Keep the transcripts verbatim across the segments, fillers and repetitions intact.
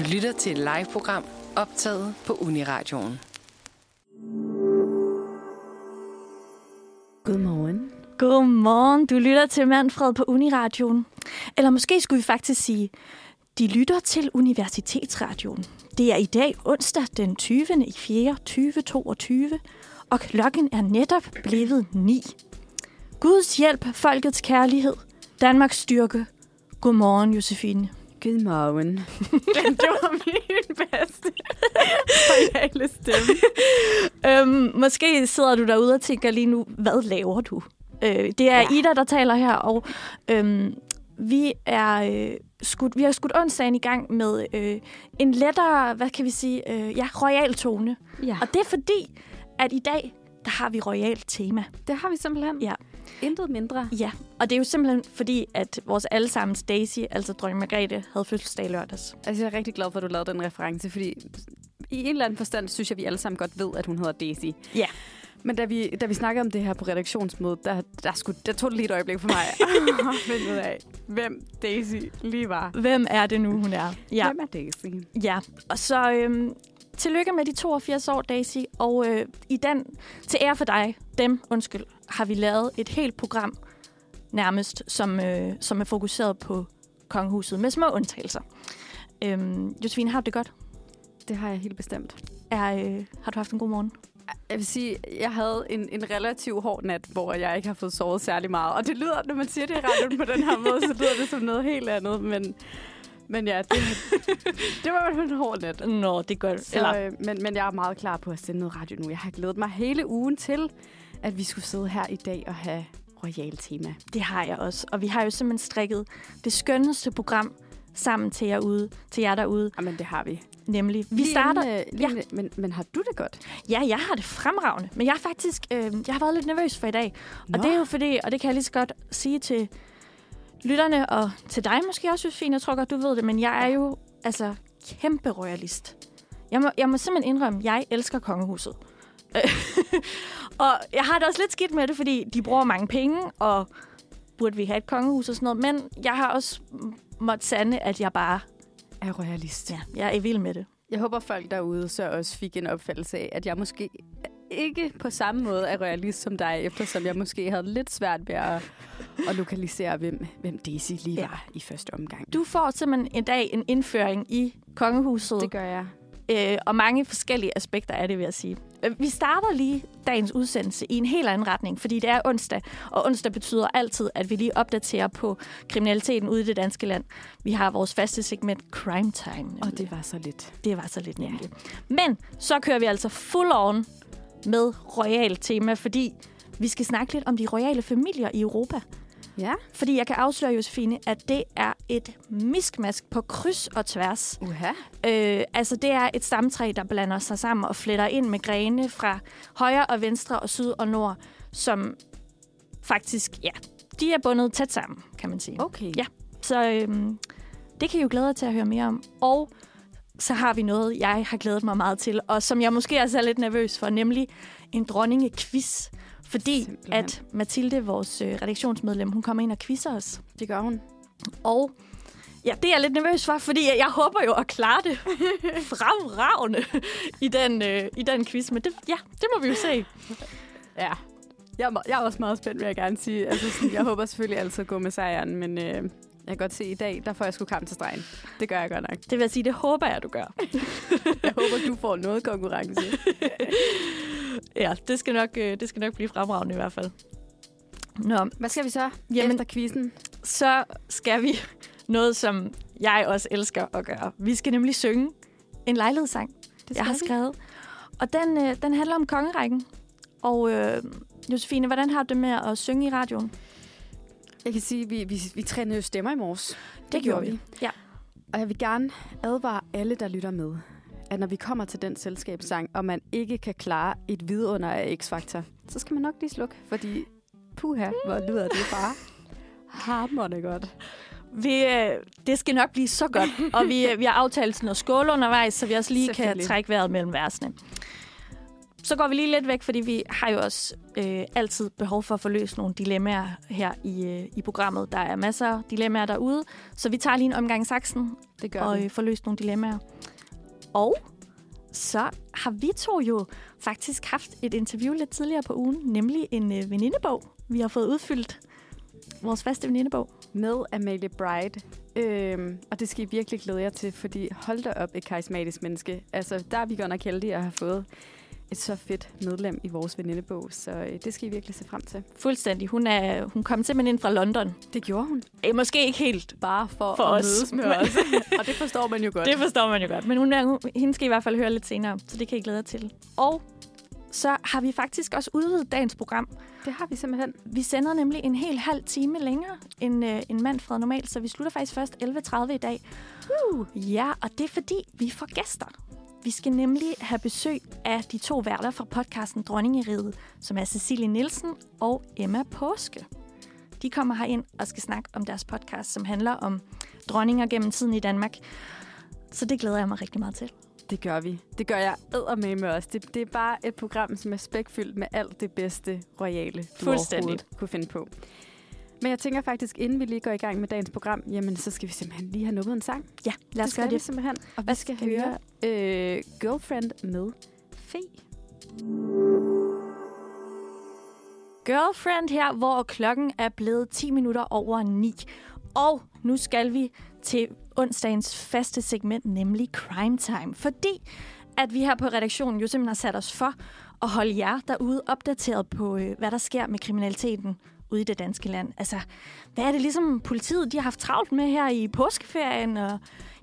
Du lytter til et liveprogram optaget på Uniradioen. Godmorgen. Godmorgen. Du lytter til Manfred på Uniradioen. Eller måske skulle vi faktisk sige, de lytter til Universitetsradioen. Det er i dag onsdag den tyvende april to tusind og toogtyve, og klokken er netop blevet ni. Guds hjælp, folkets kærlighed, Danmarks styrke. Godmorgen, Josefine. Godmorgen. Det var min bedste royale stemme. øhm, måske sidder du derude og tænker lige nu, hvad laver du? Øh, det er ja. Ida, der taler her, og øhm, vi, er, øh, skudt, vi har skudt onsdagen i gang med øh, en lettere, hvad kan vi sige, øh, ja, royal tone. Ja. Og det er fordi, at i dag, der har vi royalt tema. Det har vi simpelthen. Ja. Intet mindre. Ja, og det er jo simpelthen fordi, at vores allesammens Daisy, altså dronning Margrethe, havde fødselsdag i lørdags. Altså, jeg er rigtig glad for, at du lavede den reference, fordi i en eller anden forstand synes jeg, vi alle sammen godt ved, at hun hedder Daisy. Ja. Men da vi, da vi snakkede om det her på redaktionsmødet, der, der, skulle, der tog det lige et øjeblik for mig at finde ud af, hvem Daisy lige var. Hvem er det nu, hun er? Ja. Hvem er Daisy? Ja, og så... Øhm Tillykke med de toogfirs år, Daisy, og øh, i den, til ære for dig, dem, undskyld, har vi lavet et helt program nærmest, som, øh, som er fokuseret på kongehuset med små undtagelser. Øhm, Josefine, har du det godt? Det har jeg helt bestemt. Er, øh, har du haft en god morgen? Jeg vil sige, jeg havde en, en relativt hård nat, hvor jeg ikke har fået sovet særlig meget, og det lyder, når man siger det i radioen på den her måde, så lyder det som noget helt andet, men... Men ja, det, det var i hvert fald en hård nat. Nå, det gør det. Men, men jeg er meget klar på at sende noget radio nu. Jeg har glædet mig hele ugen til, at vi skulle sidde her i dag og have royal tema. Det har jeg også. Og vi har jo simpelthen strikket det skønneste program sammen til jer, ude, til jer derude. Jamen, det har vi. Nemlig. Vi lige starter... Inden, ja. inden, men, men har du det godt? Ja, jeg har det fremragende. Men jeg, er faktisk, øh, jeg har været lidt nervøs for i dag. Nå. Og det er jo fordi, og det kan jeg lige så godt sige til... lytterne, og til dig måske også, Josefine, jeg tror godt, du ved det, men jeg er jo altså kæmpe royalist. Jeg må, jeg må simpelthen indrømme, jeg elsker kongehuset. Og jeg har det også lidt skidt med det, fordi de bruger mange penge, og burde vi have et kongehus og sådan noget, men jeg har også måttet sande, at jeg bare er royalist. Ja, jeg er vild med det. Jeg håber, folk derude så også fik en opfattelse af, at jeg måske... ikke på samme måde er royalist som dig, eftersom jeg måske havde lidt svært ved at, at lokalisere, hvem, hvem Daisy lige var ja. I første omgang. Du får simpelthen en dag en indføring i kongehuset. Det gør jeg. Øh, og mange forskellige aspekter er det, vil jeg sige. Vi starter lige dagens udsendelse i en helt anden retning, fordi det er onsdag, og onsdag betyder altid, at vi lige opdaterer på kriminaliteten ude i det danske land. Vi har vores faste segment Crime Time. Nemlig. Og det var så lidt. Det var så lidt, nemlig. Ja. Men så kører vi altså full on med royal tema, fordi vi skal snakke lidt om de royale familier i Europa. Ja. Fordi jeg kan afsløre, Josefine, at det er et miskmask på kryds og tværs. Uha. Øh, altså, det er et stamtræ, der blander sig sammen og fletter ind med grene fra højre og venstre og syd og nord, som faktisk, ja, de er bundet tæt sammen, kan man sige. Okay. Ja, så øh, det kan I jo glæde jer til at høre mere om. Og så har vi noget, jeg har glædet mig meget til, og som jeg måske også er lidt nervøs for, nemlig en dronningequiz. Fordi simpelthen, at Mathilde, vores redaktionsmedlem, hun kommer ind og quizzer os. Det gør hun. Og ja, det er jeg lidt nervøs for, fordi jeg håber jo at klare det fremragende i den, øh, i den quiz. Men det, ja, det må vi jo se. Ja, jeg, må, jeg er også meget spændt, vil jeg gerne sige. Altså, sådan, jeg håber selvfølgelig altid at gå med sejren, men... Øh jeg kan godt se i dag, der får jeg sgu kamp til stregen. Det gør jeg godt nok. Det vil jeg sige, det håber jeg, du gør. Jeg håber, du får noget konkurrence. Ja, det skal, nok, det skal nok blive fremragende i hvert fald. Nå, hvad skal vi så? Jamen, efter quizzen? Så skal vi noget, som jeg også elsker at gøre. Vi skal nemlig synge en lejlighedssang, jeg har vi. skrevet. Og den, den handler om kongerækken. Og øh, Josefine, hvordan har du det med at synge i radioen? Jeg kan sige, at vi, vi, vi trænede jo stemmer i morges. Det, det gjorde vi. vi. Ja. Og jeg vil gerne advare alle, der lytter med, at når vi kommer til den selskabssang, og man ikke kan klare et vidunder af X-Factor, så skal man nok lige slukke, fordi puha, hvor lyder det bare hamrende godt. Vi, øh, det skal nok blive så godt, og vi, øh, vi har aftalt sådan noget skål undervejs, så vi også lige kan trække vejret mellem versene. så går vi lige lidt væk, fordi vi har jo også øh, altid behov for at få løst nogle dilemmaer her i, øh, i programmet. Der er masser af dilemmaer derude, så vi tager lige en omgang saksen og øh, får løst nogle dilemmaer. Og så har vi to jo faktisk haft et interview lidt tidligere på ugen, nemlig en øh, venindebog, vi har fået udfyldt. Vores faste venindebog. Med Amalie Bright. Øhm, og det skal I virkelig glæde jer til, fordi hold da op et karismatisk menneske. Altså, der er vi godt nok heldige at have fået et så fedt medlem i vores venindebog, så øh, det skal I virkelig se frem til. Fuldstændig. Hun, er, hun kom simpelthen ind fra London. Det gjorde hun. Æ, måske ikke helt bare for, for at os. Mødes med os. Og det forstår man jo godt. Det forstår man jo godt. Men hun, hun, hende skal I hvert fald høre lidt senere, så det kan I glæde jer til. Og så har vi faktisk også udvidet dagens program. Det har vi simpelthen. Vi sender nemlig en hel halv time længere end, øh, end Manfred normalt, så vi slutter faktisk først elleve tredive i dag. Uh. Ja, og det er fordi, vi får gæster. Vi skal nemlig have besøg af de to værter fra podcasten Dronningeriget, som er Cecilie Nielsen og Emma Påske. De kommer herind og skal snakke om deres podcast, som handler om dronninger gennem tiden i Danmark. Så det glæder jeg mig rigtig meget til. Det gør vi. Det gør jeg eddermame med os. Det, det er bare et program, som er spækfyldt med alt det bedste royale, du overhovedet kunne finde på. Men jeg tænker faktisk, inden vi lige går i gang med dagens program, jamen så skal vi simpelthen lige have nubbet en sang. Ja, lad os gøre det. Vi simpelthen. Og hvad vi skal, skal høre? Øh, Girlfriend med Fe. Girlfriend her, hvor klokken er blevet ti minutter over ni. Og nu skal vi til onsdagens faste segment, nemlig Crime Time. Fordi at vi her på redaktionen jo simpelthen har sat os for at holde jer derude opdateret på, hvad der sker med kriminaliteten ude i det danske land. Altså, hvad er det ligesom politiet, de har haft travlt med her i påskeferien? Og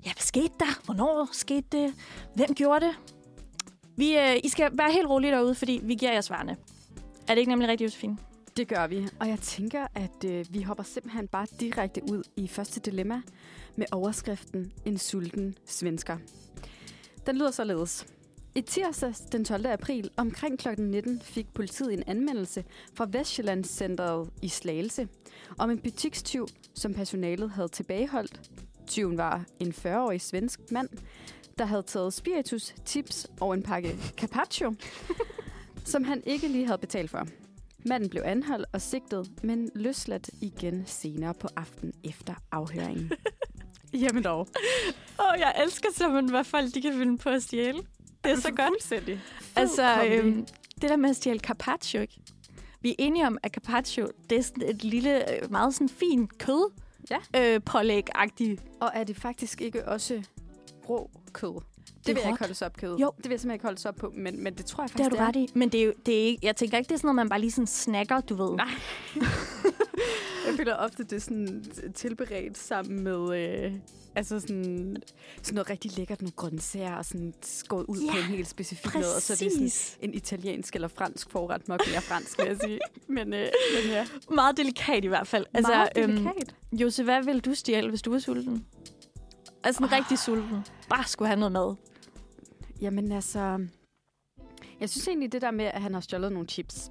ja, hvad skete der? Hvornår skete det? Hvem gjorde det? Vi, øh, I skal være helt roligt derude, fordi vi giver jer svarene. Er det ikke nemlig rigtigt, Josefine? Det gør vi. Og jeg tænker, at øh, vi hopper simpelthen bare direkte ud i første dilemma med overskriften En sulten svensker. Den lyder således. I tirsdag den tolvte april omkring klokken nitten fik politiet en anmeldelse fra Vestjyllandscenteret i Slagelse om en butikstyv, som personalet havde tilbageholdt. Tyven var en fyrre-årig svensk mand, der havde taget spiritus, tips og en pakke carpaccio, som han ikke lige havde betalt for. Manden blev anholdt og sigtet, men løsladt igen senere på aftenen efter afhøringen. Jamen dog. Åh, oh, jeg elsker simpelthen, hvad folk de kan finde på at stjæle. Det er så godt. Altså, øhm, det der med at stjæle carpaccio, ikke? Vi er enige om, at carpaccio, det er sådan et lille, meget sådan fint kød, ja. øh, pålæg-agtigt. Og er det faktisk ikke også rå kød? Det, det vil jeg ikke holdes op kød. Jo. Det vil jeg simpelthen ikke holdes op på, men, men det tror jeg faktisk, det er. Det har du ret i. Men det er jo, det er ikke, jeg tænker ikke, det er sådan noget, man bare lige sådan snakker, du ved. Nej. Jeg føler ofte, det er sådan tilberedt sammen med øh, altså sådan, sådan noget rigtig lækkert, nogle grøntsager og sådan skåret ud ja, på en helt specifik måde. Og så er det sådan en italiensk eller fransk forret, nok mere fransk, vil jeg sige. Men, øh, men ja. Meget delikat i hvert fald. Altså, meget delikat. Øhm, Jose, hvad ville du stjæle, hvis du var sulten? Altså en oh. rigtig sulten. Bare skulle have noget mad. Jamen altså, jeg synes egentlig det der med, at han har stjålet nogle chips.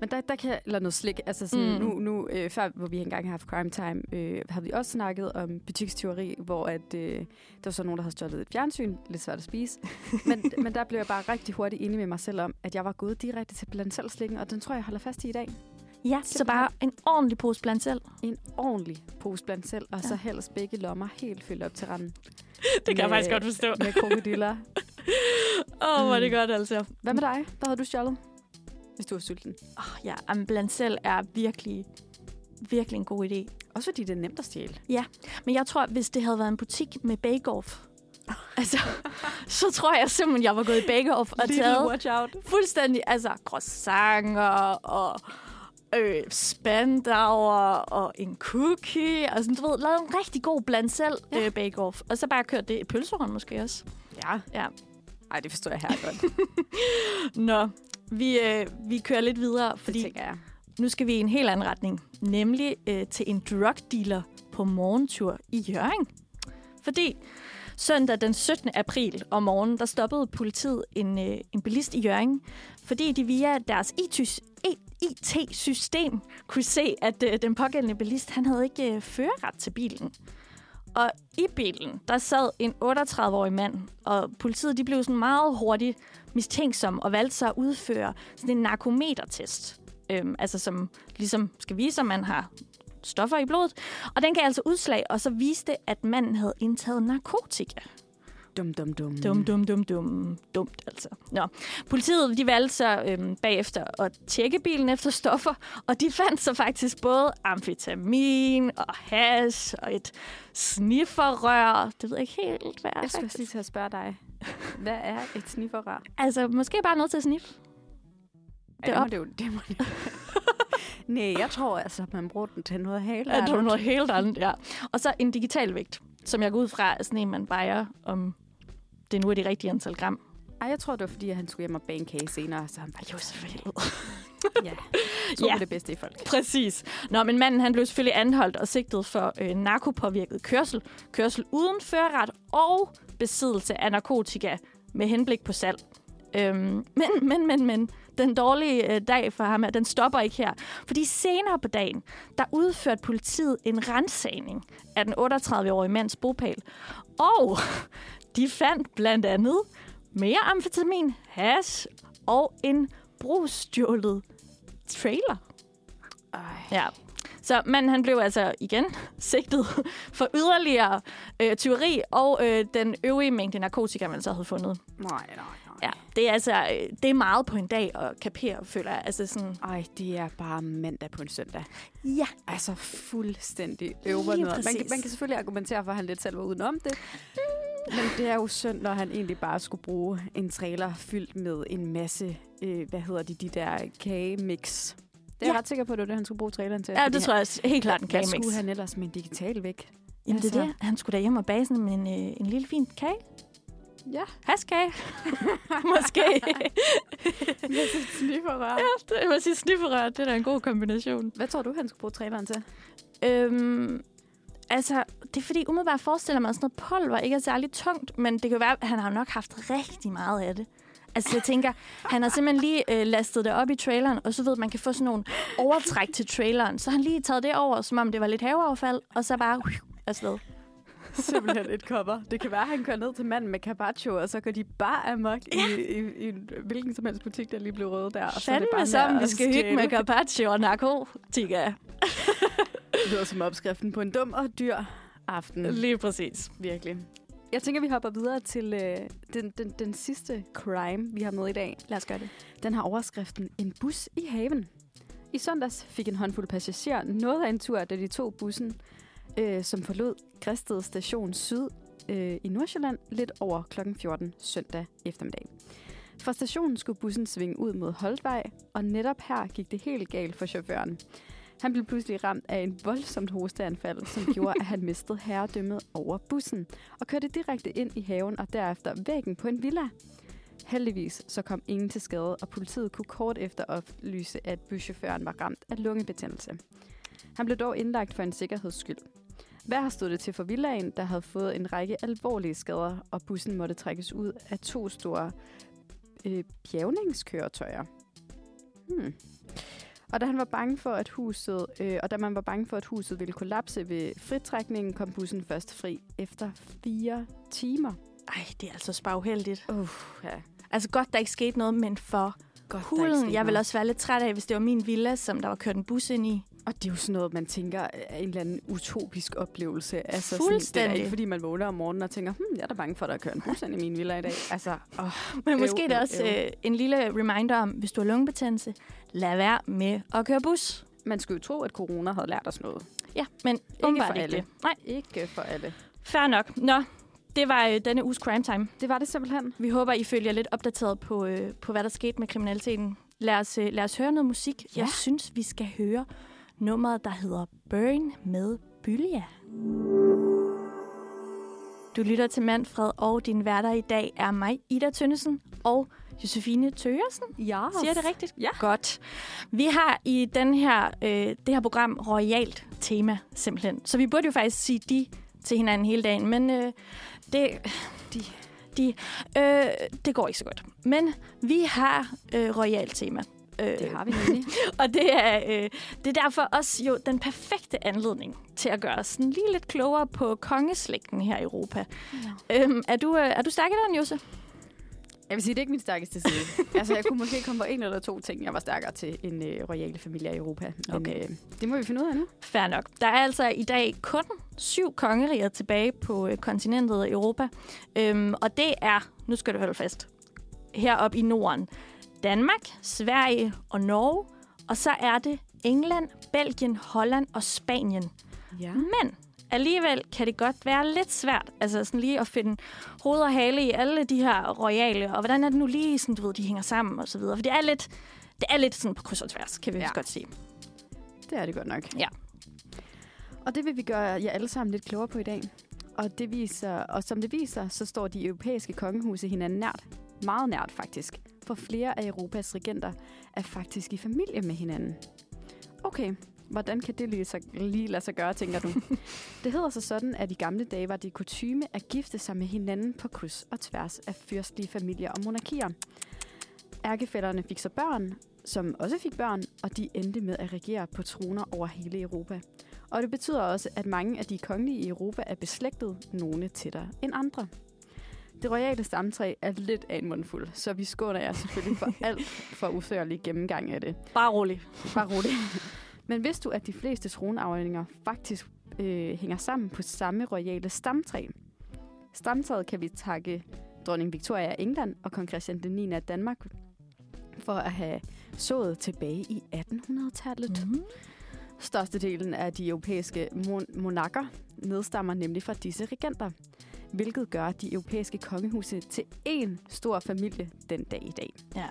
Men der, der kan, eller noget slik, altså sådan mm. nu, nu øh, før hvor vi engang har haft Crime Time, øh, havde vi også snakket om butikstyveri, hvor at, øh, der var så nogen, der havde stjålet et fjernsyn, lidt svært at spise, men, men der blev jeg bare rigtig hurtigt enig med mig selv om, at jeg var gået direkte til blandt selv slikken, og den tror jeg, jeg holder fast i i dag. Ja, så bare en ordentlig pose blandt selv. En ordentlig pose blandt selv, og ja. Så helst begge lommer helt fyldt op til randen. Det kan med, jeg faktisk godt forstå. Med krokodiller. Åh, oh, hvor er det godt altså. Hvad med dig? Hvad havde du stjålet? Hvis du er sulten. Oh, ja, men blandt selv er virkelig, virkelig en god idé. Også fordi det er nemt at stjæle. Ja, men jeg tror, hvis det havde været en butik med bake-off, altså, så tror jeg simpelthen, jeg var gået i bake-off og Little taget watch out. Fuldstændig, altså croissanter og øh, spandauer og en cookie, og sådan, du ved, lavet en rigtig god blandt selv ja. øh, bake-off. Og så bare kørt det i pølsehånd måske også. Ja. Ja. Ej, det forstår jeg her godt. Nå. Vi, øh, vi kører lidt videre, fordi nu skal vi i en helt anden retning. Nemlig øh, til en drug dealer på morgentur i Hjørring. Fordi søndag den syttende april om morgenen, der stoppede politiet en, øh, en bilist i Hjørring. Fordi de via deres I T-system kunne se, at øh, den pågældende bilist han havde ikke øh, førerret til bilen. Og i bilen, der sad en otteogtredive-årig mand, og politiet de blev sådan meget hurtigt mistænksomme og valgte sig at udføre sådan en narkometertest. Øhm, altså som ligesom skal vise, at man har stoffer i blodet. Og den gav altså udslag, og så viste, at manden havde indtaget narkotika. Dum, dum, dum. Dum, dum, dum, dum. Dumt, altså. Nå. Politiet, de valgte så øhm, bagefter at tjekke bilen efter stoffer, og de fandt så faktisk både amfetamin og hash og et snifferrør. Det ved jeg ikke helt, hvad er. Jeg skulle faktisk lige til at spørge dig. Hvad er et snifferrør? Altså, måske bare noget til at sniffe. Det må det jo. Det må det jo. Nej, jeg tror altså, man bruger den til noget helt andet. Ja, det er noget helt andet, ja. Og så en digital vægt, som jeg går ud fra, er sådan en, man vejer, om det nu er det rigtige antal gram. Ej, jeg tror, det var fordi, at han skulle hjem og bage en kage senere, så han var jo selvfølgelig. Ja, så ja. Det bedste i folk. Præcis. Nå, men manden han blev selvfølgelig anholdt og sigtet for øh, narkopåvirket kørsel, kørsel uden førerret og besiddelse af narkotika med henblik på salg. Øhm, men, men, men, men, den dårlige øh, dag for ham, den stopper ikke her. Fordi senere på dagen, der udførte politiet en ransagning af den otteogtredive-årige mands bopæl. Og de fandt blandt andet mere amfetamin, hash og en brugsstjålet trailer. Ej. Ja. Så manden han blev altså igen sigtet for yderligere øh, tyveri og øh, den øvrige mængde narkotika, man så havde fundet. Nej, nej, nej. Ja, det er altså det er meget på en dag at kapere, føler jeg. Altså sådan. Ej, det er bare mandag på en søndag. Ja. Altså fuldstændig øvre noget. Man, man kan selvfølgelig argumentere for, at han lidt selv var udenom det. Mm. Men det er jo synd, når han egentlig bare skulle bruge en trailer fyldt med en masse, øh, hvad hedder de, de der kagemix. Det er ja. Ret sikker på, at det var det, han skulle bruge traileren til. Ja, det tror jeg helt klart en kagemix. Hvad skulle han ellers med en digital vægt? Jamen altså. Det der. Han skulle da hjem og bage sådan en, øh, en lille fin kage. Ja. Haskage. Måske. Jeg synes snifferrør. Ja, det, jeg synes snifferrør. Det er da en god kombination. Hvad tror du, han skulle bruge traileren til? Øhm, altså, det er fordi, umiddelbart forestiller mig, at sådan noget pulver ikke er særlig tungt, men det kan jo være, at han har nok haft rigtig meget af det. Altså, jeg tænker, han har simpelthen lige øh, lastet det op i traileren, og så ved man kan få sådan nogle overtræk til traileren. Så han lige taget det over, som om det var lidt haveaffald, og så bare afsted. Simpelthen et kopper. Det kan være, at han kører ned til manden med carpaccio, og så går de bare amok i, ja. i, i, i hvilken som helst butik, der lige blev røde der. Og så er det bare sammen, vi skal hygge med carpaccio og narkotika. Det var som opskriften på en dum og dyr aften. Lige præcis. Virkelig. Jeg tænker, vi hopper videre til øh, den, den, den sidste crime, vi har med i dag. Lad os gøre det. Den har overskriften En bus i haven. I søndags fik en håndfuld passagerer noget af en tur, da de tog bussen, Øh, som forlod Græsted Station Syd øh, i Nordsjælland lidt over klokken fjorten søndag eftermiddag. Fra stationen skulle bussen svinge ud mod Holtvej, og netop her gik det helt galt for chaufføren. Han blev pludselig ramt af en voldsomt hosteanfald, som gjorde, at han mistede herredømmet over bussen, og kørte direkte ind i haven og derefter væggen på en villa. Heldigvis så kom ingen til skade, og politiet kunne kort efter oplyse, at buschaufføren var ramt af lungebetændelse. Han blev dog indlagt for en sikkerheds skyld. Hver stod det til for villaen, der havde fået en række alvorlige skader, og bussen måtte trækkes ud af to store øh, bjævningskøretøjer. Hmm. Og da han var bange for at huset, øh, og da man var bange for at huset ville kollapse ved fritrækningen, kom bussen først fri efter fire timer. Ej, det er altså sparuheldigt. Uh, ja. Altså godt der ikke skete noget, men for godt, hulen, jeg ville også være lidt træt af, hvis det var min villa, som der var kørt en bus ind i. Og det er jo sådan noget, man tænker er en eller anden utopisk oplevelse. Altså, fuldstændig. Sådan, det er ikke, fordi man vågner om morgenen og tænker, hm, jeg er da bange for, at der kører en bus ind i min villa i dag. Altså, oh, men øv, måske er det også øh, en lille reminder om, hvis du har lungebetændelse, lad være med at køre bus. Man skulle jo tro, at corona havde lært os noget. Ja, men ikke for alle. Nej, ikke for alle. Fair nok. Nå, det var øh, denne uges Crime Time. Det var det simpelthen. Vi håber, I følger lidt opdateret på, øh, på hvad der skete med kriminaliteten. Lad os, øh, lad os høre noget musik. Ja. Jeg synes, vi skal høre nummeret, der hedder Burn med Bylja. Du lytter til Manfred, og din værter i dag er mig, Ida Tønnesen, og Josefine Tøgersen. Ja. Yes. Siger det rigtigt? Ja. Godt. Vi har i den her, øh, det her program royalt tema, simpelthen. Så vi burde jo faktisk sige de til hinanden hele dagen, men øh, det, de, de, øh, det går ikke så godt. Men vi har øh, royalt tema. Det har vi nemlig. Og det er, øh, det er derfor også jo den perfekte anledning til at gøre os lige lidt klogere på kongeslægten her i Europa. Ja. Øhm, er du, øh, er du stærk i den, Jose? Jeg vil sige, det er ikke min stærkeste side. Altså, jeg kunne måske komme på en eller to ting, jeg var stærkere til en øh, royale familie i Europa. Men okay. øh, det må vi finde ud af nu. Fair nok. Der er altså i dag kun syv kongeriger tilbage på øh, kontinentet Europa. Øhm, og det er, nu skal du holde fast, heroppe i Norden. Danmark, Sverige og Norge. Og så er det England, Belgien, Holland og Spanien. Ja. Men alligevel kan det godt være lidt svært, altså sådan lige at finde hoved og hale i alle de her royale, og hvordan er det nu lige, sådan, du ved, de hænger sammen og så videre. For det er lidt, det er lidt sådan på kryds og tværs, kan vi ja. godt sige. Det er det godt nok. Ja. Og det vil vi gøre jer alle sammen lidt klogere på i dag. Og, det viser, og som det viser, så står de europæiske kongehuse hinanden nært. Meget nært faktisk. For flere af Europas regenter er faktisk i familie med hinanden. Okay. Hvordan kan det lige, så, lige lade sig gøre, tænker du? Det hedder så sådan, at i gamle dage var det kutyme at gifte sig med hinanden på kryds og tværs af fyrstlige familier og monarkier. Ærkefællerne fik så børn, som også fik børn, og de endte med at regere på troner over hele Europa. Og det betyder også, at mange af de kongelige i Europa er beslægtet, nogle tættere end andre. Det royale stamtræ er lidt af en mundfuld, så vi skåner jer selvfølgelig for alt for udførlig gennemgang af det. Bare rolig. Bare rolig. Men vidste du, at de fleste tronarvinger faktisk øh, hænger sammen på samme royale stamtræ? Stamtræet kan vi takke dronning Victoria af England og kong Christian den niende af Danmark for at have sået tilbage i attenhundredetallet. Mm-hmm. Størstedelen af de europæiske mon- monarker nedstammer nemlig fra disse regenter, hvilket gør de europæiske kongehuse til én stor familie den dag i dag. Ja.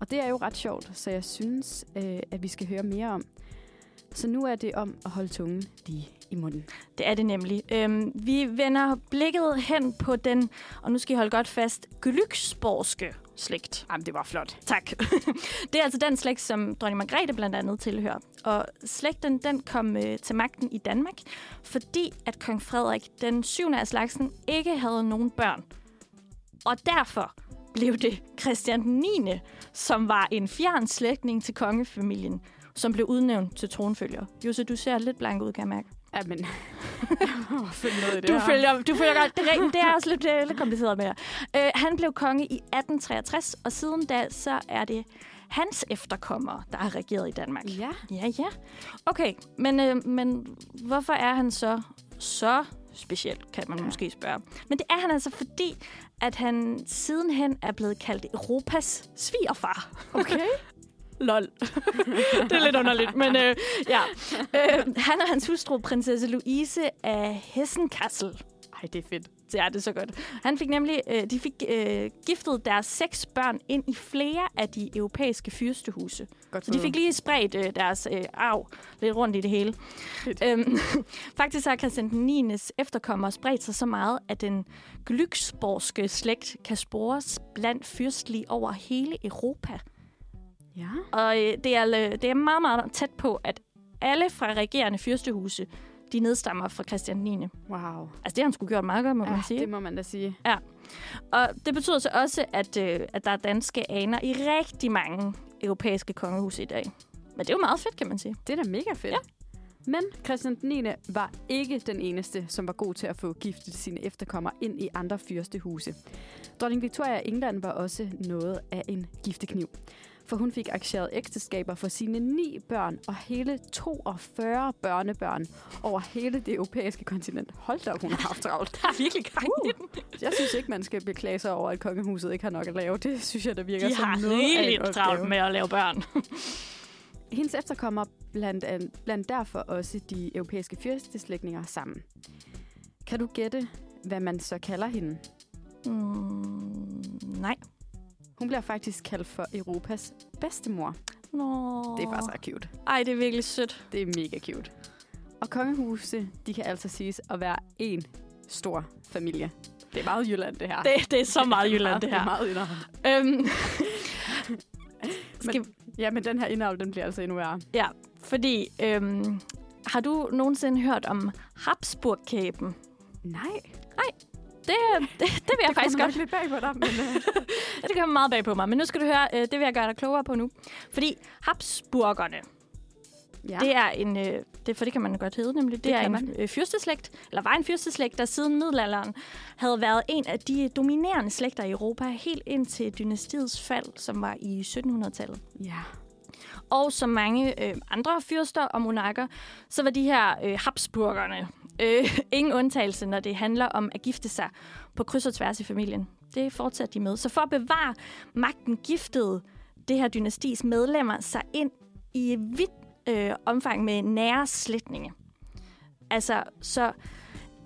Og det er jo ret sjovt, så jeg synes, øh, at vi skal høre mere om. Så nu er det om at holde tungen lige i munden. Det er det nemlig. Øhm, vi vender blikket hen på den, og nu skal I holde godt fast, Glücksborgske slægt. Jamen, det var flot. Tak. Det er altså den slægt, som dronning Margrethe blandt andet tilhører. Og slægten, den kom øh, til magten i Danmark, fordi at kong Frederik den syvende af slagsen ikke havde nogen børn. Og derfor blev det Christian den niende, som var en fjern slægtning til kongefamilien, som blev udnævnt til tronfølger. Jose, du ser lidt blank ud, kan jeg mærke. Jamen, noget du, følger, du følger godt. Det, det er også lidt, lidt kompliceret med jer. Øh, han blev konge i atten treogtres, og siden da, så er det hans efterkommere, der har regeret i Danmark. Ja. Ja, ja. Okay, men, øh, men hvorfor er han så så specielt, kan man ja. måske spørge. Men det er han altså, fordi at han sidenhen er blevet kaldt Europas svigerfar. Okay. Lol. Det er lidt underligt, men øh, ja. Øh, han og hans hustru, prinsesse Louise af Hessen-Kassel. Ej, det er fedt. Ja, det er så godt. Han fik nemlig, øh, de fik øh, giftet deres seks børn ind i flere af de europæiske fyrstehuse. Godt så de fik lige spredt øh, deres øh, arv lidt rundt i det hele. Øhm, faktisk har Christian den niendes efterkommere spredt sig så meget, at den glücksborgske slægt kan spores blandt fyrstlige over hele Europa. Ja. Og det er, det er meget, meget tæt på, at alle fra regerende fyrstehuse, de nedstammer fra Christian den niende. Wow. Altså det har han sgu gjort meget godt, må ja, man sige. det må man da sige. Ja. Og det betyder så også, at, at der er danske aner i rigtig mange europæiske kongehuse i dag. Men det er jo meget fedt, kan man sige. Det er da mega fedt. Ja. Men Christian den niende var ikke den eneste, som var god til at få giftet sine efterkommere ind i andre fyrstehuse. Dronning Victoria af England var også noget af en giftekniv, for hun fik arrangeret ægteskaber for sine ni børn og hele toogfyrre børnebørn over hele det europæiske kontinent. Hold da, hun har haft travlt. Der er virkelig gang i den. Uh, jeg synes ikke, man skal beklage sig over, at kongehuset ikke har nok at lave. Det synes jeg, der virker de som noget af en opgave. Travlt med at lave børn. Hendes efterkommere blandt, blandt derfor også de europæiske fyrsteslægtninger sammen. Kan du gætte, hvad man så kalder hende? Mm, nej. Hun bliver faktisk kaldt for Europas bedstemor. Nå. Det er faktisk ret cute. Ej, det er virkelig sødt. Det er mega cute. Og kongehuse, de kan altså siges at være én stor familie. Det er meget Jylland, det her. Det, det er så meget Jylland, det her. Det er meget Jylland. Øhm. Skal... Ja, men den her indavl, den bliver altså endnu værre. Ja, fordi øhm, har du nogensinde hørt om Habsburg-kæben? Nej. Nej. Det, det, det vil jeg det faktisk godt. Det kommer lidt bag på dig, men... Uh... det kommer meget bag på mig, men nu skal du høre, uh, det vil jeg gøre dig klogere på nu. Fordi Habsburgerne, ja. det er en... Uh, det, for det kan man godt hedde nemlig. Det, det er en uh, fyrsteslægt, eller var en fyrsteslægt, der siden middelalderen havde været en af de dominerende slægter i Europa, helt indtil dynastiets fald, som var i sytten hundrede-tallet. Ja. Og som mange øh, andre fyrster og monarker, så var de her øh, Habsburgerne øh, ingen undtagelse, når det handler om at gifte sig på kryds og tværs i familien. Det fortsatte de med. Så for at bevare magten giftede det her dynastis medlemmer sig ind i vidt øh, omfang med nære slægtninge. Altså, så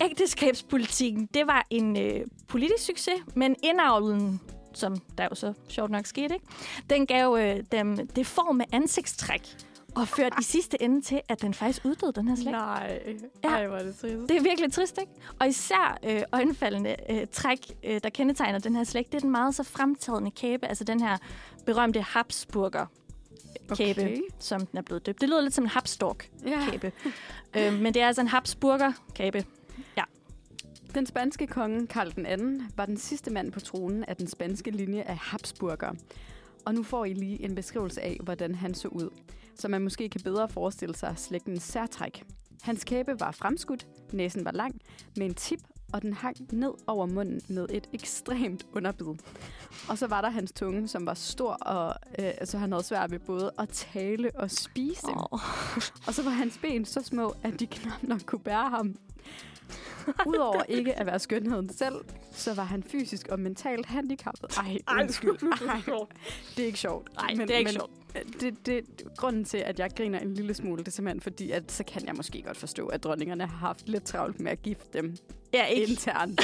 ægteskabspolitikken, det var en øh, politisk succes, men indavlen, som der jo så sjovt nok skete, ikke? Den gav øh, dem det forme ansigtstræk, og førte i sidste ende til, at den faktisk uddøde, den her slægt. Nej, ej, ja. Var det trist. Det er virkelig trist, ikke? Og især øh, øjenfaldende øh, træk, øh, der kendetegner den her slægt, det er den meget så fremtagende kæbe, altså den her berømte Habsburger-kæbe, okay. som den er blevet døbt. Det lyder lidt som en Habstork-kæbe, ja. øh, men det er altså en Habsburger-kæbe. Ja. Den spanske konge, Karl den anden, var den sidste mand på tronen af den spanske linje af Habsburger. Og nu får I lige en beskrivelse af, hvordan han så ud, så man måske kan bedre forestille sig slægtens særtræk. Hans kæbe var fremskudt, næsen var lang, med en tip, og den hang ned over munden med et ekstremt underbid. Og så var der hans tunge, som var stor, og øh, så han havde svært ved både at tale og spise. Oh. Og så var hans ben så små, at de knap nok kunne bære ham. Udover ikke at være skønheden selv, så var han fysisk og mentalt handicappet. Ej, undskyld. Ej, det er ikke sjovt. Ej, men, det er ikke men, sjovt. Det, det, grunden til, at jeg griner en lille smule, det er simpelthen fordi, at så kan jeg måske godt forstå, at dronningerne har haft lidt travlt med at gifte dem ja, ikke. internt.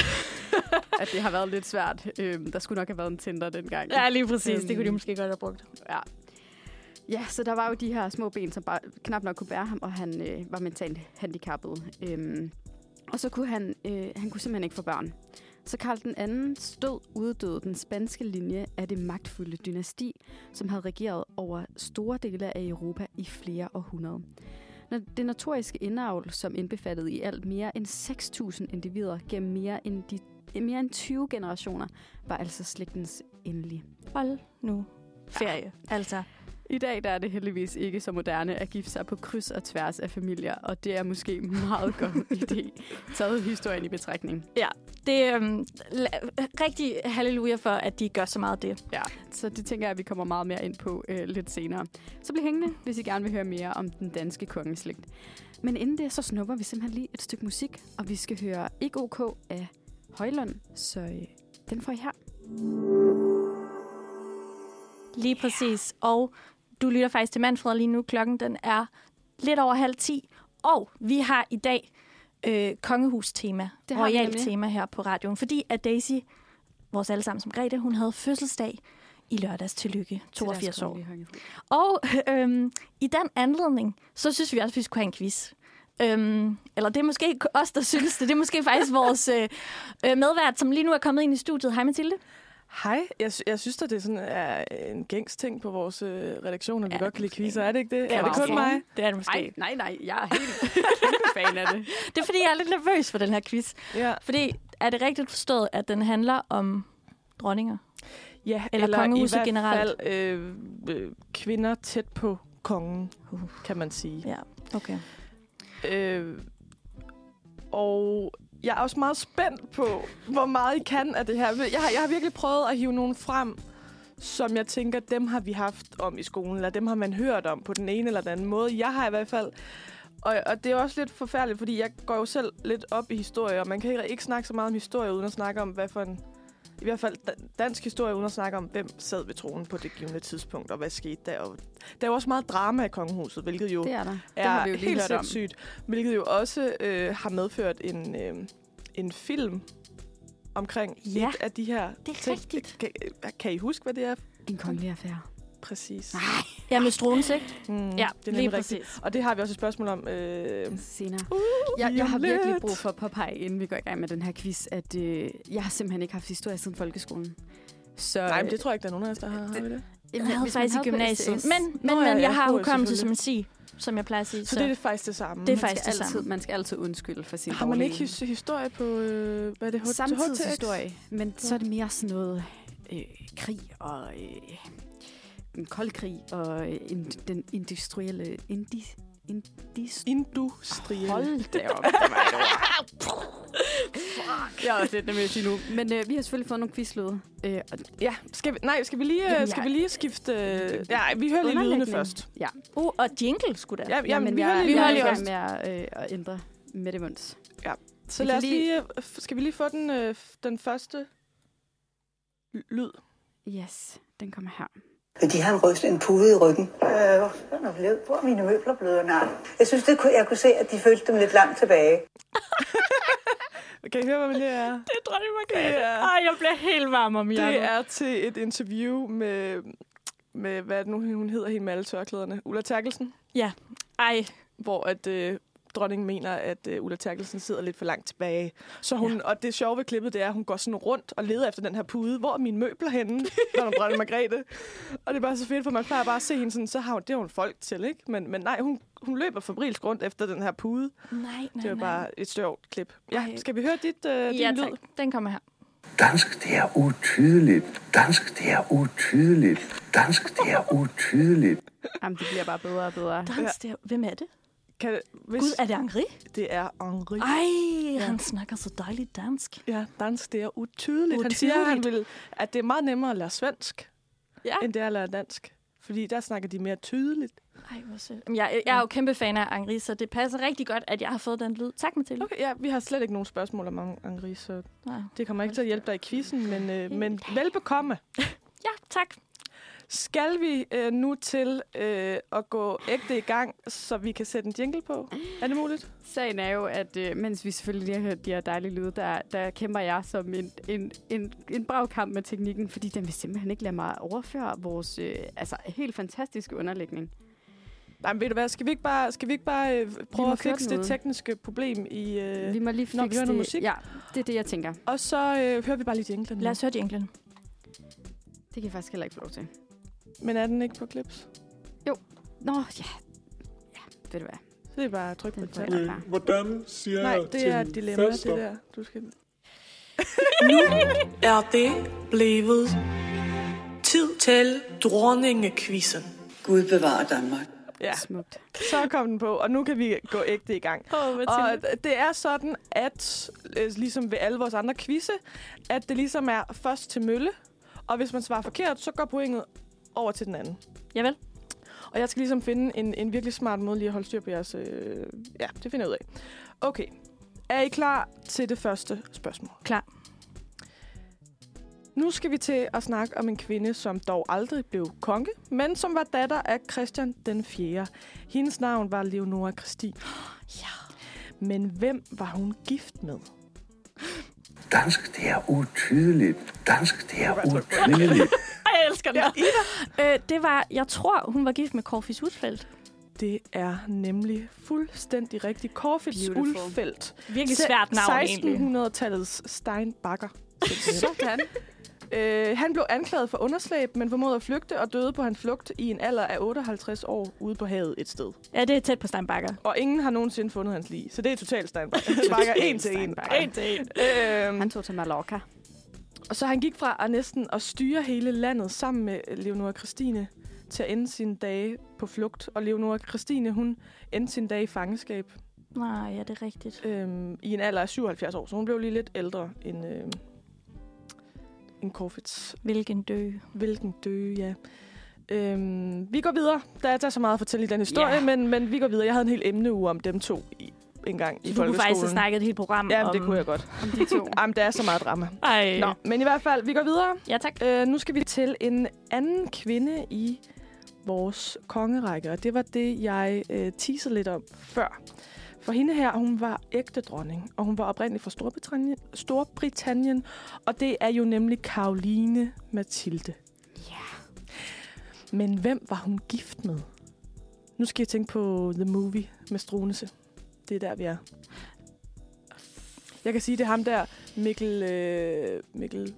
At det har været lidt svært. Øhm, der skulle nok have været en Tinder dengang. Ja, lige præcis. Øhm, det kunne de måske godt have brugt. Ja. Ja, så der var jo de her små ben, som bare knap nok kunne bære ham, og han øh, var mentalt handicappet. Øhm, Og så kunne han, øh, han kunne simpelthen ikke få børn. Så Karl den anden stod uddøde den spanske linje af det magtfulde dynasti, som havde regeret over store dele af Europa i flere århundreder. Det notoriske indavl, som indbefattede i alt mere end seks tusind individer gennem mere end, de, mere end tyve generationer, var altså slægtens endelige. Hold nu ferie, ja. altså. I dag der er det heldigvis ikke så moderne at gifte sig på kryds og tværs af familier, og det er måske en meget god idé, taget historien i betragtning. Ja, det er øhm, la- rigtig halleluja for, at de gør så meget det. Ja, så det tænker jeg, at vi kommer meget mere ind på øh, lidt senere. Så bliv hængende, hvis I gerne vil høre mere om den danske kongeslægt. Men inden det, så snupper vi simpelthen lige et stykke musik, og vi skal høre Ikke OK af Højlund, så øh, den får I her. Lige præcis, yeah. og... Du lytter faktisk til Manfred lige nu. Klokken den er lidt over halv ti. Og vi har i dag øh, kongehus-tema, royalt tema her på radioen. Fordi at Daisy, vores allesammen som Grete, hun havde fødselsdag i lørdags. Tillykke, toogfirs år. Og øh, i den anledning, så synes vi også, at vi skulle have en quiz. Øhm, eller det er måske os, der synes det. Det er måske faktisk vores øh, medvært, som lige nu er kommet ind i studiet. Hej Mathilde. Hej. Jeg, sy- jeg synes da, det sådan er en gængs ting på vores øh, redaktion, at ja, vi godt kan lide quizzer. Er det ikke det? Ja, er det kun okay. mig? Det er det måske. Ej, nej, nej. Jeg er helt kæmpe fan af det. Det er, fordi jeg er lidt nervøs for den her quiz. Ja. Fordi er det rigtigt forstået, at den handler om dronninger? Ja, eller, eller kongehuset generelt? Eller i hvert fald øh, øh, kvinder tæt på kongen, uh. kan man sige. Ja, okay. Øh, og... Jeg er også meget spændt på, hvor meget I kan af det her. Jeg har, jeg har virkelig prøvet at hive nogen frem, som jeg tænker, dem har vi haft om i skolen, eller dem har man hørt om på den ene eller den anden måde. Jeg har i hvert fald. Og, og det er også lidt forfærdeligt, fordi jeg går jo selv lidt op i historie, og man kan ikke snakke så meget om historie, uden at snakke om, hvad for en... I hvert fald dansk historie, uden at snakke om, hvem sad ved tronen på det givne tidspunkt, og hvad skete der. Og der er jo også meget drama i kongehuset, hvilket jo det er, der. Det er jo helt sindssygt. Hvilket jo også øh, har medført en, øh, en film omkring ja, et af de her... det er ting. Rigtigt. Kan, kan I huske, hvad det er? En kongelig affære. Præcis. Nej, ja, med Struensee, ikke? Mm, ja, det er lige præcis. Rigtigt. Og det har vi også et spørgsmål om. Øh... Senere. Uh, jeg, jeg har virkelig brug for at påpege, inden vi går i gang med den her quiz, at øh, jeg har simpelthen ikke haft historie siden folkeskolen. Så, nej, men det tror jeg ikke, der er nogen af os, der har. Det, har vi det? Jeg havde hvis faktisk havde i gymnasiet. Men, men, Nå, men jeg, jeg har hukommelse, som jeg siger. Som jeg plejer at sige. Så, så det er det faktisk det samme. Det er faktisk det altid, samme. Man skal altid undskylde for sin dårlige. Har man dårlige. Ikke historie på, øh, hvad er det? H- Samtidshistorie. Men ja. Så er det mere sådan noget øh, krig og øh, en kold krig og øh, in, den industrielle... Indi, ind, dis, industrielle. Hold da op. Fuck. Jeg er også lidt nemlig at sige nu. Men øh, vi har selvfølgelig fået nogle quizlyde. Øh, ja, skal vi, nej, skal vi lige, jamen, skal vi lige skifte... Øh, ja, vi hører lige lydene først. Ja. Uh, og jingle, sgu da. Ja, jamen, jamen, vi, vi hører lige vi hører først. Vi er med at, øh, at ændre med det munds. Ja, så vi lad os lige... lige... Skal vi lige få den, øh, den første lyd? Yes, den kommer her. Fordi han rystede en pude i ryggen. Øh, hvor sådan er blevet? Hvor er mine møbler blevet? Nej. Jeg synes, det kunne, jeg kunne se, at de følte dem lidt langt tilbage. Kan I høre, hvad man lige er? Det er Dronning Margrethe. Ej, jeg bliver helt varm om hjertet. Det er til et interview med, med hvad nu hun hedder, hende med alle tørklæderne. Ulla Terkelsen? Ja. Ej. Hvor at, øh, dronningen mener, at øh, Ulla Terkelsen sidder lidt for langt tilbage. Så hun, ja. Og det sjove ved klippet, det er, at hun går sådan rundt og leder efter den her pude. Hvor er mine møbler henne? Når hun Dronning Margrethe. Og det er bare så fedt, for man plejer bare at se hende sådan, så har hun, det har hun folk til, ikke? Men, men nej, hun... Hun løber fabrilsk rundt efter den her pude. Nej, nej, nej. Det var bare et størst klip. Ja, skal vi høre dit, øh, din ja, lyd? Tak. Den kommer her. Dansk, det er utydeligt. Dansk, det er utydeligt. Dansk, det er utydeligt. Jamen, det bliver bare bedre og bedre. Dansk, det er... Hvem er det? Kan, hvis... Gud, er det Henri? Det er Henri. Ej, ja. Han snakker så dejligt dansk. Ja, dansk, det er utydeligt. utydeligt. Han siger, han vil, at det er meget nemmere at lære svensk, ja. End det er at lære dansk. Fordi der snakker de mere tydeligt. Ej, hvor sødt. Jeg, jeg er jo kæmpe fan af Henri, så det passer rigtig godt, at jeg har fået den lyd. Tak, Mathilde. Okay, ja, vi har slet ikke nogen spørgsmål om Henri, så nej, det kommer ikke til at hjælpe dig i quizzen, men, øh, men velbekomme. Ja, tak. Skal vi øh, nu til øh, at gå ægte i gang, så vi kan sætte en jingle på? Er det muligt? Sagen er jo, at øh, mens vi selvfølgelig lige har hørt de her dejlige lyde, der, der kæmper jeg som en, en, en, en brav kamp med teknikken, fordi den vil simpelthen ikke lade mig overføre vores øh, altså, helt fantastiske underlægning. Nej, men ved du hvad, skal vi ikke bare, skal vi ikke bare øh, prøve at fikse det tekniske problem, i, øh, vi må lige når vi hører noget musik? Ja, det er det, jeg tænker. Og så øh, hører vi bare lige jinglen. Lad os høre jinglen. Det kan jeg faktisk heller ikke få lov til. Men er den ikke på klips? Jo. Nå, ja. Ja, ved du hvad. Så det er bare at trykke på det. Hvordan siger nej, det er et dilemma, det der. Du skal... Nu er det blevet tid til dronningekvidsen. Gud bevarer Danmark. Ja, smukt. Så kom den på, og nu kan vi gå ægte i gang. Oh, og det er sådan, at ligesom ved alle vores andre quizze, at det ligesom er først til mølle, og hvis man svarer forkert, så går pointet over til den anden. Javel. Og jeg skal ligesom finde en, en virkelig smart måde lige at holde styr på jeres... Øh, ja, det finder jeg ud af. Okay. Er I klar til det første spørgsmål? Klar. Nu skal vi til at snakke om en kvinde, som dog aldrig blev konge, men som var datter af Christian den fjerde. Hendes navn var Leonora Christine. Ja. Men hvem var hun gift med? Dansk, det er utydeligt. Dansk, det er utydeligt. Jeg elsker det. Ja. Øh, det var, jeg tror, hun var gift med Corfitz Ulfeldt. Det er nemlig fuldstændig rigtigt. Corfitz Ulfeldt. Virkelig svært navn, egentlig. sekstenhundredetallets Steinbacher. Sådan. Øh, han blev anklaget for underslæb, men formåede at flygte og døde på hans flugt i en alder af otteoghalvtreds år ude på havet et sted. Ja, det er tæt på Steinbacher. Og ingen har nogensinde fundet hans lig, så det er totalt Steinbacher. Steinbacher, en til en. En til en. Øh, han tog til Mallorca. Og så han gik fra at næsten at styre hele landet sammen med Leonora Christine til at ende sine dage på flugt. Og Leonora Christine, hun endte sine dage i fangenskab. Nej, ja, det er rigtigt. Øhm, I en alder af syvoghalvfjerds år, så hun blev lige lidt ældre end, øh, end Corfitz. Hvilken dø. Hvilken dø, ja. Øhm, vi går videre. Der er der så meget at fortælle i den historie, yeah. men, men vi går videre. Jeg havde en hel emneuge om dem to i engang i folkeskolen. Du kunne faktisk have snakket et helt program ja, om... Ja, det kunne jeg godt. Om de to. Jamen, der er så meget drama. Ej. Nå, men i hvert fald, vi går videre. Ja, tak. Øh, nu skal vi til en anden kvinde i vores kongerække, og det var det, jeg øh, teasede lidt om før. For hende her, hun var ægte dronning, og hun var oprindeligt fra Storbritannien, Storbritannien og det er jo nemlig Karoline Mathilde. Ja. Men hvem var hun gift med? Nu skal jeg tænke på The Movie med Struensee. Det er der, vi er. Jeg kan sige, det er ham der, Mikkel... Øh, Mikkel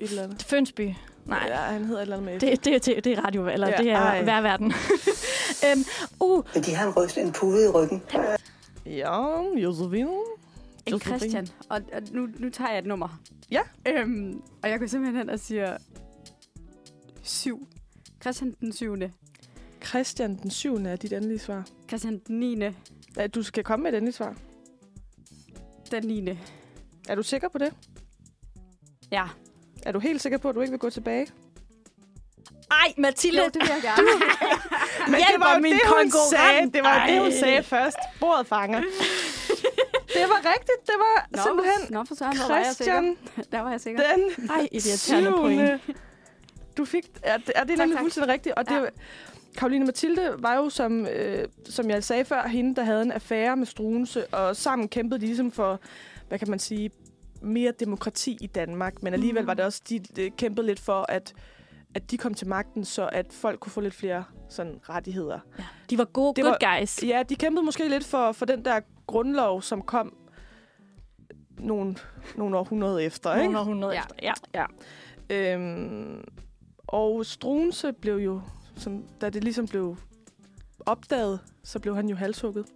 et eller andet. Fønsby. Nej, ja, han hedder et eller andet med. Det, det, det, det er radio, eller ja, det er værverden. um, uh. Men de har en ryst, en pude i ryggen. Ja, Josefine. En Christian. Og, og nu, nu tager jeg et nummer. Ja. Øhm, og jeg går simpelthen hen og siger... Syv. Christian den syvende. Christian den syvende er dit endelige svar. Christian den niende. Ja, du skal komme med et endeligt svar. Den niende. Er du sikker på det? Ja. Er du helt sikker på, at du ikke vil gå tilbage? Ej, Mathilde, jo, det vil jeg gerne. Men det var jo det, hun sagde. Det var Ej. det, hun sagde først. Bordet fanger. Det var rigtigt. Det var nå, simpelthen nå, for søren, Christian. Der var jeg sikker. Den Ej, irriterende point. Du fik... Er det, er det tak, nemlig fuldstændig rigtigt? Og ja. det, Karoline Mathilde var jo, som, øh, som jeg sagde før, hende, der havde en affære med Struensee, og sammen kæmpede de ligesom for, hvad kan man sige, mere demokrati i Danmark. Men alligevel var det også, de, de kæmpede lidt for, at, at de kom til magten, så at folk kunne få lidt flere sådan, rettigheder. Ja. De var gode det good var, guys. Ja, de kæmpede måske lidt for, for den der grundlov, som kom nogle, nogle århundrede efter. Nogle ikke? århundrede ja. efter, ja. ja. Øhm, og Struensee blev jo, som, da det ligesom blev opdaget, så blev han jo halshugget.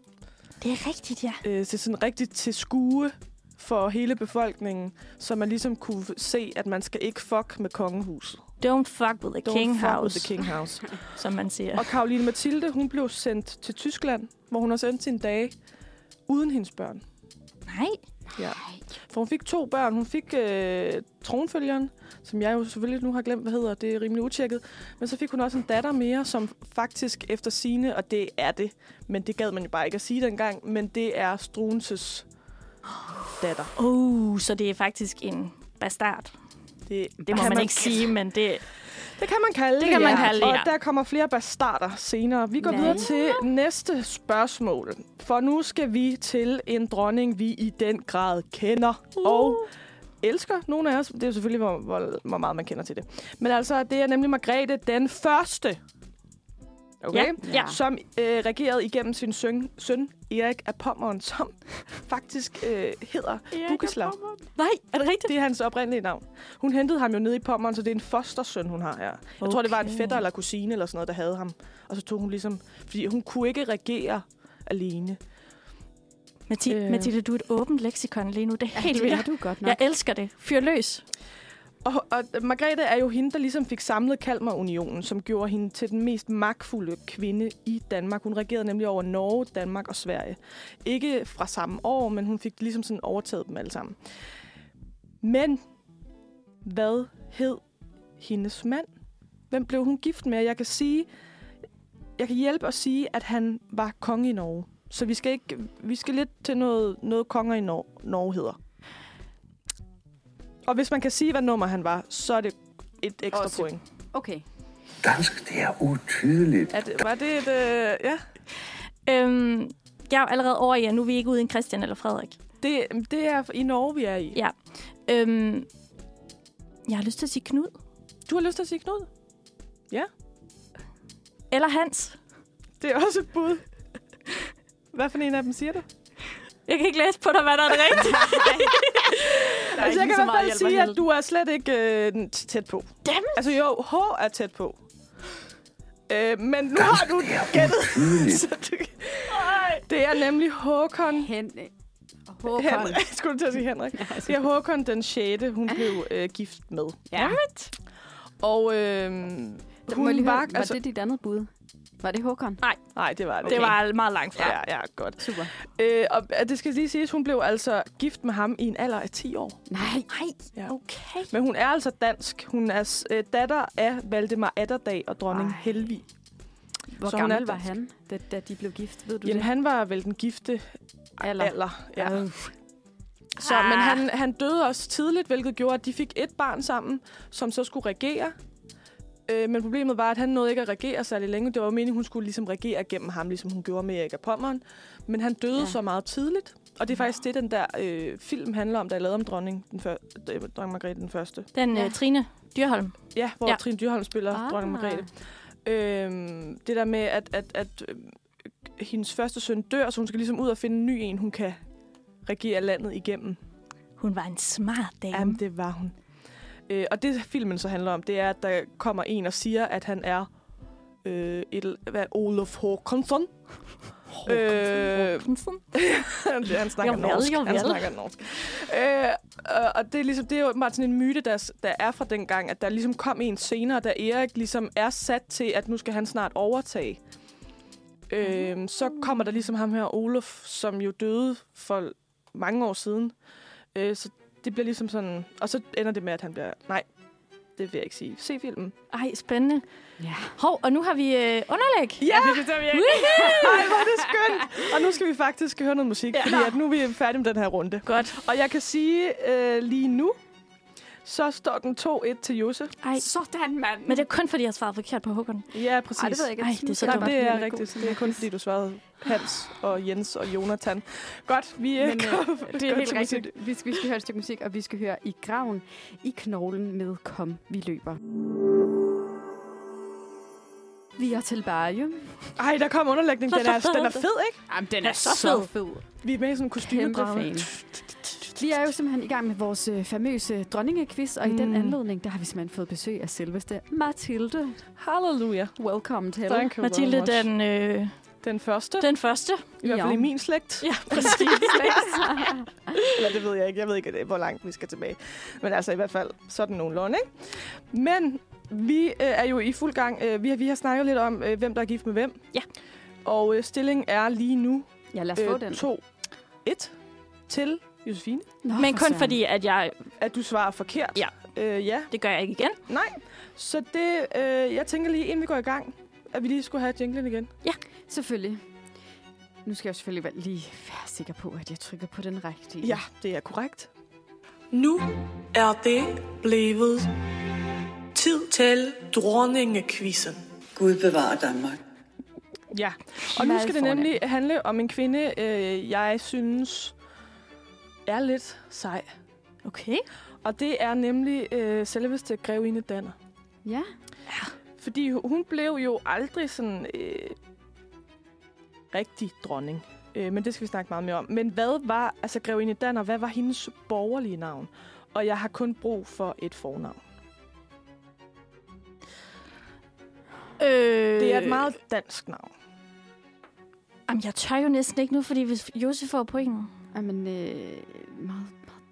Det er rigtigt, ja. Øh, så sådan rigtigt til skue for hele befolkningen, så man ligesom kunne se, at man skal ikke fuck med kongehuset. Don't fuck with the Don't king fuck house. With the king house. Som man siger. Og Karoline Mathilde, hun blev sendt til Tyskland, hvor hun også endte sine dage uden hendes børn. Nej. Ja. For hun fik to børn. Hun fik øh, tronfølgeren, som jeg jo selvfølgelig nu har glemt, hvad hedder. Det er rimelig utjekket. Men så fik hun også en datter mere, som faktisk efter sine, og det er det. Men det gad man jo bare ikke at sige dengang. Men det er Struensees datter. Uh, så det er faktisk en bastard. Det, det må man, man ikke sige, men det... Det kan man kalde det. det kan man kalde det, ja. Og der kommer flere bastarder senere. Vi går ja. videre til næste spørgsmål. For nu skal vi til en dronning, vi i den grad kender uh. og elsker. Nogle af os. Det er jo selvfølgelig, hvor, hvor, hvor meget man kender til det. Men altså, det er nemlig Margrethe den første, okay? ja. Ja. som øh, regerede igennem sin søn, søn Erik af Pommeren, som faktisk øh, hedder Bukeslav. Nej, er det rigtigt? Det er hans oprindelige navn. Hun hentede ham jo ned i Pommeren, så det er en fostersøn, hun har her. Jeg okay. tror, det var en fætter eller kusine eller sådan noget, der havde ham. Og så tog hun ligesom... Fordi hun kunne ikke regere alene. Mathi- øh. Mathilde, du er et åbent leksikon lige nu. Det er helt ja, vildt. Ja, du er godt nok. Jeg elsker det. Fyr løs. Og, og Margrethe er jo hende, der ligesom fik samlet Kalmarunionen, som gjorde hende til den mest magtfulde kvinde i Danmark. Hun regerede nemlig over Norge, Danmark og Sverige. Ikke fra samme år, men hun fik ligesom sådan overtaget dem alle sammen. Men hvad hed hendes mand? Hvem blev hun gift med? Jeg kan sige, jeg kan hjælpe at sige, at han var konge i Norge. Så vi skal ikke, vi skal lidt til noget, noget konger i Norge, Norge hedder. Og hvis man kan sige, hvad nummer han var, så er det et ekstra Også. point. Okay. Dansk, det er utydeligt. Er det, var det et... Øh, ja. Øhm, jeg er jo allerede over i, nu er vi ikke ude i en Christian eller Frederik. Det, det er i Norge, vi er i. Ja. Øhm, jeg har lyst til at sige Knud. Du har lyst til at sige Knud? Ja. Eller Hans. Det er også et bud. Hvad for en af dem siger du? Jeg kan ikke læse på dig, hvad der er det rigtige. Altså, jeg kan i hvert fald sige, at du er slet ikke øh, tæt på. Dammit. Altså jo, H er tæt på. Øh, men nu Dansk, har du gættet. Så du... Det er nemlig Håkon. Henrik. Henrik. Skulle du til at sige Henrik? Ja, det er Håkon den sjette. Hun blev øh, gift med. Dammit. Og øh, hun høre, var... Altså... Var det dit andet bud? Var det Håkon? Nej, nej, det var det. Okay. Det var meget langt fra. Ja, ja, godt. Super. Øh, og det skal lige siges, hun blev altså gift med ham i en alder af ti år. Nej, nej, ja. okay. Men hun er altså dansk. Hun er øh, datter af Valdemar Atterdag og dronning Ej. Helvig. Hvor Så gammel var han, da, da de blev gift? Ved du Jamen, det? han var vel den gifte alder. alder ja. Ja. Så, ah. Men han, han døde også tidligt, hvilket gjorde, at de fik et barn sammen, som så skulle regere. Men problemet var, at han nåede ikke at regere særlig længe. Det var jo meningen, hun skulle ligesom regere gennem ham, ligesom hun gjorde med Erik af Pommeren. Men han døde ja. så meget tidligt. Og det er faktisk det, den der øh, film handler om, der er lavet om dronning, den før, øh, dronning Margrethe den første. Den ja. øh, Trine Dyrholm. Ja, hvor ja. Trine Dyrholm spiller ah. dronning Margrethe. Øhm, det der med, at, at, at øh, hendes første søn dør, så hun skal ligesom ud og finde en ny en, hun kan regere landet igennem. Hun var en smart dame. Jamen, det var hun. Øh, og det filmen så handler om, det er, at der kommer en og siger, at han er øh, et, hvad, Olof Håkonsson. Håkonsson? Øh, han snakker norsk. Han snakker norsk. Øh, og det er, ligesom, det er jo meget sådan en myte, der, der er fra dengang, at der ligesom kom en senere, da Erik ligesom er sat til, at nu skal han snart overtage. Øh, mm. Så kommer der ligesom ham her, Olof, som jo døde for mange år siden. Øh, så det bliver ligesom sådan... Og så ender det med, at han bliver... Nej, det vil jeg ikke sige. Se filmen. Ej, spændende. Ja. Hov, og nu har vi øh, underlæg. Ja! Ja, det er vi ikke. Ej, hvor er det skønt. Og nu skal vi faktisk høre noget musik, ja. fordi at nu er vi færdige med den her runde. Godt. Og jeg kan sige øh, lige nu, så står den to et til Jose. Ej, sådan mand. Men det er kun, fordi jeg svarede forkert på Håkon. Ja, præcis. Ej, det ved jeg ikke. Ej, det er så dumt. Det er rigtigt. Det er kun, fordi du svarede Hans og Jens og Jonathan. Godt, vi er... Men, øh, det er helt rigtigt. Vi skal, vi skal høre et stykke musik, og vi skal høre I graven, i knoglen med Kom, vi løber. Vi er tilbage. Ej, der kom underlægning. Den er, den er fed, ikke? Jamen, den er så, så fed. Vi er med i sådan en kostymedrag. Vi er jo simpelthen i gang med vores øh, famøse dronningequiz, og mm. i den anledning, der har vi simpelthen fået besøg af selveste Mathilde. Halleluja. Welcome til. Thank you Mathilde, very much. den, øh, den første. Den første. I hvert fald i min slægt. Ja, præcis. Eller det ved jeg ikke. Jeg ved ikke, hvor langt vi skal tilbage. Men altså i hvert fald sådan nogenlunde, ikke? Men vi øh, er jo i fuld gang. Øh, vi, har, vi har snakket lidt om, øh, hvem der er gift med hvem. Ja. Og øh, stillingen er lige nu ja, lad os øh, få den. to et til... Josefine. Nå, men kun for fordi, at jeg... At du svarer forkert. Ja. Øh, ja. Det gør jeg ikke igen. Nej. Så det... Øh, jeg tænker lige, inden vi går i gang, at vi lige skulle have jinglen igen. Ja, selvfølgelig. Nu skal jeg selvfølgelig lige være sikker på, at jeg trykker på den rigtige. Ja, det er korrekt. Nu er det blevet tid til dronningekvidsen. Gud bevarer Danmark. Ja. Og nu skal det nemlig handle om en kvinde, øh, jeg synes... er lidt sej. Okay. Og det er nemlig øh, selveste Grevinde Danner. Ja. Ja. Fordi hun blev jo aldrig sådan øh, rigtig dronning. Øh, men det skal vi snakke meget mere om. Men hvad var, altså Grevinde Danner, hvad var hendes borgerlige navn? Og jeg har kun brug for et fornavn. Øh... Det er et meget dansk navn. Jamen, jeg tør jo næsten ikke nu, fordi hvis Josef får pointen... Jamen, øh, meget, meget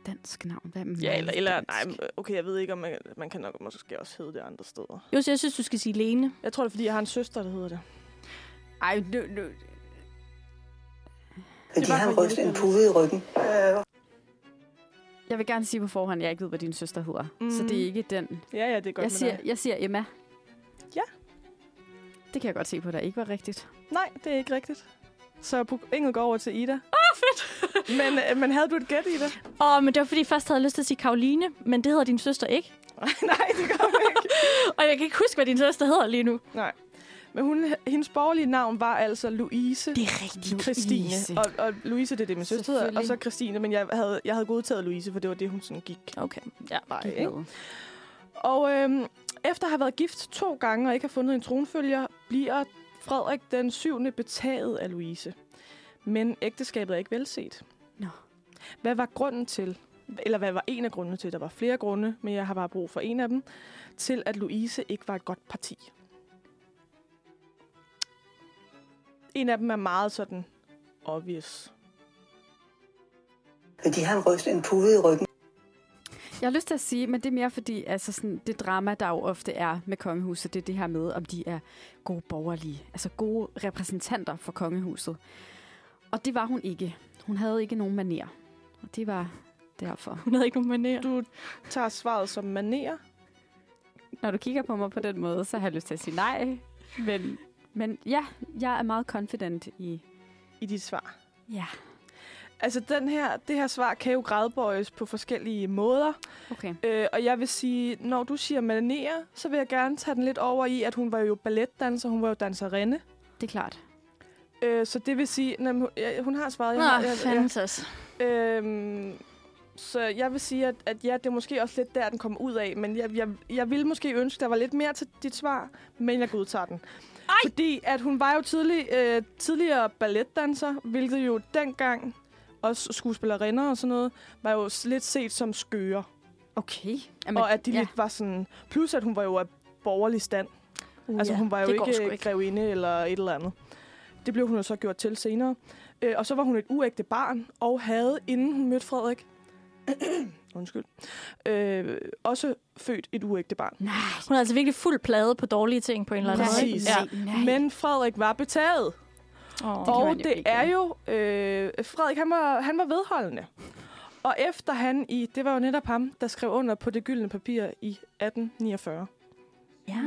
dansk navn. Hvad er ja, eller, eller nej, okay, jeg ved ikke, om man, man kan nok måske også hedde det andre steder. Jo, så jeg synes, du skal sige Lene. Jeg tror, det er, fordi jeg har en søster, der hedder det. Ej, nu... nu. Fordi han har rystet en pude i ryggen. Jeg vil gerne sige på forhånd, at jeg ikke ved, hvad din søster hedder. Mm. Så det er ikke den. Ja, ja, det er godt jeg med siger, jeg siger Emma. Ja. Det kan jeg godt se på, at der ikke var rigtigt. Nej, det er ikke rigtigt. Så Inget går over til Ida. men, men havde du et gæt i det? Åh, oh, men det var, fordi jeg først havde lyst til at sige Karoline, men det hedder din søster ikke. Nej, det gør hun ikke. Og jeg kan ikke huske, hvad din søster hedder lige nu. Nej. Men hun, hendes borgerlige navn var altså Louise. Det er rigtigt. Christine. Louise. Og, og Louise, det er det, min søster hedder. Og så Christine, men jeg havde, jeg havde godtaget Louise, for det var det, hun sådan gik. Okay, ja. Bare, gik ikke? Og øhm, efter at have været gift to gange og ikke har fundet en tronfølger, bliver Frederik den syvende betaget af Louise. Men ægteskabet er ikke velset. Nå. No. Hvad var grunden til, eller hvad var en af grundene til, der var flere grunde, men jeg har bare brug for en af dem, til at Louise ikke var et godt parti? En af dem er meget sådan obvious. De har rystet en pude i ryggen. Jeg har lyst til at sige, men det er mere fordi, altså sådan, det drama, der jo ofte er med kongehuset, det er det her med, om de er gode borgerlige, altså gode repræsentanter for kongehuset. Og det var hun ikke. Hun havde ikke nogen manerer. Og det var derfor. Hun havde ikke nogen manerer. Du tager svaret som manerer. Når du kigger på mig på den måde, så har jeg lyst til at sige nej. Men, men ja, jeg er meget confident i... I dit svar? Ja. Altså, den her, det her svar kan jo gradbøjes på forskellige måder. Okay. Øh, og jeg vil sige, når du siger manerer, så vil jeg gerne tage den lidt over i, at hun var jo balletdanser, hun var jo danserinde. Det er klart. Øh, så det vil sige, nej, hun, ja, hun har svaret. Nå, jeg, jeg, fantastisk. Jeg, øhm, så jeg vil sige, at, at ja, det er måske også lidt der, den kommer ud af. Men jeg, jeg, jeg ville måske ønske, der var lidt mere til dit svar, men jeg godtager den. Ej! Fordi at hun var jo tidlig, øh, tidligere balletdanser, hvilket jo dengang... også skuespillerinder og sådan noget, var jo lidt set som skøre. Okay. Jamen, og at de ja. lidt var sådan... Plus at hun var jo af borgerlig stand. Uh, altså hun var jo ikke grevinde eller et eller andet. Det blev hun jo så gjort til senere. Øh, og så var hun et uægte barn, og havde, inden hun mødte Frederik... Undskyld. Øh, også født et uægte barn. Nej. Hun er altså virkelig fuld plade på dårlige ting på en eller anden måde. Præcis. Ja. Men Frederik var betaget. Oh, og det, det er jo... Øh, Frederik, han var, han var vedholdende. Og efter han i... Det var jo netop ham, der skrev under på det gyldne papir i atten niogfyrre. Ja.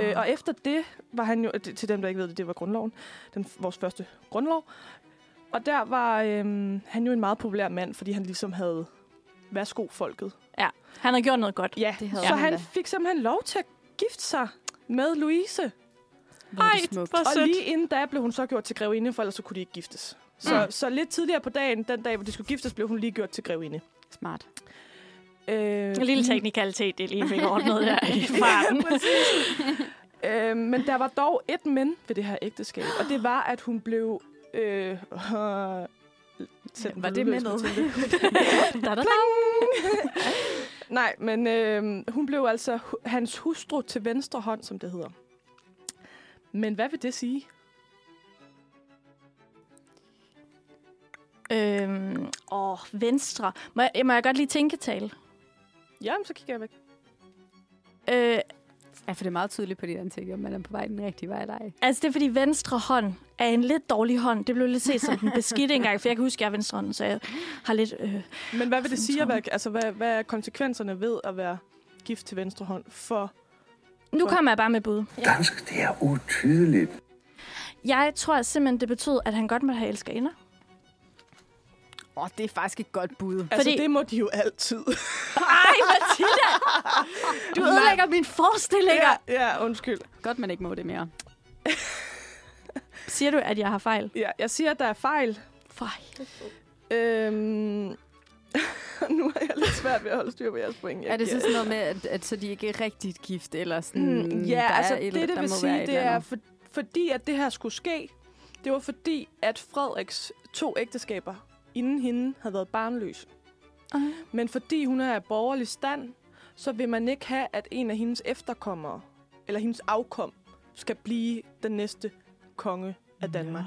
Øh, og efter det var han jo... Til dem, der ikke ved det, det var grundloven. Den, vores første grundlov. Og der var øh, han jo en meget populær mand, fordi han ligesom havde... Værsgo, folket. Ja, han havde gjort noget godt. Ja, det så han da. fik simpelthen lov til at gifte sig med Louise. Ej, og lige inden da blev hun så gjort til grevinde, for ellers så kunne de ikke giftes. Så, mm. så lidt tidligere på dagen, den dag, hvor de skulle giftes, blev hun lige gjort til grevinde. Smart. Øh, en lille teknikalitet, det lige fik ordnet der i farten. Ja, øh, men der var dog et men ved det her ægteskab, og det var, at hun blev... Øh, øh, Var det med noget? Nej, men øh, hun blev altså hu- hans hustru til venstre hånd, som det hedder. Men hvad vil det sige? Øhm, åh, venstre. Må jeg, må jeg godt lige tænketale? Jamen, så kigger jeg væk. Øh, Ja, for det er meget tydeligt på de der ting, om man er på vej den rigtige vej eller ej. Altså, det er fordi venstre hånd er en lidt dårlig hånd. Det blev lidt set som den beskidte engang, for jeg kan huske, at jeg er venstre hånd, så jeg har lidt... Øh, Men hvad vil det sige? Hvad, altså, hvad, hvad er konsekvenserne ved at være gift til venstre hånd for... Nu kommer jeg bare med bud. Ja. Dansk, det er utydeligt. Jeg tror simpelthen, det betød, at han godt måtte have elskerinder. Åh, oh, det er faktisk et godt bud. Fordi... Altså, det må de jo altid. Ej, Mathilde! Du ødelægger mine forestillinger. Ja, ja, undskyld. Godt, man ikke må det mere. Siger du, at jeg har fejl? Ja, jeg siger, at der er fejl. Fejl. Øhm... nu er jeg lidt svært ved at holde styr på jeres point. Er det så sådan noget med, at, at så de ikke er rigtigt gift? Eller sådan, mm, ja, altså et, det, det vil sige, det er for, fordi, at det her skulle ske. Det var fordi, at Frederiks to ægteskaber... inden hende havde været barnløs. Uh-huh. Men fordi hun er af borgerlig stand, så vil man ikke have, at en af hendes efterkommere, eller hendes afkom, skal blive den næste konge af Danmark.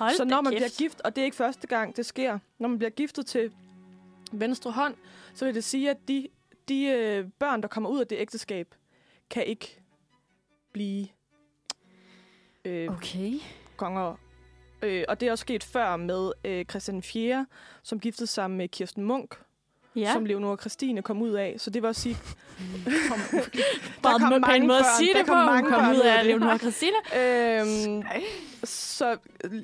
Ja. Så når man kæft. bliver gift, og det er ikke første gang, det sker, når man bliver giftet til venstre hånd, så vil det sige, at de, de øh, børn, der kommer ud af det ægteskab, kan ikke blive øh, okay. konger. Øh, og det er også sket før med øh, Christian den fjerde, som giftede sig med Kirsten Munk, ja. som Leonora Christine kom ud af. Så det var at sige... Bare kom mange børn, sige det der på, kom mange kom ud af Leonora Christine. øhm, så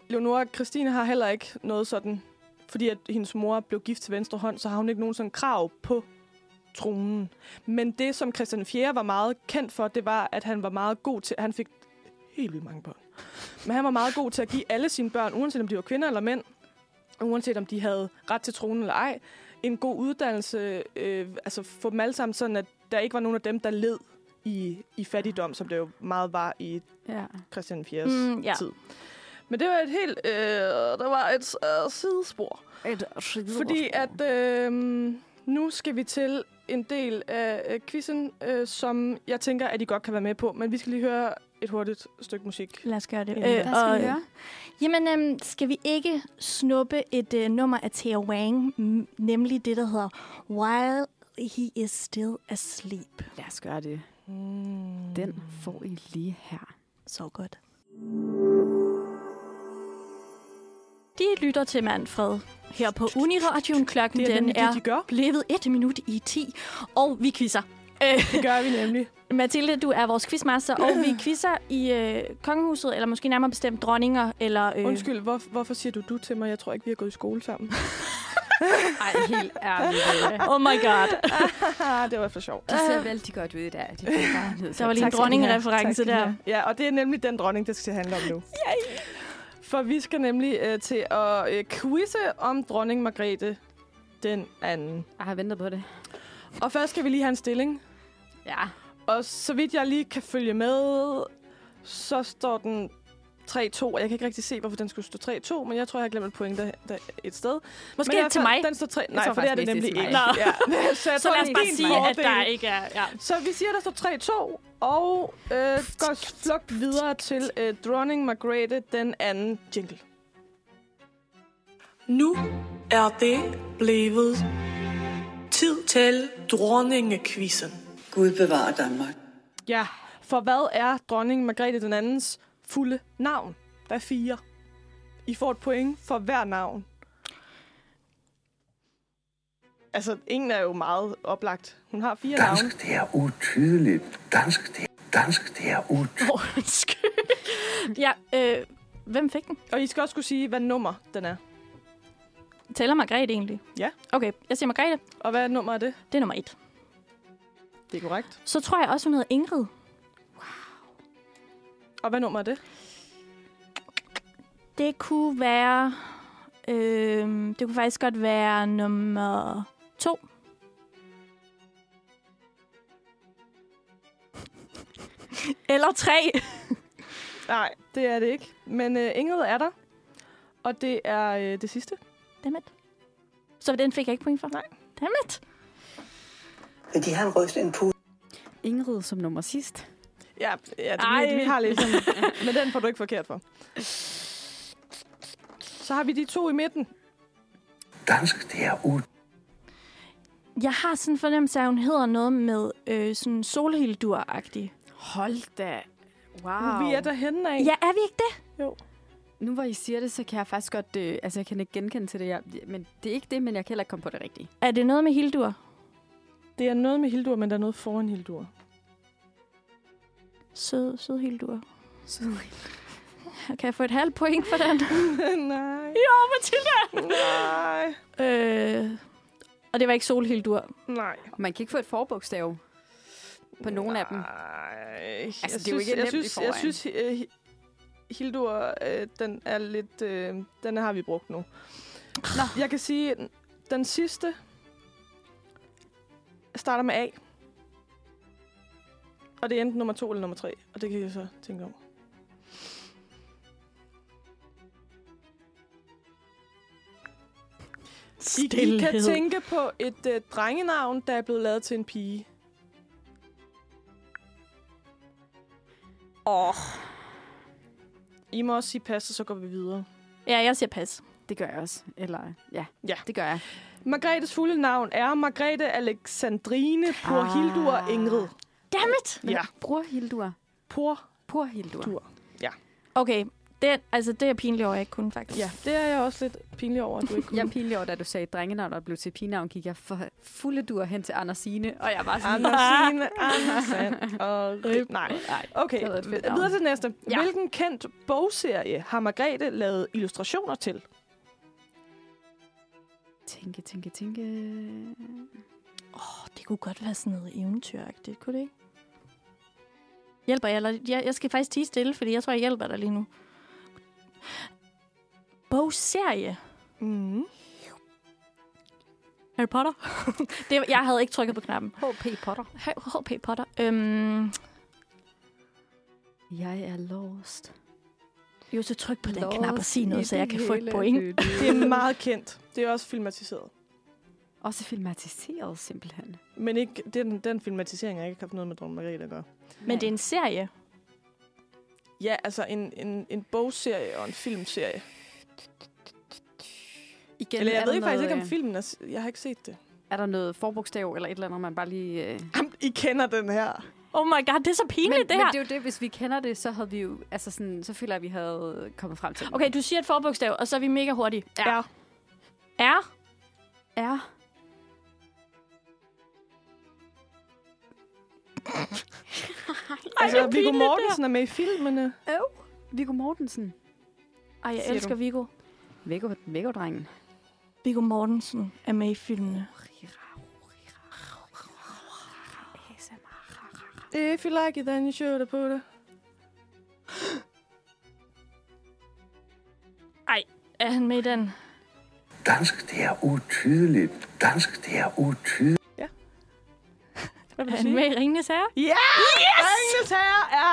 Leonora Christine har heller ikke noget sådan... Fordi at hendes mor blev gift til venstre hånd, så har hun ikke nogen sådan krav på tronen. Men det, som Christian den fjerde var meget kendt for, det var, at han var meget god til... Han fik helt vildt mange børn. Men han var meget god til at give alle sine børn, uanset om de var kvinder eller mænd, uanset om de havde ret til tronen eller ej, en god uddannelse, øh, altså få dem alle sammen sådan, at der ikke var nogen af dem, der led i, i fattigdom, som det jo meget var i ja. Christian den fjerdes mm, ja. tid. Men det var et helt, øh, der var et øh, sidespor. Et sidespor. Fordi at øh, nu skal vi til en del af quizzen, øh, som jeg tænker, at I godt kan være med på, men vi skal lige høre et hurtigt stykke musik. Lad os gøre det. Ja, øh, skal og, vi høre. Jamen, øhm, skal vi ikke snuppe et øh, nummer af Thea Wang, m- nemlig det, der hedder While He Is Still Asleep. Lad os gøre det. Mm. Den får I lige her. Så godt. De lytter til Manfred her på Uniradioen. Klokken det er, den, den, er det, de blevet et minut i ti, og vi quizzer. Det gør vi nemlig. Mathilde, du er vores quizmaster, og vi quizzer i øh, kongehuset, eller måske nærmere bestemt dronninger, eller... Øh... Undskyld, hvor, hvorfor siger du du til mig? Jeg tror ikke, vi har gået i skole sammen. Ej, helt ærligt. Oh my god. Det var for sjovt. De ser vældig godt ud der. De bare der var lige en dronningereference der. Ja, og det er nemlig den dronning, det skal handle om nu. Yay. For vi skal nemlig øh, til at øh, quizze om dronning Margrethe den anden. Jeg har ventet på det. Og først skal vi lige have en stilling. Ja. Og så vidt jeg lige kan følge med, så står den tre to, og jeg kan ikke rigtig se, hvorfor den skulle stå tre to, men jeg tror, jeg har glemt et point der, der et sted. Måske er det til mig? Den står tre, nej, for det er det nemlig ikke. Ja. Så, så lad os bare sige, fordel, at der ikke er... Ja. Så vi siger, der står tre to, og øh, går flugt videre til øh, Dronning Margrethe den anden jingle. Nu er det blevet tid til dronningekvissen. Gud bevare Danmark. Ja, for hvad er dronning Margrethe den andens fulde navn? Der er fire. I får et point for hver navn. Altså, ingen er jo meget oplagt. Hun har fire dansk, navne. Dansk, det er utydeligt. Dansk, det er, dansk, det er utydeligt. Ja, øh, hvem fik den? Og I skal også kunne sige, hvad nummer den er. Tæller Margrethe egentlig? Ja. Okay, jeg siger Margrethe. Og hvad nummer er det? Det er nummer et. Det er korrekt. Så tror jeg også, hun hedder Ingrid. Wow. Og hvad nummer er det? Det kunne være... Øh, det kunne faktisk godt være nummer to. Eller tre. Nej, det er det ikke. Men øh, Ingrid er der. Og det er øh, det sidste. Dammit. Så den fik jeg ikke point for? Nej. Dammit. De har rystet en pude. Ingrid som nummer sidst. Ja, ja det, vi, vi har lidt. Men den får du ikke forkert for. Så har vi de to i midten. Dansk, det er ud. Jeg har sådan en fornemmelse af, at hun hedder noget med øh, sådan solhildur-agtig. Hold da. Wow. Nu vi er derhenne af. Ja, er vi ikke det? Jo. Nu hvor I siger det, så kan jeg faktisk godt... Øh, altså, jeg kan ikke genkende til det. Jeg, men det er ikke det, men jeg kan heller ikke komme på det rigtige. Er det noget med hildur? Det er noget med hildur, men der er noget foran hildur. Sød, sød hildur. Sød hildur. Kan jeg få et halvt point for den? Nej. Jo, Mathilde! Nej. Øh, og det var ikke solhildur. Nej. Og man kan ikke få et forbogstav på nogen af dem. Nej. Altså, det er jo ikke nemt i forvejen. Jeg synes, hildur, øh, den er lidt... Øh, den har vi brugt nu. Nå. Jeg kan sige, den sidste... Jeg starter med A. Og det er enten nummer to eller nummer tre. Og det kan jeg så tænke over. Stilhed. I kan tænke på et øh, drengenavn, der er blevet lavet til en pige. Åh. Oh. I må også sige pas, og så går vi videre. Ja, jeg siger pas. Det gør jeg også. Eller, ja, ja. Det gør jeg. Margrethes fulde navn er Margrethe Alexandrine Purhildur ah. Ingrid. Dammit! Ja. Purhildur. Pur. Purhildur. Ja. Okay, det, altså, det er jeg pinlig over, jeg ikke kunne, faktisk. Ja, det er jeg også lidt pinlig over, at du ikke kunne. Jeg er pinlig over, da du sagde drengenavn, og blev til pigenavn, gik jeg for fulde dur hen til Andersine, og jeg var sådan... Andersine, Andersen og Rip. Nej, nej. Okay, videre til næste. Ja. Hvilken kendt bogserie har Margrethe lavet illustrationer til? Tænke, tænke, tænke... Åh, oh, det kunne godt være sådan noget eventyragtigt, kunne det ikke? Hjælper jeg? Eller, jeg, jeg skal faktisk tie stille, fordi jeg tror, jeg hjælper dig lige nu. Bogserie? Mm. Harry Potter? det, jeg havde ikke trykket på knappen. H P Potter. H P Potter. Øhm. Jeg er lost. Jo, så tryk på den Lord, knap og sig noget, så jeg kan få et point. Det er meget kendt. Det er også filmatiseret. Også filmatiseret, simpelthen. Men ikke, den, den filmatisering har ikke haft noget med Dronning Margrethe at gøre. Men nej. Det er en serie? Ja, altså en, en, en bogserie og en filmserie. Igen, eller jeg ved ikke, faktisk ikke, om filmen er... Jeg har ikke set det. Er der noget forbogstav eller et eller andet, man bare lige... Øh... Jamen, I kender den her... Oh my god, det er så pinligt, men, det her. Men det er jo det, hvis vi kender det, så havde vi jo... Altså sådan, så føler jeg, at vi havde kommet frem til det. Okay, du siger et forbogstav, og så er vi mega hurtige. R. R? R. Altså, Viggo Mortensen der. Er med i filmene. Øv. Oh. Viggo Mortensen. Ej, jeg siger elsker du? Viggo. Viggo, Viggo-drengen. Viggo Mortensen er med i filmene. If you like it, then you should put it. Ej, er han med i den? Dansk, det er utydeligt. Dansk, det er utydeligt. Ja. Er han med i Ringens Herre? Ja! Yes! Ringens Herre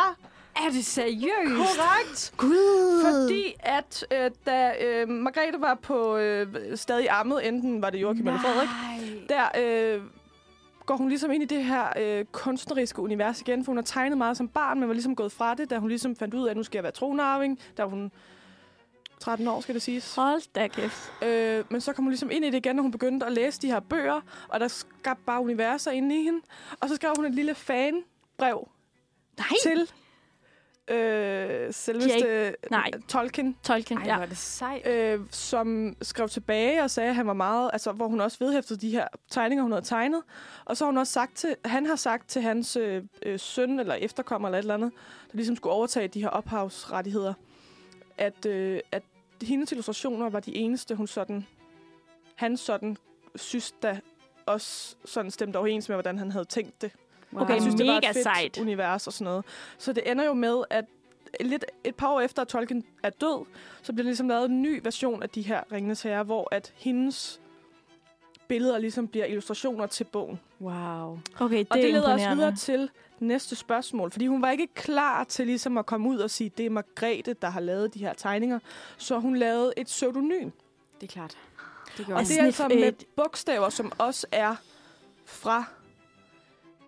er Er det seriøst? Korrekt! Gud! Fordi at øh, da øh, Margrethe var på øh, stadig ammet, enten var det Joachim eller Frederik, der øh, går hun ligesom ind i det her øh, kunstneriske univers igen, for hun har tegnet meget som barn, men var ligesom gået fra det, da hun ligesom fandt ud af, at nu skal jeg være tronarving, da hun... tretten år, skal det siges. Hold da kæft. Øh, men så kom hun ligesom ind i det igen, når hun begyndte at læse de her bøger, og der skabte bare universer inde i hende. Og så skrev hun et lille fanbrev Nej. til øh, selveste Nej. Tolkien. Tolkien, Ej, ja. Var det sejt. Øh, som skrev tilbage og sagde, at han var meget... Altså, hvor hun også vedhæftede de her tegninger, hun havde tegnet. Og så har hun også sagt til... Han har sagt til hans øh, søn, eller efterkommer, eller et eller andet, der ligesom skulle overtage de her ophavsrettigheder, at, øh, at hendes illustrationer var de eneste, hun sådan, han sådan synes, der også sådan stemte overens med, hvordan han havde tænkt det. Wow. Okay, han synes, mega det var et fedt sejt univers og sådan noget. Så det ender jo med, at lidt et par år efter, at Tolkien er død, så bliver der ligesom lavet en ny version af de her Ringens Herre, hvor at hendes billeder ligesom bliver illustrationer til bogen. Wow. Okay, det og det leder os videre til næste spørgsmål, fordi hun var ikke klar til ligesom at komme ud og sige, det er Margrethe, der har lavet de her tegninger, så hun lavede et pseudonym. Det er klart. Det og det er altså med bogstaver, som også er fra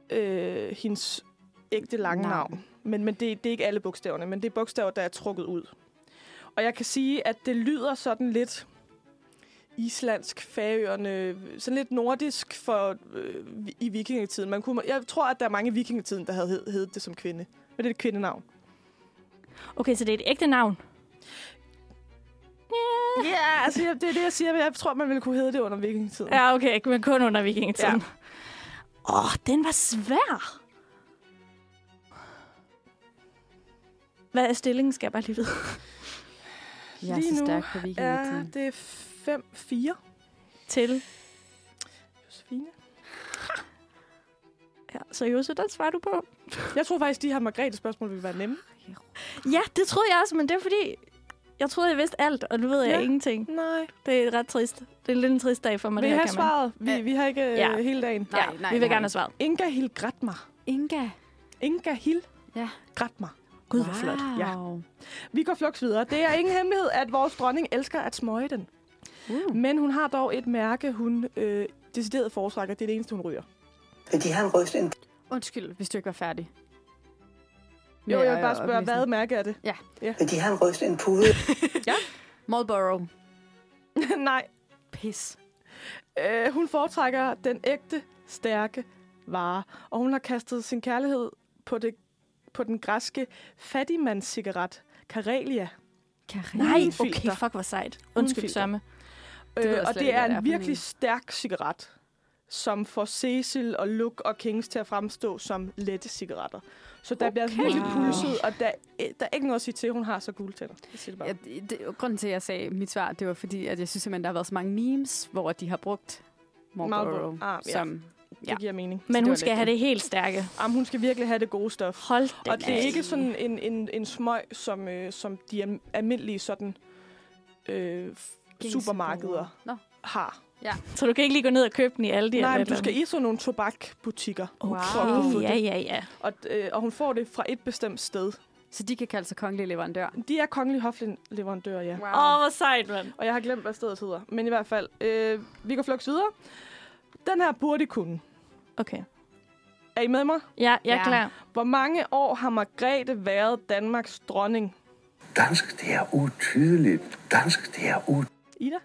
øh, hendes ægte lange navn. Men, men det, det er ikke alle bogstaverne, men det er bogstaver, der er trukket ud. Og jeg kan sige, at det lyder sådan lidt... islandsk, Færøerne, sådan lidt nordisk for øh, i vikingetiden. Man kunne, jeg tror, at der er mange i vikingetiden, der havde hed, hed det som kvinde. Men det er et kvindenavn. Okay, så det er et ægte navn? Ja, yeah. yeah, altså, det er det, jeg siger. Men jeg tror, man ville kunne hedde det under vikingetiden. Ja, okay, men kun under vikingetiden. Åh, ja. oh, den var svær! Hvad er stillingen, skal jeg bare lige vide? Jeg er så stærk på vikingetiden. Ja, det er f- fem fire til Josefine. Ja, så Jose, der svarer du på. Jeg tror faktisk, de her Margrethe spørgsmål ville være nemme. Ja, det troede jeg også, men det er fordi, jeg troede, jeg vidste alt, og nu ved jeg ja. ingenting. Nej. Det er ret trist. Det er lidt en trist dag for mig. Vi har svaret. Vi, vi har ikke ja. hele dagen. Nej, ja, nej, vi vil nej. gerne have svaret. Inga Hilgratma. Inga. Inga Hilgratma. Gud, wow. Hvor flot. Ja. Vi går fluks videre. Det er ingen hemmelighed, at vores dronning elsker at smøge den. Uh. Men hun har dog et mærke, hun øh, decideret foretrækker. Det er det eneste, hun ryger. Fordi han ryster en... Undskyld, hvis du ikke var færdig. Jo, jeg vil bare spørge, hvad mærke er det? Ja. ja. Fordi han ryster en pude. ja. Marlboro. Nej. Pis. Øh, hun foretrækker den ægte, stærke vare. Og hun har kastet sin kærlighed på, det, på den græske fattigmandscigaret Karelia. Karelia. Nej, okay, fuck, hvor sejt. Undskyld, Sømme. Øh, og det er en er virkelig stærk cigaret, som får Cecil og Luke og Kings til at fremstå som lette cigaretter. Så der okay. bliver virkelig pulset, og der, der er ikke noget at sige til, at hun har så gule tænder. Ja, grunden til, at jeg sagde mit svar, det var fordi, at jeg synes simpelthen, der har været så mange memes, hvor de har brugt Marlboro ah, ja. som... Det ja. giver mening. Men hun skal lækker. have det helt stærke. Jamen, hun skal virkelig have det gode stof. Hold og det er af. ikke sådan en, en, en smøg, som, øh, som de almindelige sådan, øh, supermarkeder no. har. Ja. Så du kan ikke lige gå ned og købe den i alle de her. Nej, men du skal i sådan nogle tobakbutikker. Okay. Wow. Ja, ja, ja. Og, øh, og hun får det fra et bestemt sted. Så de kan kalde sig kongelige leverandører? De er kongelige hofleverandører, ja. Åh, wow. oh, hvor sejt, mand. Og jeg har glemt, hvad stedet hedder. Men i hvert fald, øh, vi går flux videre. Den her burde kunne. Okay. Er I med mig? Ja, jeg er ja. klar. Hvor mange år har Margrethe været Danmarks dronning? Dansk, det er utydeligt. Dansk, det er utydeligt. Ida?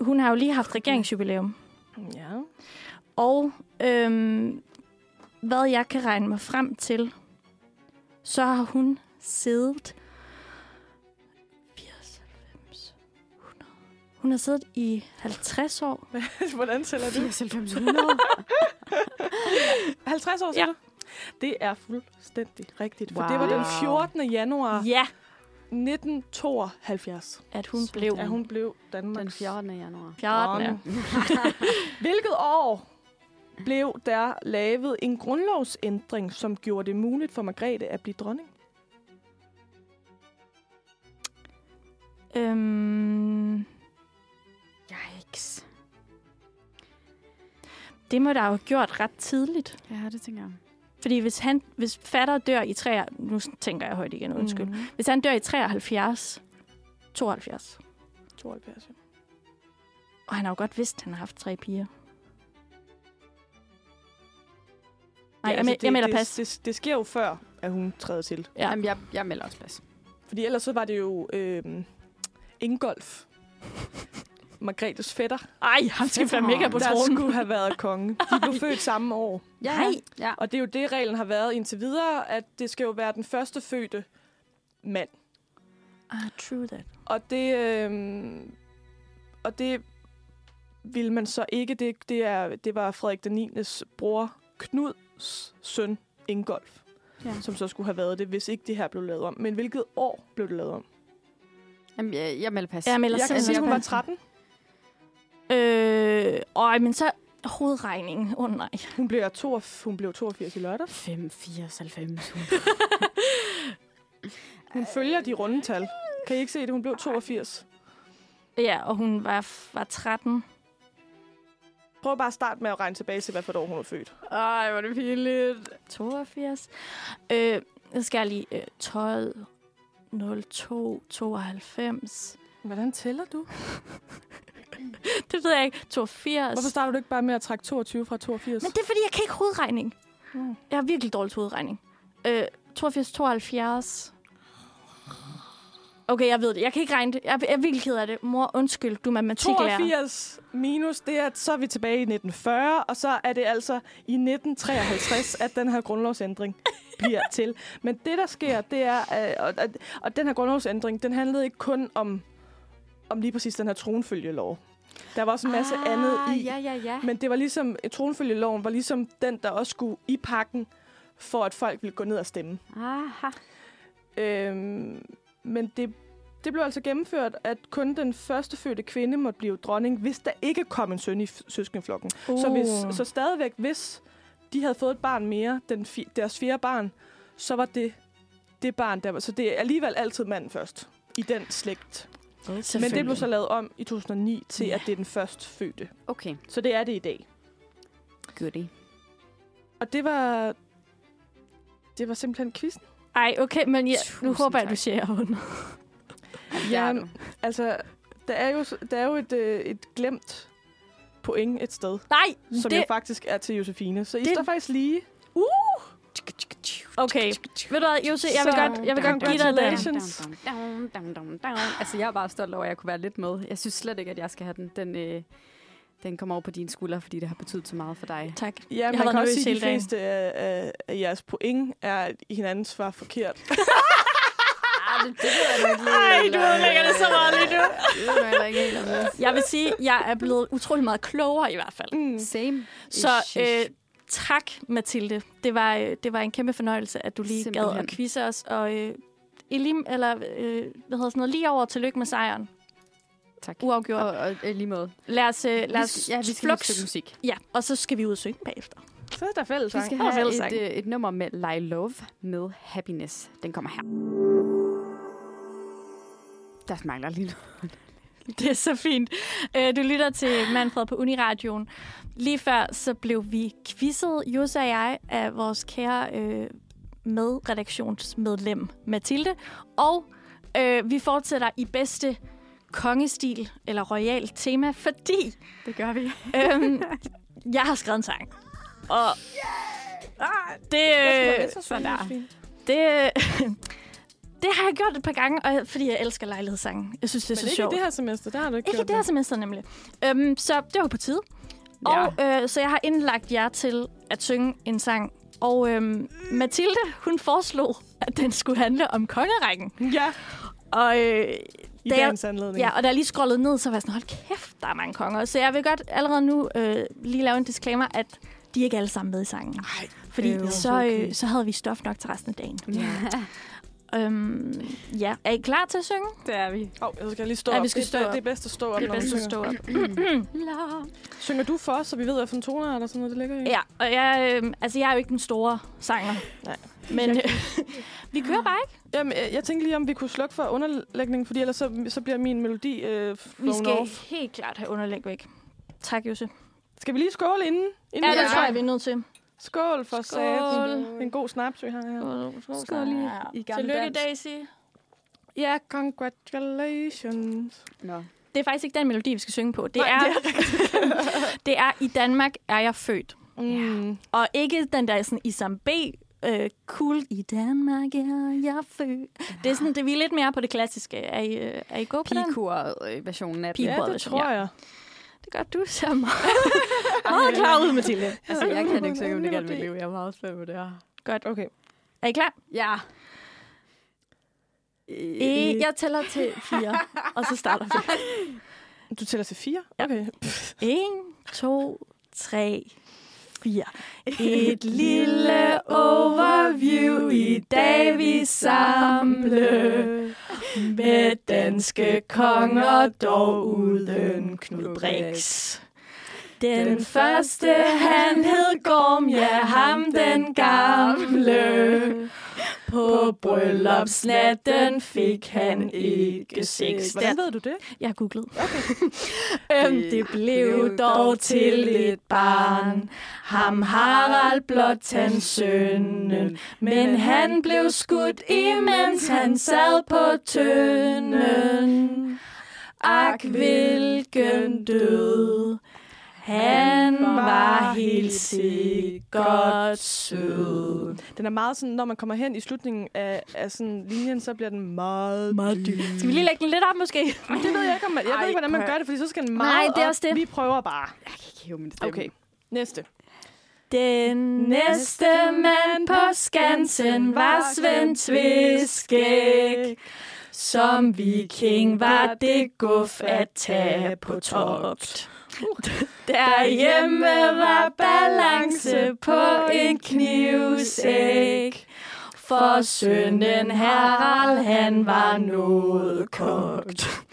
Hun har jo lige haft regeringsjubilæum. Ja. Og øhm, hvad jeg kan regne mig frem til, så har hun siddet... Hun har siddet i halvtreds år. Hvordan tæller det? fireoghalvfems hundrede halvtreds år, siger ja. du? Det er fuldstændig rigtigt. For wow. det var den fjortende januar ja. nitten tooghalvfjerds At hun, så, blev, at hun blev Danmarks... Den fjortende januar fjortende Hvilket år blev der lavet en grundlovsændring, som gjorde det muligt for Margrethe at blive dronning? Øhm... Det må da have gjort ret tidligt. Ja, det tænker jeg. Fordi hvis, han, hvis fatter dør i tre... Nu tænker jeg højt igen, undskyld. Mm. Hvis han dør i treoghalvfjerds... tooghalvfjerds. tooghalvfjerds, ja. Og han har jo godt vidst, at han har haft tre piger. Nej, ja, altså jeg, det, jeg melder det, pas. Det, det sker jo før, at hun træder til. Ja. Jamen, jeg, jeg melder også pas. Fordi ellers så var det jo øh, Ingolf. Margrethes fætter. Ej, han skal fandme ikke på tronen. Der skulle have været konge. De blev født samme år. Ja. Ja. Og det er jo det, reglen har været indtil videre, at det skal jo være den første fødte mand. Ah, true that. Og det... Øh, og det ville man så ikke. Det, det, er, det var Frederik den niendes bror Knuds søn Ingolf, ja, som så skulle have været det, hvis ikke det her blev lavet om. Men hvilket år blev det lavet om? Jamen, jeg, jeg melder pas. Jeg, melder jeg kan sige, at hun var tretten. Øh, øj, men så hovedregningen. Åh, oh, nej. Hun blev, to, hun blev toogfirs i lørdag. femogfirs, halvfems. Hun følger de runde tal. Kan I ikke se det? Hun blev toogfirs. Ja, og hun var, var tretten. Prøv bare at starte med at regne tilbage til, hvad for et år hun var født. Ej, hvor det pinligt. toogfirs. Øh, så skal jeg lige øh, tolv, nul to, tooghalvfems. Hvordan tæller du? Det ved jeg ikke. toogfirs. Hvorfor starter du ikke bare med at trække toogtyve fra toogfirs? Men det er, fordi jeg kan ikke hovedregning. Mm. Jeg har virkelig dårlig hovedregning. Øh, toogfirs, tooghalvfjerds... Okay, jeg ved det. Jeg kan ikke regne det. Jeg er virkelig ked af det. Mor, undskyld, du er matematiklærer. toogfirs minus, det er, så er vi tilbage i nitten fyrre, og så er det altså i nitten treoghalvtreds, at den her grundlovsændring bliver til. Men det, der sker, det er... At, og den her grundlovsændring, den handlede ikke kun om, om lige præcis den her tronfølgelov. Der var også en masse ah, andet i. Ja, ja, ja. Men det var ligesom... Tronfølgeloven var ligesom den, der også skulle i pakken, for at folk ville gå ned og stemme. Aha. Øhm... Men det, det blev altså gennemført, at kun den førstefødte kvinde måtte blive dronning, hvis der ikke kom en søn i f- søskenflokken. Uh. Så, hvis, så stadigvæk, hvis de havde fået et barn mere, den fi, deres fjerde barn, så var det det barn, der var. Så det er alligevel altid manden først i den slægt. Okay. Men det blev så lavet om i to tusind og ni til, yeah, at det er den førstefødte. Okay. Så det er det i dag. Goodie. Og det var, det var simpelthen quizzen. Ej, okay, men jeg, nu håber jeg, at du siger, at jeg har vundet. Ja, altså, der er jo, der er jo et, øh, et glemt point et sted. Nej! Som det, jo faktisk er til Josefine. Så I det, står faktisk lige. Uh! Okay, ved du hvad, Jose, jeg vil så, godt, jeg vil godt give dig det. Altså, jeg er bare stolt over, at jeg kunne være lidt med. Jeg synes slet ikke, at jeg skal have den... den øh Den kommer over på dine skuldre, fordi det har betydet så meget for dig. Tak. Ja, jeg man kan også sige, at de fleste af, af jeres point er hinandens svar forkert. Ej, det du udlægger det så meget lige nu. Jeg vil sige, at jeg er blevet utrolig meget klogere i hvert fald. Mm. Same. Så øh, tak, Mathilde. Det var, øh, det var en kæmpe fornøjelse, at du lige simpelthen gad at quizze os. Og øh, Elim, eller øh, hvad hedder sådan noget, lige over til lykke med sejren. Tak. Uafgjort. Og, og, og lige måde. Lad os, uh, lad os vi skal, ja, vi skal flux. Musik. Ja, og så skal vi ud og synge bagefter. Så er der fællesang. Vi skal have fællesang. Et, uh, et nummer med Lie Love med Happiness. Den kommer her. Der mangler lige noget. Det er så fint. Uh, du lytter til Manfred på Uniradioen. Lige før så blev vi quizzet, Jose og jeg, af vores kære uh, medredaktionsmedlem Mathilde. Og uh, vi fortsætter i bedste kongestil eller royal tema, fordi... Det gør vi. øhm, jeg har skrevet en sang. Og... Yeah! Det... Øh, så sådan der. Det... det har jeg gjort et par gange, og jeg, fordi jeg elsker lejlighedssangen. Jeg synes, det er men så sjovt. Men ikke i det her semester, der har du ikke, ikke gjort det. Ikke i det her semester, nemlig. Øhm, så det var på tide. Ja. Og øh, så jeg har indlagt jer til at synge en sang. Og øhm, Mathilde, hun foreslog, at den skulle handle om kongerækken. Ja. Og... Øh, I dagens anledning. Ja, og da jeg lige scrollede ned, så var jeg sådan, hold kæft, der er mange konger. Så jeg vil godt allerede nu øh, lige lave en disclaimer, at de ikke alle sammen med i sangen. Nej. Fordi øh, så, okay. øh, så havde vi stof nok til resten af dagen. Ja. øhm, ja. Er I klar til at synge? Det er vi. Åh, oh, jeg skal lige stå ja, op. Vi skal det, stå det, op. Det er bedst at stå op. Det er bedst at stå op. Synger du for os, så vi ved, hvilken toner eller sådan noget, det ligger i? Ja, og jeg, øh, altså, jeg er jo ikke den store sanger. Nej. Men øh, vi kører bare ikke. Jamen, jeg tænkte lige, om vi kunne slukke for underlægningen, fordi ellers så, så bliver min melodi øh, flown off. Vi skal off. Helt klart have underlæg væk. Tak, Jose. Skal vi lige skåle inden? inden ja, det tror jeg, vi er nødt til. Skål for saten. En god snaps, vi har her. Skål, skål, skål lige. I tillykke, Daisy. Ja, congratulations. Nå. Det er faktisk ikke den melodi, vi skal synge på. Det, nej, er, det, er, det er, i Danmark er jeg født. Mm. Ja. Og ikke den der sådan, Isam B. Øh, cool. I Danmark er jeg født. Det er sådan, det vi er lidt mere på det klassiske. Er I, er I gode på den? Pigekoret-versionen af det. Ja, det tror jeg. Det gør du så meget. Meget klar ud, Mathilde. Altså, jeg kan ikke synge om det galt mit liv. Jeg er meget spændt på det her. Godt, okay. Er I klar? Ja. E, jeg tæller til fire, og så starter vi. Du tæller til fire? Okay. En, to, tre, fire. Et lille overview i dag, vi samler. Med danske konger, dog uden Knud Brix. Den første, han hed Gorm, ja, ham den gamle. På bryllupsnatten fik han ikke sex. Hvordan ved du det? Jeg har googlet. Okay. øhm, det blev dog til et barn. Ham Harald blot hans sønnen. Men han blev skudt, imens han sad på tønden. Ak, hvilken død. Han var helt sikkert sød. Den er meget sådan, når man kommer hen i slutningen af, af sådan linjen, så bliver den meget, meget dyb. Skal vi lige lægge den lidt op, måske? Men det ved jeg ikke, om man, jeg Ej, ved ikke, hvordan man gør det, fordi så skal den meget. Nej, det er også det. Vi prøver bare. Jeg kan ikke hæve min stemme. Okay, næste. Den næste mand på skansen var Svend Tveskæg. Som viking var det guf at tage på togt. Derhjemme var balance på en knivsæk. For sønnen Harald, han var noget kogt.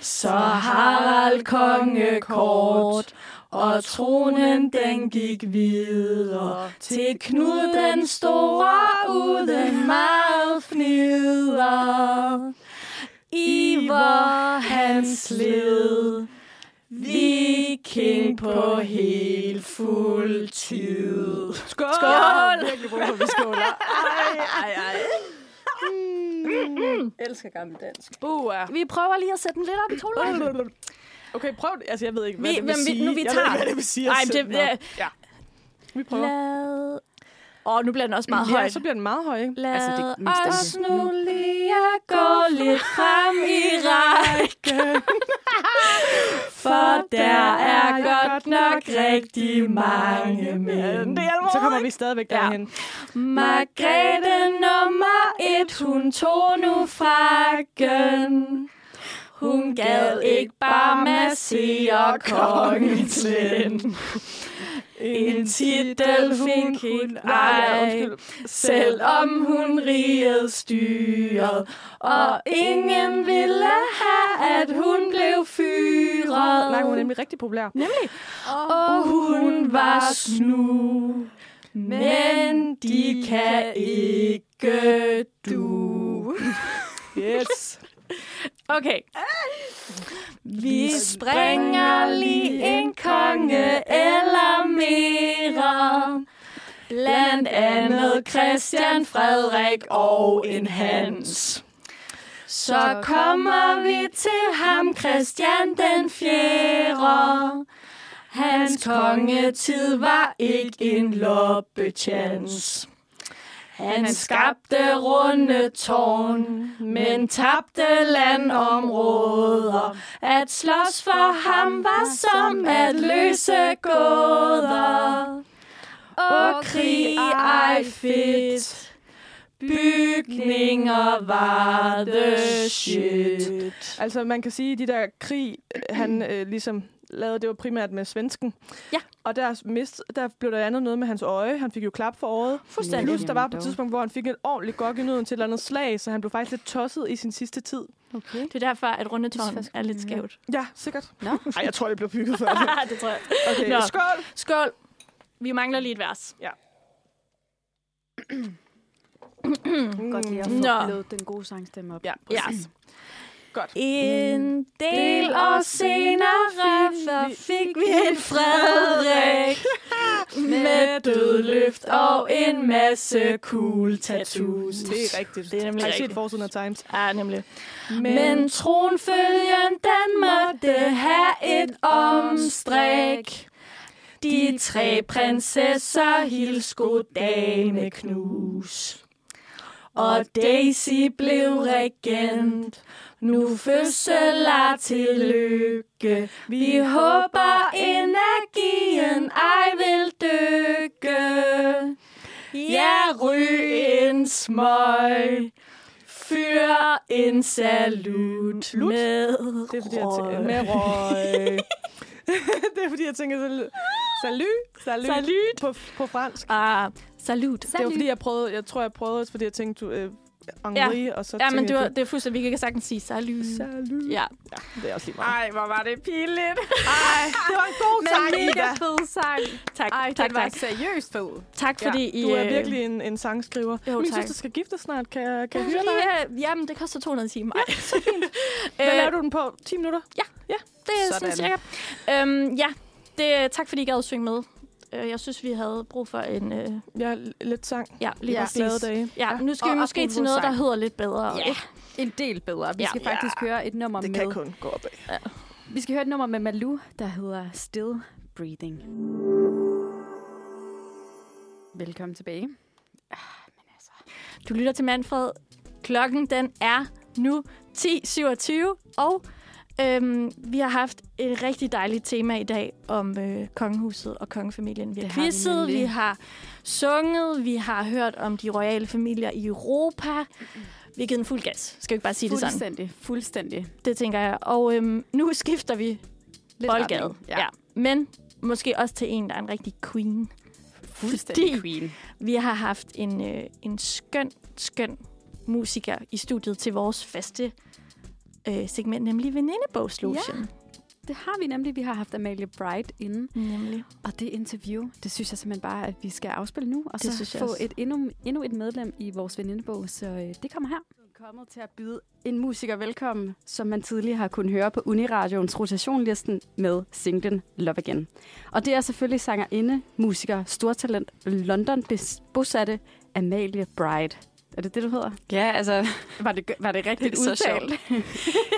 Så Harald konge kort, og tronen den gik videre til Knud den store uden meget fnider. Iver hans led, viking på helt fuld tid. Skål! Skål! Virkelig brug for, vi skåler. Ej, ej, ej. Mm. Mm. Elsker gammel dansk. Boa. Vi prøver lige at sætte den lidt op i tonen. Okay, prøv det. Altså, jeg ved ikke, hvad vi, det vil sige. Vi, nu vi tager. Jeg ved ikke, hvad det vil sige. Ej, det, det, ja. Vi prøver. Lad... Og nu bliver den også meget høj. Ja, så bliver den meget høj, ikke? Lad altså, det er os nu lige gå lidt frem i rækken. For der er godt nok rigtig mange mænd. Så kommer vi stadigvæk derhen. Ja. Margrethe nummer et, hun tog nu frakken. Hun gad ikke bare massere kongens lænd. En titel fik hun ej, selvom hun riget styret. Og ingen ville have, at hun blev fyret. Nej, hun er nemlig rigtig populær. Nemlig. Og hun var snu, men de kan ikke du. Yes. Okay. Vi springer lige en konge eller mere. Blandt andet Christian, Frederik og en Hans. Så kommer vi til ham, Christian den fjerde. Hans kongetid var ikke en loppetjans. Han skabte runde tårn, men tabte landområder. At slås for ham var som at løse gåder. Og krig ej fedt, bygninger var the shit. Altså man kan sige, at de der krig, han øh, ligesom... lavede, det var primært med svensken. Ja. Og der, mist, der blev der andet noget med hans øje. Han fik jo klap for øjet. Forstændig. Plus, der var på et tidspunkt, hvor han fik en ordentlig gok i nøden til et eller andet slag, så han blev faktisk lidt tosset i sin sidste tid. Okay. Det er derfor, at rundetårnet er lidt skævt. Ja, sikkert. Nej, jeg tror, det blev bygget før. Det. Det tror jeg. Okay, nå. Skål! Skål! Vi mangler lige et vers. Ja. Godt lige at få blødt den gode sangstemme op. Ja, præcis. Ja. Godt. En del år senere fik vi en Frederik med dødløft og en masse cool tattoos. Det er rigtigt. Det er nemlig rigtigt. Jeg har set forsiden af Times. Ja, nemlig. Men, Men tronfølgen, den måtte have et omstræk. De tre prinsesser hils goddag med knus. Og Daisy blev regent. Nu fødselar til lykke. Vi håber energien ej vil dykke. Ja, ryg en smøg. Fyr en salut Lut. Med røg. Med røg. Det er fordi, jeg tænker salut, salut, salut, salut. På, på fransk. Ah, salut. Det var fordi, jeg prøvede, jeg tror, jeg prøvede, fordi jeg tænkte, øh, Henri, ja. Og så ja, men det var, det er fuldstændig, vi kan ikke sagtens sige salut. Salut. Ja. Ja, det er også lige meget. Ej, hvor var det pinligt. Ej, det var en god sang, men mega fed sang. Tak, Ej, tak, tak. Det var tak. Seriøst fed. Tak, ja. Fordi I... Du er virkelig en, en sangskriver. Jo, min tak. Søster skal gifte snart, kan jeg, kan jeg høre dig? Ja, jamen, det koster to hundrede timer. Ja, så fint. Hvad laver du den på? ti minutter? Ja, ja. Det er sådan, sådan cirka. Øhm, ja, det, tak fordi I gad at synge med. Jeg synes, vi havde brug for en... Øh... Ja, lidt sang. Ja, lige ja. Præcis. Ja, ja, nu skal og vi måske til noget, sang. Der hedder lidt bedre. Ja, en del bedre. Vi ja. Skal faktisk ja. Høre et nummer det med... Det kan kun gå opad. Ja. Vi skal høre et nummer med Malou, der hedder Still Breathing. Velkommen tilbage. Ah, men altså. Du lytter til Manfred. Klokken, den er nu ti syvogtyve, og... Øhm, vi har haft et rigtig dejligt tema i dag om øh, kongehuset og kongefamilien. Vi har quizzet, vi, vi har sunget, vi har hørt om de royale familier i Europa. Vi har givet en fuld gas, skal vi ikke bare sige det sådan? Fuldstændig, fuldstændig. Det tænker jeg. Og øhm, nu skifter vi boldgade. Ja. Ja. Men måske også til en, der er en rigtig queen. Fuldstændig queen. Vi har haft en, øh, en skøn, skøn musiker i studiet til vores faste... segment, nemlig venindebogslogien. Ja, det har vi nemlig. Vi har haft Amalie Bright inde. Nemlig. Og det interview, det synes jeg simpelthen bare, at vi skal afspille nu, og det så få et, endnu, endnu et medlem i vores venindebog, så øh, det kommer her. Vi er kommet til at byde en musiker velkommen, som man tidligere har kunnet høre på Uniradioens rotationlisten med singlen Love Again. Og det er selvfølgelig sangerinde, musiker, stortalent, London bosatte Amalie Bright. Er det det, du hedder? Ja, altså... Var det, var det rigtigt det udtalt?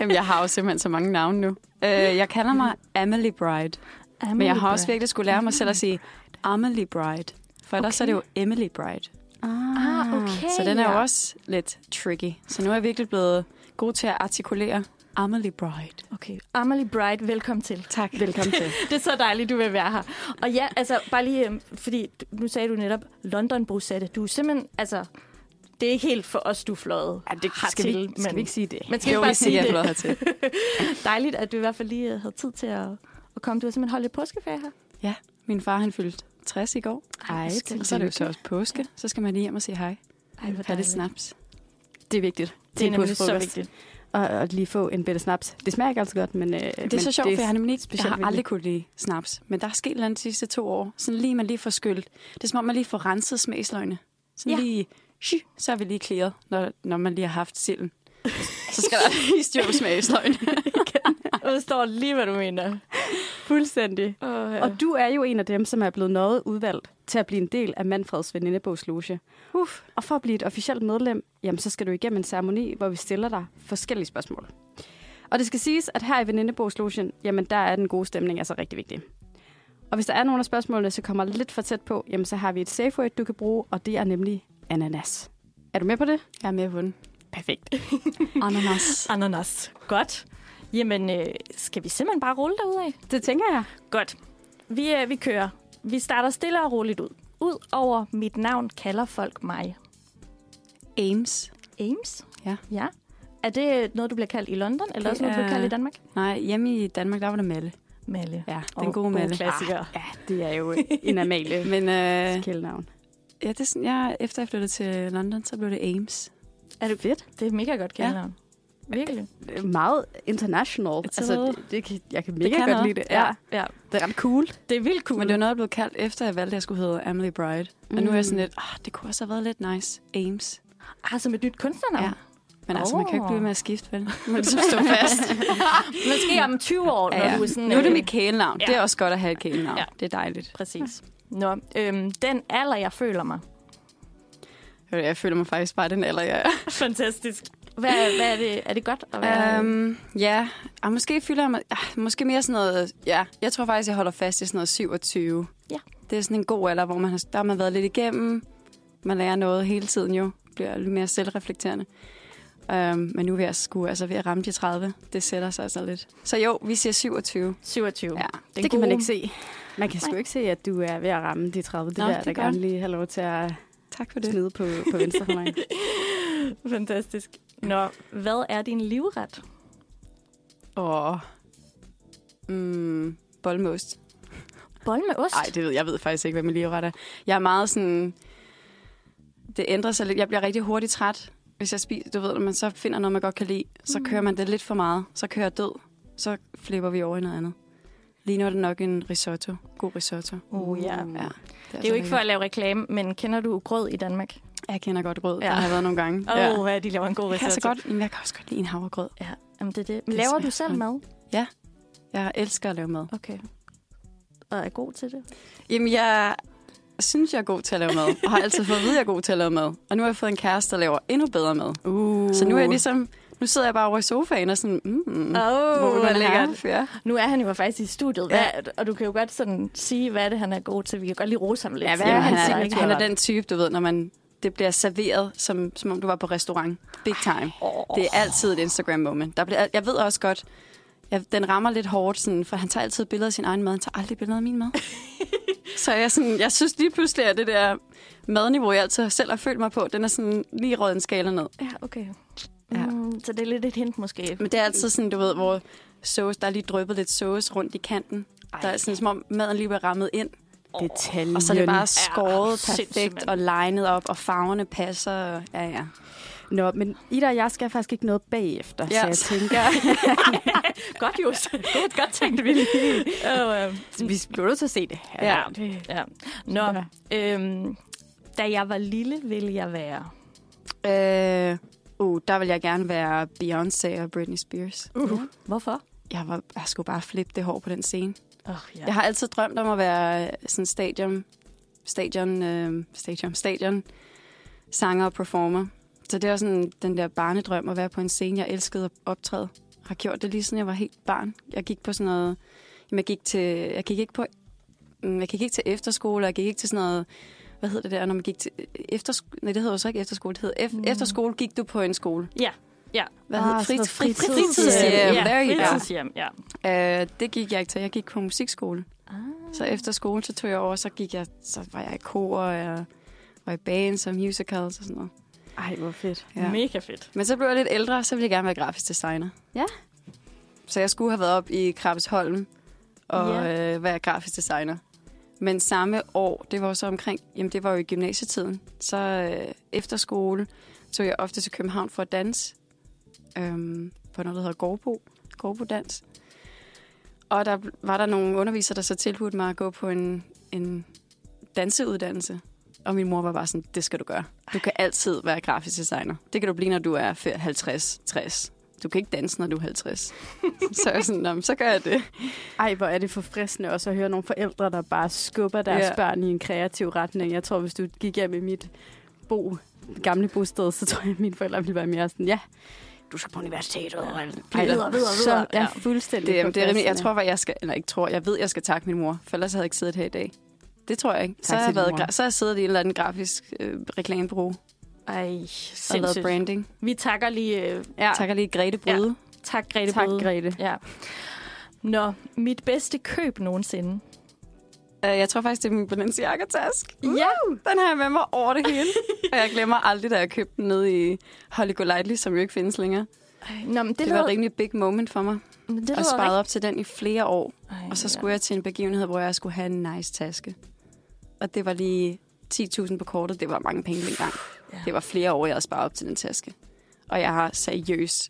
Jamen, jeg har jo simpelthen så mange navne nu. Uh, jeg kalder mig Amalie Bright. Amalie men jeg har Bright. Også virkelig skulle lære mig selv at sige Amalie Bright. For ellers okay. er det jo Emily Bright. Ah, okay. Så den er jo også lidt tricky. Så nu er jeg virkelig blevet god til at artikulere Amalie Bright. Okay, Amalie Bright, velkommen til. Tak. Velkommen til. Det er så dejligt, du vil være her. Og ja, altså, bare lige... Fordi nu sagde du netop London-bosatte. Du er simpelthen, altså... Det er ikke helt for os, du fløjede ja, det hertil. Skal vi, skal vi ikke sige det? Man skal jo, ikke bare sige, at jeg hertil. Dejligt, at du i hvert fald lige havde tid til at, at komme. Du har simpelthen holdt et påskeferie her. Ja, min far han fyldte tres i går. Ej, og så er det jo så også påske. Så skal man lige hjem og sige hej. Ej, hvor dejligt. Snaps. Det er vigtigt. Det, det er nemlig så vigtigt. Og, og lige få en bedre snaps. Det smager ikke altid godt, men... Øh, det er men så sjovt, for jeg har nemlig ikke... Jeg har aldrig vildt. Kunne lide snaps. Men der er sket noget de sidste to år. Sådan lige, man lige får skyldt. Det er som om, man lige får renset smagsløgene. Sådan ja. Lige... Så er vi lige clearet, når, når man lige har haft silden. Så skal der lige styr på smagsløgene. Jeg forstår lige, hvad du mener. Fuldstændig. Oh, ja. Og du er jo en af dem, som er blevet noget udvalgt til at blive en del af Manfreds venindebogsloge. Uff. Og for at blive et officielt medlem, jamen, så skal du igennem en ceremoni, hvor vi stiller dig forskellige spørgsmål. Og det skal siges, at her i venindebogslogen, jamen der er den gode stemning altså rigtig vigtig. Og hvis der er nogle af spørgsmålene, så kommer lidt for tæt på, jamen så har vi et safe word, du kan bruge, og det er nemlig... Ananas. Er du med på det? Jeg er med på den. Perfekt. Ananas. Ananas. Godt. Jamen, øh, skal vi simpelthen bare rulle derudad? Det tænker jeg. Godt. Vi, øh, vi kører. Vi starter stille og roligt ud. Udover mit navn kalder folk mig. Ames. Ames? Ja. Ja. Er det noget, du bliver kaldt i London, eller det også noget, du bliver kaldt i Danmark? Nej, hjemme i Danmark, der var det Malle. Malle. Ja, den og gode Malle. Klassiker. Ah, ja, det er jo en Amalie. Men øh, skældnavn. Ja, det er sådan, jeg, efter jeg flyttede til London, så blev det Ames. Er det fedt? Det er mega godt kælenavn. Ja. Virkelig. Det er meget international. Altså, det, det kan, jeg kan mega det kan godt noget. Lide det. Ja. Ja. Det er ret cool. Det er vildt cool. Men det var noget, jeg blev kaldt efter, jeg valgte, at jeg skulle hedde Amalie Bright. Mm. Og nu er jeg sådan lidt, ah, oh, det kunne også have været lidt nice. Ames. Ah, som et nyt kunstnernavn? Ja. Men altså, oh. man kan ikke blive med at skifte, vel? Man ligesom står fast. Måske om tyve år, når ja, ja. du er sådan... Nu er det mit kælenavn. Ja. Det er også godt at have et kælenavn. Ja. Det er dejligt. Præcis. Nå, øhm, den alder, jeg føler mig. Jeg føler mig faktisk bare den alder, jeg er. Fantastisk. Hvad, hvad er det? Er det godt at være? Um, ja, og måske føler jeg mig... Måske mere sådan noget... Ja, jeg tror faktisk, jeg holder fast i sådan noget syvogtyve. Ja. Det er sådan en god alder, hvor man har, der har man været lidt igennem. Man lærer noget hele tiden jo. Bliver lidt mere selvreflekterende. Um, men nu er vi altså sku, altså ved at ramme de tredive. Det sætter sig altså lidt. Så jo, vi siger syvogtyve. syvogtyve. Ja, det gode. Kan man ikke se. Man kan Nej. sgu ikke se, at du er ved at ramme de tredive. Det Nå, der, det der gerne lige have lov til at tak for det. Smide på, på venstre for mig. Fantastisk. Nå, hvad er din livret? Åh. Oh. Mm, bolle med ost. Bolle med ost? Nej, det ved jeg ved faktisk ikke, hvad min livret er. Jeg er meget sådan... Det ændrer sig lidt. Jeg bliver rigtig hurtigt træt. Hvis jeg spiser, du ved, når man så finder noget, man godt kan lide, så kører man det lidt for meget. Så kører jeg død. Så flipper vi over i noget andet. Lige nu er det nok en risotto. God risotto. Uh, ja. Ja, det er, det er jo ikke rigtig for at lave reklame, men kender du grød i Danmark? Jeg kender godt grød. Ja. Det har jeg været nogle gange. Åh, oh, ja. De laver en god risotto. Jeg kan, så godt, jeg kan også godt lide en havregrød. Ja, jamen det er det. Men laver du selv mad? Ja, jeg elsker at lave mad. Okay. Og er god til det? Jamen, jeg... Jeg synes, jeg er god til at lave mad, og har altid fået at vide, at jeg er god til at lave mad. Og nu har jeg fået en kæreste, der laver endnu bedre mad. Uh. Så nu er jeg ligesom, nu sidder jeg bare over i sofaen og sådan, mm, oh, hvor er lækkert. Ja. Nu er han jo faktisk i studiet, hvad, ja. og du kan jo godt sådan sige, hvad er det, han er god til. Vi kan godt lige rose ham lidt. Ja, hvad er han, han, er, han er den type, du ved, når man det bliver serveret, som, som om du var på restaurant. Big time. Oh. Det er altid et Instagram-moment. Der bliver, jeg ved også godt, jeg, den rammer lidt hårdt, sådan, for han tager altid billeder af sin egen mad, han tager aldrig billeder af min mad. Så jeg, sådan, jeg synes lige pludselig, at det der madniveau, jeg altid selv har følt mig på, den er sådan lige rød en skala ned. Ja, okay. Ja. Mm, så det er lidt et hint måske. Men det er altid sådan, du ved, hvor sauce, der er lige dryppet lidt sauce rundt i kanten. Ej. Der er sådan, som om maden lige bliver rammet ind. Detaljen. Og så er det bare skåret ja, perfekt og linet op, og farverne passer. Ja, ja. Nå, men Ida og jeg skal faktisk ikke noget bagefter, yes. så jeg tænker... Godt, Jus. Godt, godt tænkte vi lige. Og, øh, vi bliver nødt til at se det. Ja. ja. Nå, øhm, da jeg var lille, ville jeg være... Øh, uh, der ville jeg gerne være Beyoncé og Britney Spears. Uh. Uh. Hvorfor? Jeg, var, jeg skulle bare flippe det hår på den scene. Oh, ja. Jeg har altid drømt om at være sådan stadion... Stadion... Øh, stadion... Stadion... Sanger og performer. Så det var sådan den der barnedrøm at være på en scene. Jeg elskede at optræde. Har gjort det lige siden jeg var helt barn. Jeg gik på sådan noget... Jamen, jeg gik til... Jeg gik ikke på... Jeg gik ikke til efterskole. Jeg gik ikke til sådan noget... Hvad hedder det der, når man gik til... Efterskole... Nej, det hedder jo så ikke efterskole. Det hedder... F... Mm. Efterskole gik du på en skole. Ja. Ja. Hvad ah, hedder det? Frit... Fritidshjem. Fritidshjem. Ja, ja. Fritidshjem, ja. Øh, det gik jeg ikke til. Jeg gik på musikskole. Ah. Så efter skole, så tog jeg over, så gik jeg... Så var jeg i kor, og jeg var i bands og musicals og sådan noget. Ej, hvor fedt. Ja. Mega fedt. Men så blev jeg lidt ældre, så ville jeg gerne være grafisk designer. Ja. Så jeg skulle have været op i Krabbesholm og yeah. øh, være grafisk designer. Men samme år, det var så omkring, jamen det var jo i gymnasietiden. Så øh, efter skole tog jeg ofte til København for at danse. Øhm, på noget, der hedder Gårdbo. Gårdbo-dans. Og der var der nogle undervisere, der så tilbudte mig at gå på en, en danseuddannelse. Og min mor var bare sådan, det skal du gøre. Du kan altid være grafisk designer. Det kan du blive, når du er halvtreds til tres. Du kan ikke danse, når du er halvtreds. Så er jeg sådan, så gør jeg det. Ej, hvor er det forfriskende også at høre nogle forældre, der bare skubber deres ja. børn i en kreativ retning. Jeg tror, hvis du gik hjem i mit bo, gamle bosted, så tror jeg, at mine forældre ville være mere sådan, ja, du skal på universitetet. Ej, videre, videre, videre. Ja, fuldstændig det, det er rimelig. Jeg tror, at jeg skal, eller ikke tror, jeg ved, jeg skal takke min mor, for ellers havde jeg ikke siddet her i dag. Det tror jeg ikke. Tak så har jeg, været, så har jeg siddet i en eller anden grafisk øh, reklamebureau. Ej, sindssygt. Og lavet branding. Vi takker lige... Øh, ja. Takker lige Grete Bryde. Ja. Tak, Grete tak, Bryde. Tak, Grete. Ja. Nå, mit bedste køb nogensinde. Uh, jeg tror faktisk, det er min Balenciaga-task. Ja! Uh, den har jeg med mig over det hele. Og jeg glemmer aldrig, da jeg købte den nede i Holly Golightly, som jo ikke findes længere. Nå, men det, det var et rimelig big moment for mig. Det og sparede rigtig... op til den i flere år. Ej, og så skulle ja. jeg til en begivenhed, hvor jeg skulle have en nice taske. Og det var lige ti tusind på kortet. Det var mange penge dengang. Ja. Det var flere år, jeg havde sparet op til den taske. Og jeg har seriøst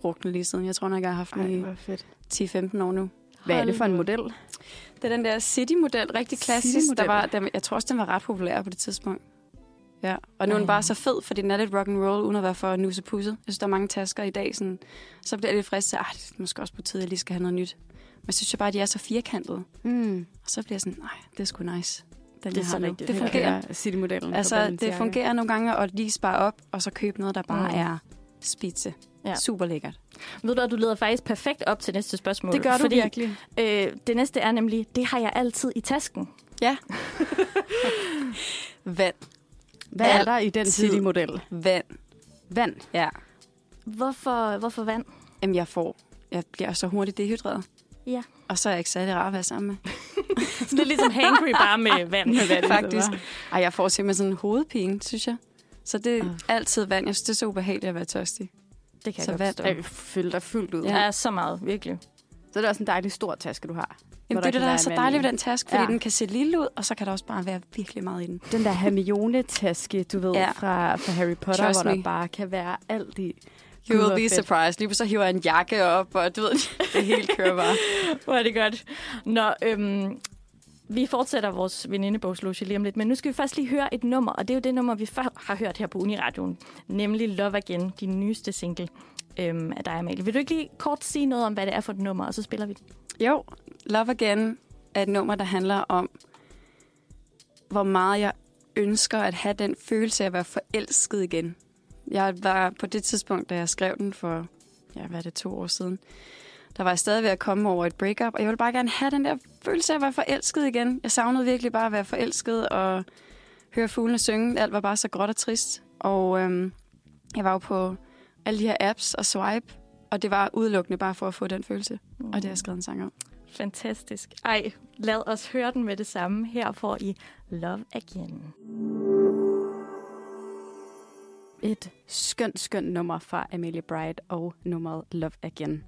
brugt den lige siden. Jeg tror nok, jeg har haft den i ti til femten år nu. Hvad er det for en model? Det er den der City-model. Rigtig klassisk. Der var, der, jeg tror også, den var ret populær på det tidspunkt. Ja, og nu er den bare så fed, fordi den er lidt rock'n'roll, uden at være for nusepusset. Jeg synes, der er mange tasker i dag, sådan, så bliver jeg lidt frisk til, at det er måske også på tide, jeg lige skal have noget nyt. Men jeg synes jo bare, at de er så firkantede. Mm. Og så bliver jeg sådan, nej, det er sgu nice. Den, det er så rigtigt. Det fungerer. City-modellen. Altså, det fungerer nogle gange at lige spare op, og så købe noget, der bare mm. er spidse. Ja. Super lækkert. Ved du, at du leder faktisk perfekt op til næste spørgsmål. Det gør du fordi, virkelig. Øh, det næste er nemlig, det har jeg altid i tasken. Ja. Vand. Hvad altid. Er der i den tidlige model? Vand. Vand, ja. Hvorfor, hvorfor vand? Jamen, jeg får. Jeg bliver så hurtigt dehydreret. Ja. Og så er jeg ikke særlig rar at være sammen med. Så det er ligesom hangry, bare med vand. Med vand faktisk. Ej, jeg får simpelthen sådan en hovedpine, synes jeg. Så det er uh. altid vand. Jeg synes, det er så ubehageligt at være tørstig. Det kan så jeg godt forstå. Jeg føler dig fyldt ud. Ja, ja, så meget, virkelig. Så er det også en dejlig stor taske, du har. Jamen, det er det, der er så dejligt ved den taske, fordi ja. Den kan se lille ud, og så kan der også bare være virkelig meget i den. Den der Hermione-taske, du ved, ja. fra, fra Harry Potter, Trust hvor me. Der bare kan være alt i. You will be surprised. Lige så hiver jeg en jakke op, og du ved, det hele kører bare. Hvor er det godt. Nå, øhm, vi fortsætter vores venindebogsloge lige om lidt, men nu skal vi først lige høre et nummer, og det er jo det nummer, vi før har hørt her på Uniradioen, nemlig Love Again, din nyeste single øhm, af dig, Amalie. Vil du ikke lige kort sige noget om, hvad det er for et nummer, og så spiller vi det? Jo, Love Again er et nummer, der handler om, hvor meget jeg ønsker at have den følelse af at være forelsket igen. Jeg var på det tidspunkt, da jeg skrev den for, ja, hvad er det, to år siden, der var jeg stadig ved at komme over et breakup, og jeg ville bare gerne have den der følelse af at være forelsket igen. Jeg savnede virkelig bare at være forelsket og høre fuglene synge. Alt var bare så gråt og trist, og øhm, jeg var jo på alle de her apps og swipe, og det var udelukkende bare for at få den følelse, mm. og det har jeg skrevet en sang om. Fantastisk. Ej, lad os høre den med det samme. Her får I Love Again. Et skønt, skønt nummer fra Amalie Bright og nummeret Love Again.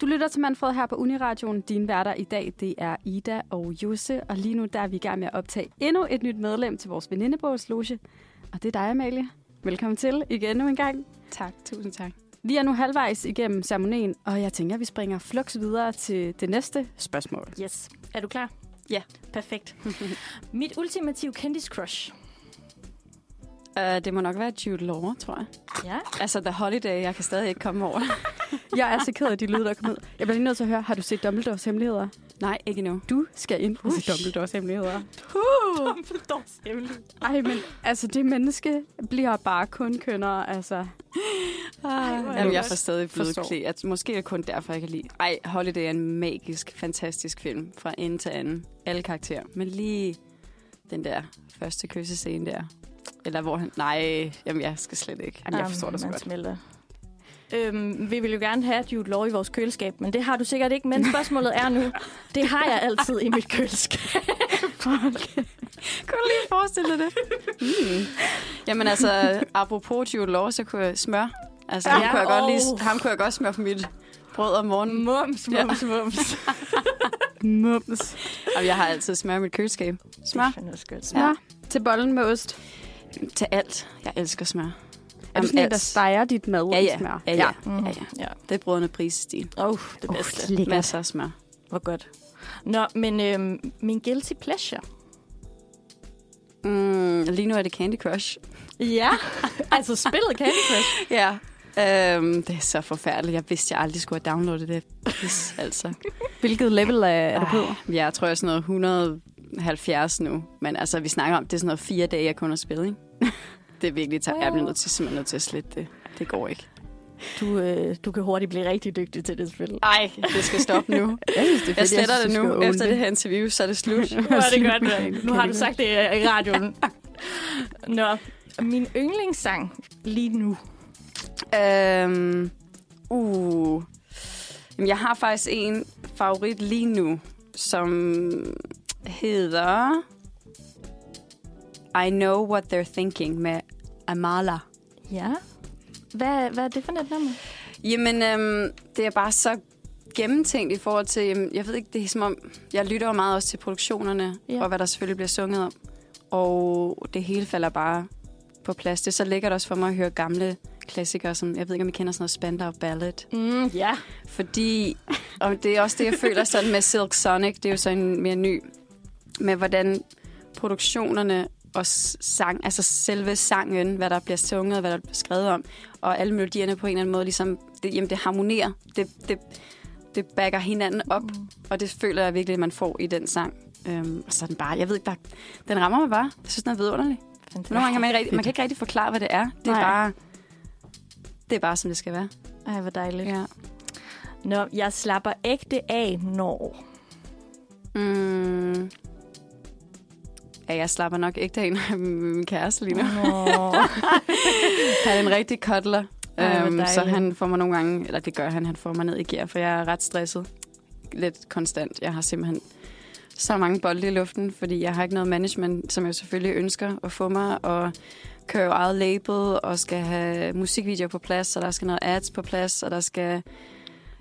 Du lytter til Manfred her på Uniradioen. Dine værter i dag, det er Ida og Jose. Og lige nu der er vi i gang med at optage endnu et nyt medlem til vores venindebogsloge. Og det er dig, Amalie. Velkommen til igen nu en gang. Tak, tusind tak. Vi er nu halvvejs igennem ceremonien, og jeg tænker, at vi springer fluks videre til det næste spørgsmål. Yes. Er du klar? Ja. Perfekt. Mit ultimative Candice Crush. Uh, det må nok være Jude Law, tror jeg. Ja. Altså, The Holiday, jeg kan stadig ikke komme over. Jeg er så ked af de lyde, der kommer ud. Jeg bliver lige nødt til at høre, har du set Dumbledores hemmeligheder? Nej, ikke endnu. Du skal ind og se Dumbledores hemmeligheder. Uh. Dumbledores hemmeligheder. Ej, men altså, det menneske bliver bare kun kønnere, altså. Ej, jamen, jeg får stadig blødklæ. Måske er det kun derfor, jeg kan lide. Ej, Holiday er en magisk, fantastisk film fra ende til anden. Alle karakterer. Men lige den der første kyssescene der. Eller hvor han... Nej, jamen jeg skal slet ikke. Jamen, jeg forstår det så godt. Smelter. Øhm, vi vil jo gerne have Jude Law i vores køleskab, men det har du sikkert ikke. Men spørgsmålet er nu, det har jeg altid i mit køleskab. Okay. Kunne du lige forestille dig det? Mm. Jamen altså, apropos Jude Law, så kunne jeg smøre. Altså, ja, ham, kunne jeg godt lige, ham kunne jeg godt smøre på mit brød om morgenen. Mums, mums, ja. mums. mums. Jamen, jeg har altid smør i mit køleskab. Smør. Smør. Ja. Til bollen med ost. Til alt. Jeg elsker smør. Er du sådan en, der steger dit mad ja, ja. smør? Ja, ja. Mm. ja, ja. Det er brødende prisstil. Åh, oh, det oh, bedste. Lækkert. Masser af smør. Hvor godt. Nå, men øh, min guilty pleasure? Mm, lige nu er det Candy Crush. Ja, altså spillet Candy Crush. Ja. Øhm, det er så forfærdeligt. Jeg vidste, jeg aldrig skulle have downloadet det. Altså. Hvilket level er, er det på? Jeg tror, jeg er sådan noget hundrede og halvfjerds nu. Men altså, vi snakker om, det er sådan noget fire dage, jeg kun har spillet, ikke? Det er virkelig tabt. Jeg bliver nødt til, simpelthen nødt til at slette det. Det går ikke. Du, øh, du kan hurtigt blive rigtig dygtig til det spil. Nej, det skal stoppe nu. Jeg, synes, det jeg sletter jeg synes, det nu. Efter det her interview, så er det slut. Nu er det godt. Nu har du sagt det i radioen. Nå, min yndlingssang lige nu. Øhm, uh. Jamen, jeg har faktisk en favorit lige nu, som hedder I Know What They're Thinking med Amala. Ja. Hvad, hvad er det for et nummer? Jamen, øhm, det er bare så gennemtænkt i forhold til, jamen, jeg ved ikke, det er som om, jeg lytter meget også til produktionerne, ja. Og hvad der selvfølgelig bliver sunget om. Og det hele falder bare på plads. Det er så lækkert også for mig at høre gamle klassikere, som jeg ved ikke, om I kender sådan noget Spandau Ballad. Mm, yeah. Fordi, og det er også det, jeg føler sådan med Silk Sonic, det er jo så en mere ny, med hvordan produktionerne og sang, altså selve sangen, hvad der bliver sunget, hvad der bliver skrevet om, og alle melodierne på en eller anden måde, ligesom, det, jamen det harmonerer, det, det, det backer hinanden op, mm. og det føler jeg virkelig, at man får i den sang. Øhm, og så er den bare, jeg ved ikke, bare, den rammer mig bare. Jeg synes, den er vidunderlig. Nogle gange kan man, rigtig, man kan ikke rigtig forklare, hvad det er. Det er, bare, det er bare, som det skal være. Ej, hvor dejligt. Ja. Nå, jeg slapper ægte af, når... Mm. Ja, jeg slapper nok ægte af, når min kæreste lige nu. Han er en rigtig cuddler. Øhm, så han får mig nogle gange, eller det gør han, han får mig ned i gear, for jeg er ret stresset. Lidt konstant. Jeg har simpelthen... så mange bolde i luften, fordi jeg har ikke noget management, som jeg selvfølgelig ønsker at få mig, og kører eget label, og skal have musikvideoer på plads, og der skal noget ads på plads, og der skal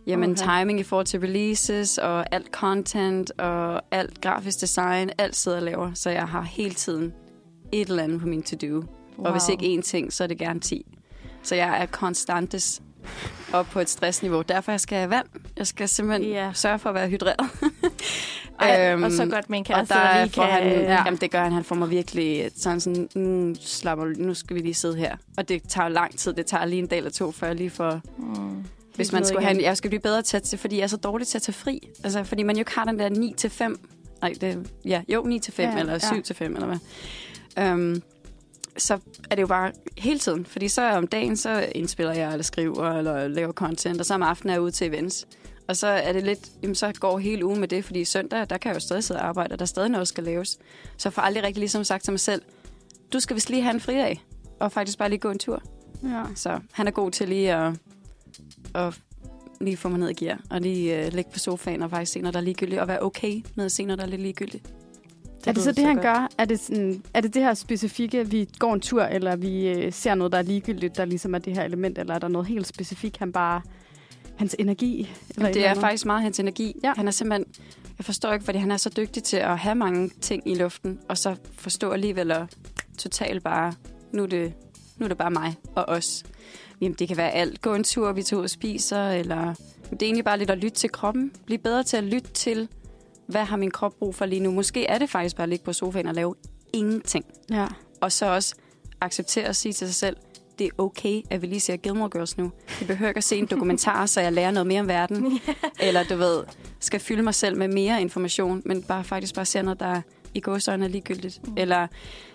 jamen, okay. timing i forhold til releases, og alt content, og alt grafisk design, alt sidder og laver, så jeg har hele tiden et eller andet på min to-do. Wow. Og hvis ikke én ting, så er det gerne ti. Så jeg er konstantes op på et stressniveau. Derfor jeg skal have vand. Jeg skal simpelthen yeah. sørge for at være hydreret. Ej, øhm, og så godt med en kæreste, der lige kan... Han, ja. Jamen, det gør han. Han får mig virkelig sådan sådan, mm, slapper, nu skal vi lige sidde her. Og det tager lang tid. Det tager lige en dag eller to, før jeg lige får... Mm, hvis man skulle have... Jeg skal blive bedre til at tage, fordi jeg er så dårlig til at tage fri. Altså, fordi man jo ikke har den der ni til fem. Nej, det... Ja, jo, ni til fem, ja, eller ja. syv til fem, eller hvad. Øhm, så er det jo bare hele tiden. Fordi så om dagen, så indspiller jeg, eller skriver, eller laver content. Og så om aftenen er jeg ude til events. Og så er det lidt, jamen, så går hele ugen med det, fordi søndag, der kan jeg jo stadig sidde og arbejde, og der stadig noget skal laves. Så jeg får aldrig rigtig ligesom sagt til mig selv, du skal vist lige have en fridag, og faktisk bare lige gå en tur. Ja. Så han er god til lige at, at lige få mig ned i gear, og lige uh, ligge på sofaen og faktisk se, når der er ligegyldigt, og være okay med at se, når der er lidt ligegyldigt. Det er det så det, så han godt. Gør? Er det, sådan, er det det her specifikke, vi går en tur, eller vi øh, ser noget, der er ligegyldigt, der ligesom er det her element, eller er der noget helt specifikt, han bare... Hans energi? Eller det er noget. Faktisk meget hans energi. Ja. Han er simpelthen... Jeg forstår ikke, fordi han er så dygtig til at have mange ting i luften, og så forstå alligevel og totalt bare, nu er, det, nu er det bare mig og os. Jamen, det kan være alt. Gå en tur, vi tager ud og spiser, eller... Det er egentlig bare lidt at lytte til kroppen. Bliv bedre til at lytte til, hvad har min krop brug for lige nu. Måske er det faktisk bare at ligge på sofaen og lave ingenting. Ja. Og så også acceptere at sige til sig selv, det er okay, at vi lige ser Gilmore Girls nu. Jeg behøver ikke at se en dokumentar, så jeg lærer noget mere om verden. Yeah. Eller, du ved, skal fylde mig selv med mere information, men bare faktisk bare ser noget, der i gåseøjne er ligegyldigt. Mm. Eller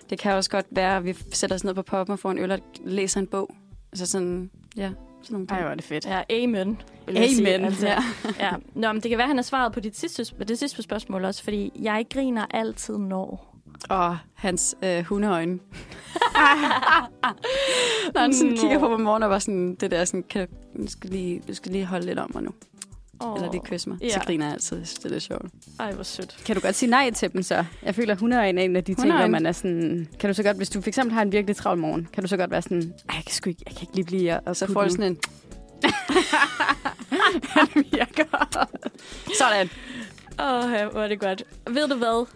det kan også godt være, at vi sætter os ned på poppen og får en øl og læser en bog. Altså sådan, ja, sådan nogle ting. Ej, hvor er det fedt. Ja, amen. Amen. Sige, altså. Ja. Ja. Nå, men det kan være, han har svaret på dit sidste, det sidste spørgsmål også, fordi jeg griner altid, når... Og hans øh, hundeøjne. Når han sådan kigger på mig om morgenen og var sådan, det der sådan, kan du, skal lige, du skal lige holde lidt om mig nu. Oh. Eller lige kysse mig. Yeah. Så griner jeg altid. Det er lidt sjovt. Ej, hvor sødt. Kan du godt sige nej til dem så? Jeg føler, at hundeøjne er en af de ting, hvor man er sådan... Kan du så godt, hvis du for eksempel har en virkelig travl morgen, kan du så godt være sådan, ej, jeg kan, sgu ikke, jeg kan ikke lige blive... Og så får du sådan en... Han virker. Sådan. Åh, oh, ja, hvor er det godt. Ved du hvad?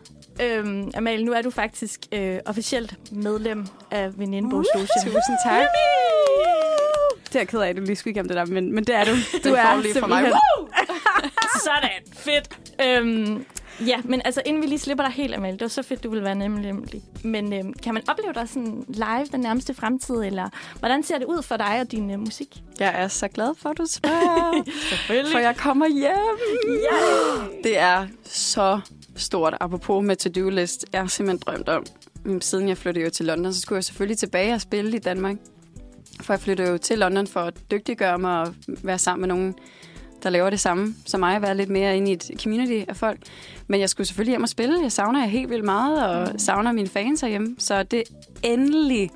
Øhm, Amalie, nu er du faktisk øh, officielt medlem af Venindebogslogen. Tusind tak. Woohoo! Det er jeg ked af, at du lige skulle igennem det der, men, men det er du. Du er lige for mig. Sådan, fedt. Øhm, ja, men altså, inden vi lige slipper dig helt, Amalie, det var så fedt, du ville være nemlig. Men øhm, kan man opleve dig sådan live den nærmeste fremtid, eller hvordan ser det ud for dig og din øh, musik? Jeg er så glad for, at du spørger. Selvfølgelig. For jeg kommer hjem. Yeah. Det er så... stort. Apropos med to-do-list, jeg har simpelthen drømt om, siden jeg flyttede jo til London, så skulle jeg selvfølgelig tilbage og spille i Danmark. For jeg flyttede jo til London for at dygtiggøre mig og være sammen med nogen, der laver det samme som mig, og være lidt mere inde i et community af folk. Men jeg skulle selvfølgelig hjem og spille. Jeg savner jer helt vildt meget, og mm. savner mine fans herhjemme. Så det endelig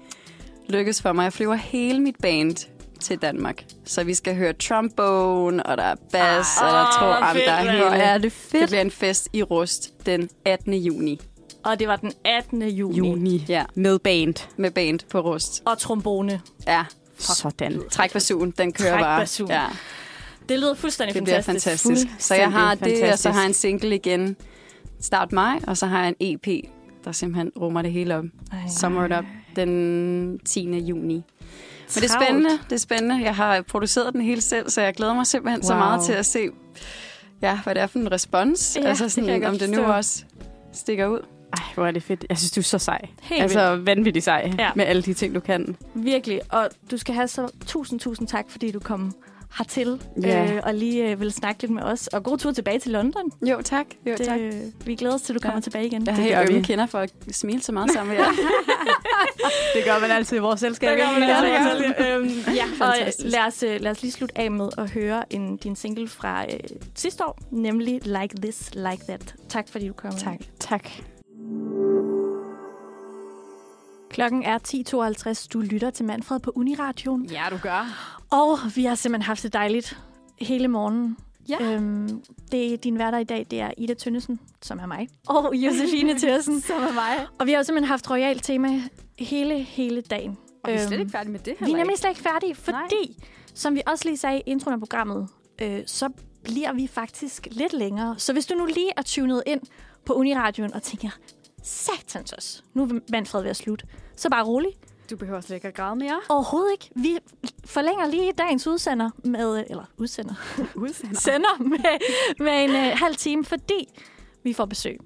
lykkes for mig. Jeg flyver hele mit band til Danmark. Så vi skal høre trombone, og der er bass, ah, og der er to oh, andre. Hvor er det fedt. Det bliver en fest i Rust den attende juni. Og det var den attende juni. Juni. Ja. Med band. Med band på Rust. Og trombone. Ja. Fuck. Sådan. Træk basunen. Den kører Træk bare. Træk ja. Det lyder fuldstændig det fantastisk. Det bliver fantastisk. Så jeg har fantastisk. Det, og så har jeg en single igen. Start mig, og så har jeg en E P, der simpelthen rummer det hele op. Summered up den tiende juni. Men det er spændende, det er spændende. Jeg har produceret den hele selv, så jeg glæder mig simpelthen wow. så meget til at se, ja, hvad det er for en respons. Ja, altså sådan, det om det nu også stikker ud. Ej, hvor er det fedt. Jeg synes, du er så sej. Helt altså vildt. Vanvittig sej, ja, med alle de ting, du kan. Virkelig, og du skal have så tusind, tusind tak, fordi du kom hertil, yeah, øh, og lige øh, vil snakke lidt med os. Og god tur tilbage til London. Jo, tak. Jo, det, tak. Øh, vi glæder os til, at du kommer, ja, tilbage igen. Ja, det er jo, vi kender for at smile så meget sammen med jer. Det gør man altid i vores selskab. Det gør man altid. øhm, ja, fantastisk. Og lad os, lad os lige slutte af med at høre en, din single fra øh, sidste år, nemlig Like This, Like That. Tak, fordi du kom. Tak. Tak. Klokken er ti tooghalvtreds. Du lytter til Manfred på Uniradioen. Ja, du gør. Og vi har simpelthen haft det dejligt hele morgenen. Ja. Øhm, det, din værter i dag, det er Ida Tønnesen, som er mig. Og Josefine Tørsen, som er mig. Og vi har jo simpelthen haft royal tema hele, hele dagen. Og øhm, vi er slet ikke færdige med det her. Vi er nemlig slet ikke færdige, fordi, nej, som vi også lige sagde i introen af programmet, øh, så bliver vi faktisk lidt længere. Så hvis du nu lige er tunet ind på Uniradioen og tænker, satans os, nu er Manfred ved at slutte, så bare rolig. Du behøver slet ikke at græde mere. Overhovedet ikke. Vi forlænger lige dagens udsender med, eller udsender, udsender. sender med, med en uh, halv time, fordi vi får besøg.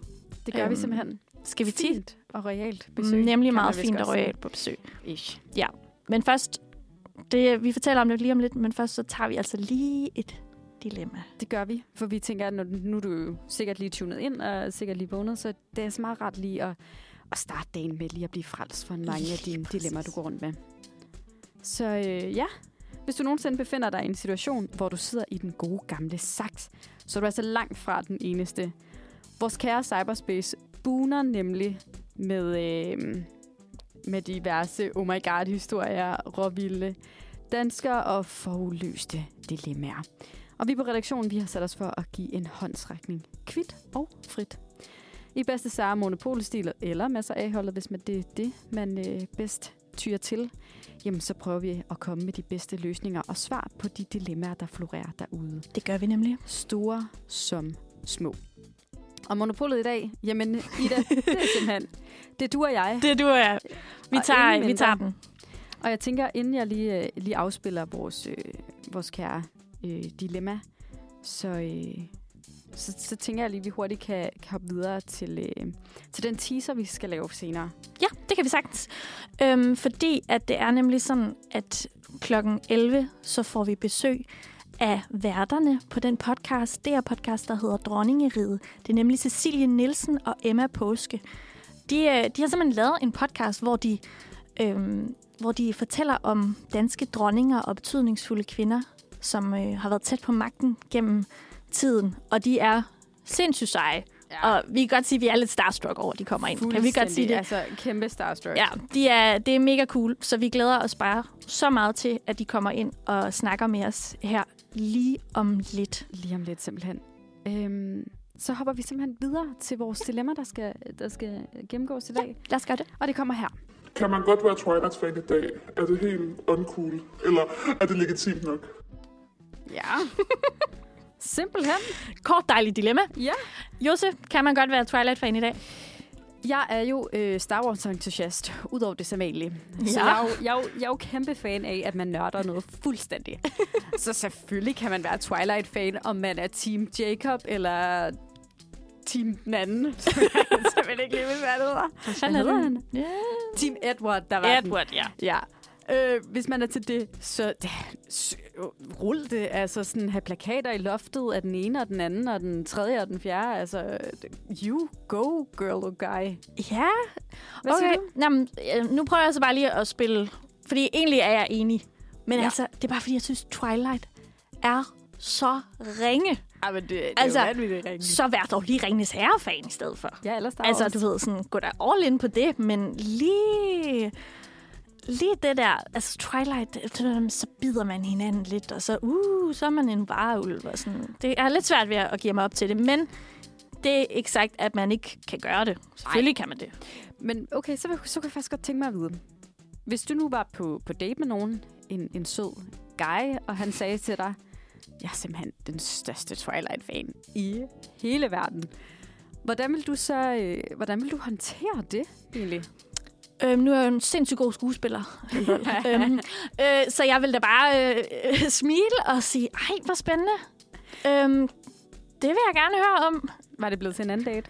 Det gør øhm, vi simpelthen. Skal vi fint og royalt besøg. Nemlig meget fint og royalt på besøg. Ish. Ja, men først, det, vi fortæller om det lige om lidt, men først så tager vi altså lige et dilemma. Det gør vi, for vi tænker, at nu er du sikkert lige tunet ind og sikkert lige vågnet, så det er så meget rart lige at og start dagen med lige at blive frelst for mange af dine dilemmaer, du går rundt med. Så øh, ja, hvis du nogensinde befinder dig i en situation, hvor du sidder i den gode gamle saks, så er du altså langt fra den eneste. Vores kære cyberspace buner nemlig med, øh, med diverse oh my god-historier, råvilde danskere og foruløste dilemmaer. Og vi på redaktionen, vi har sat os for at give en håndsrækning kvit og frit. I bedste sager monopolstilet eller masser af holdet, hvis man det er det, man øh, bedst tyrer til, jamen så prøver vi at komme med de bedste løsninger og svar på de dilemmaer, der florerer derude. Det gør vi nemlig. Store som små. Og monopolet i dag, jamen Ida, det er simpelthen, det er du og jeg. Det er du og jeg. Vi tager, og vi tager den. Og jeg tænker, inden jeg lige, lige afspiller vores, øh, vores kære øh, dilemma, så... Øh, Så, så tænker jeg lige, at vi hurtigt kan, kan hoppe videre til, øh, til den teaser, vi skal lave senere. Ja, det kan vi sagtens. Øhm, fordi at det er nemlig sådan, at klokken elleve, så får vi besøg af værterne på den podcast. Det er podcast, der hedder Dronningeriget. Det er nemlig Cecilie Nielsen og Emma Påske. De, de har simpelthen lavet en podcast, hvor de, øh, hvor de fortæller om danske dronninger og betydningsfulde kvinder, som øh, har været tæt på magten gennem tiden, og de er sindssygt seje. Ja. Og vi kan godt sige, at vi er lidt starstruck over, de kommer ind. Kan vi godt sige det? Altså kæmpe starstruck. Ja, de er, det er mega cool, så vi glæder os bare så meget til, at de kommer ind og snakker med os her lige om lidt. Lige om lidt, simpelthen. Øhm, så hopper vi simpelthen videre til vores dilemma, der skal, der skal gennemgås i dag. Ja, lad os gøre det. Og det kommer her. Kan man godt være Twilight-fan i dag? Er det helt uncool? Eller er det legitimt nok? Ja. Simpelthen. Kort dejligt dilemma. Ja. Josef, kan man godt være Twilight-fan i dag? Jeg er jo øh, Star Wars-entusiast, udover det sædvanlige. Ja. Så jeg er, jo, jeg, er jo, jeg er jo kæmpe fan af, at man nørder noget fuldstændig. Så selvfølgelig kan man være Twilight-fan, om man er Team Jacob eller Team den anden. Så jeg vil ikke lige vide, hvad det hedder. Hvad hedder han? Yeah. Team Edward, der var Edward, den. Ja. Ja. Øh, hvis man er til det, så... Rul det, altså sådan have plakater i loftet af den ene og den anden og den tredje og den fjerde, altså you go girl og guy. Ja, hvad okay. Jamen, nu prøver jeg så bare lige at spille, fordi egentlig er jeg enig, men ja, altså det er bare fordi jeg synes Twilight er så ringe. Ja, men det, det altså, er jo vanvittigt ringe. Så vær dog lige Ringens Herre-fan i stedet for. Ja, ellers der altså også. Du ved sådan, gå da all in på det, men lige... Lige det der, altså Twilight, så bider man hinanden lidt, og så, uh, så er man en varulv og sådan. Det er lidt svært ved at give mig op til det, men det er ikke sagt, at man ikke kan gøre det. Selvfølgelig Ej. Kan man det. Men okay, så, så kan jeg faktisk godt tænke mig at vide. Hvis du nu var på, på date med nogen, en, en sød guy, og han sagde til dig, jeg er simpelthen den største Twilight-fan i hele verden. Hvordan vil du så, øh, hvordan vil du håndtere det egentlig? Øhm, nu er jeg jo en sindssygt god skuespiller. øhm, øh, så jeg vil da bare øh, øh, smile og sige, ej, hvor spændende. Øhm, det vil jeg gerne høre om. Var det blevet til en anden date?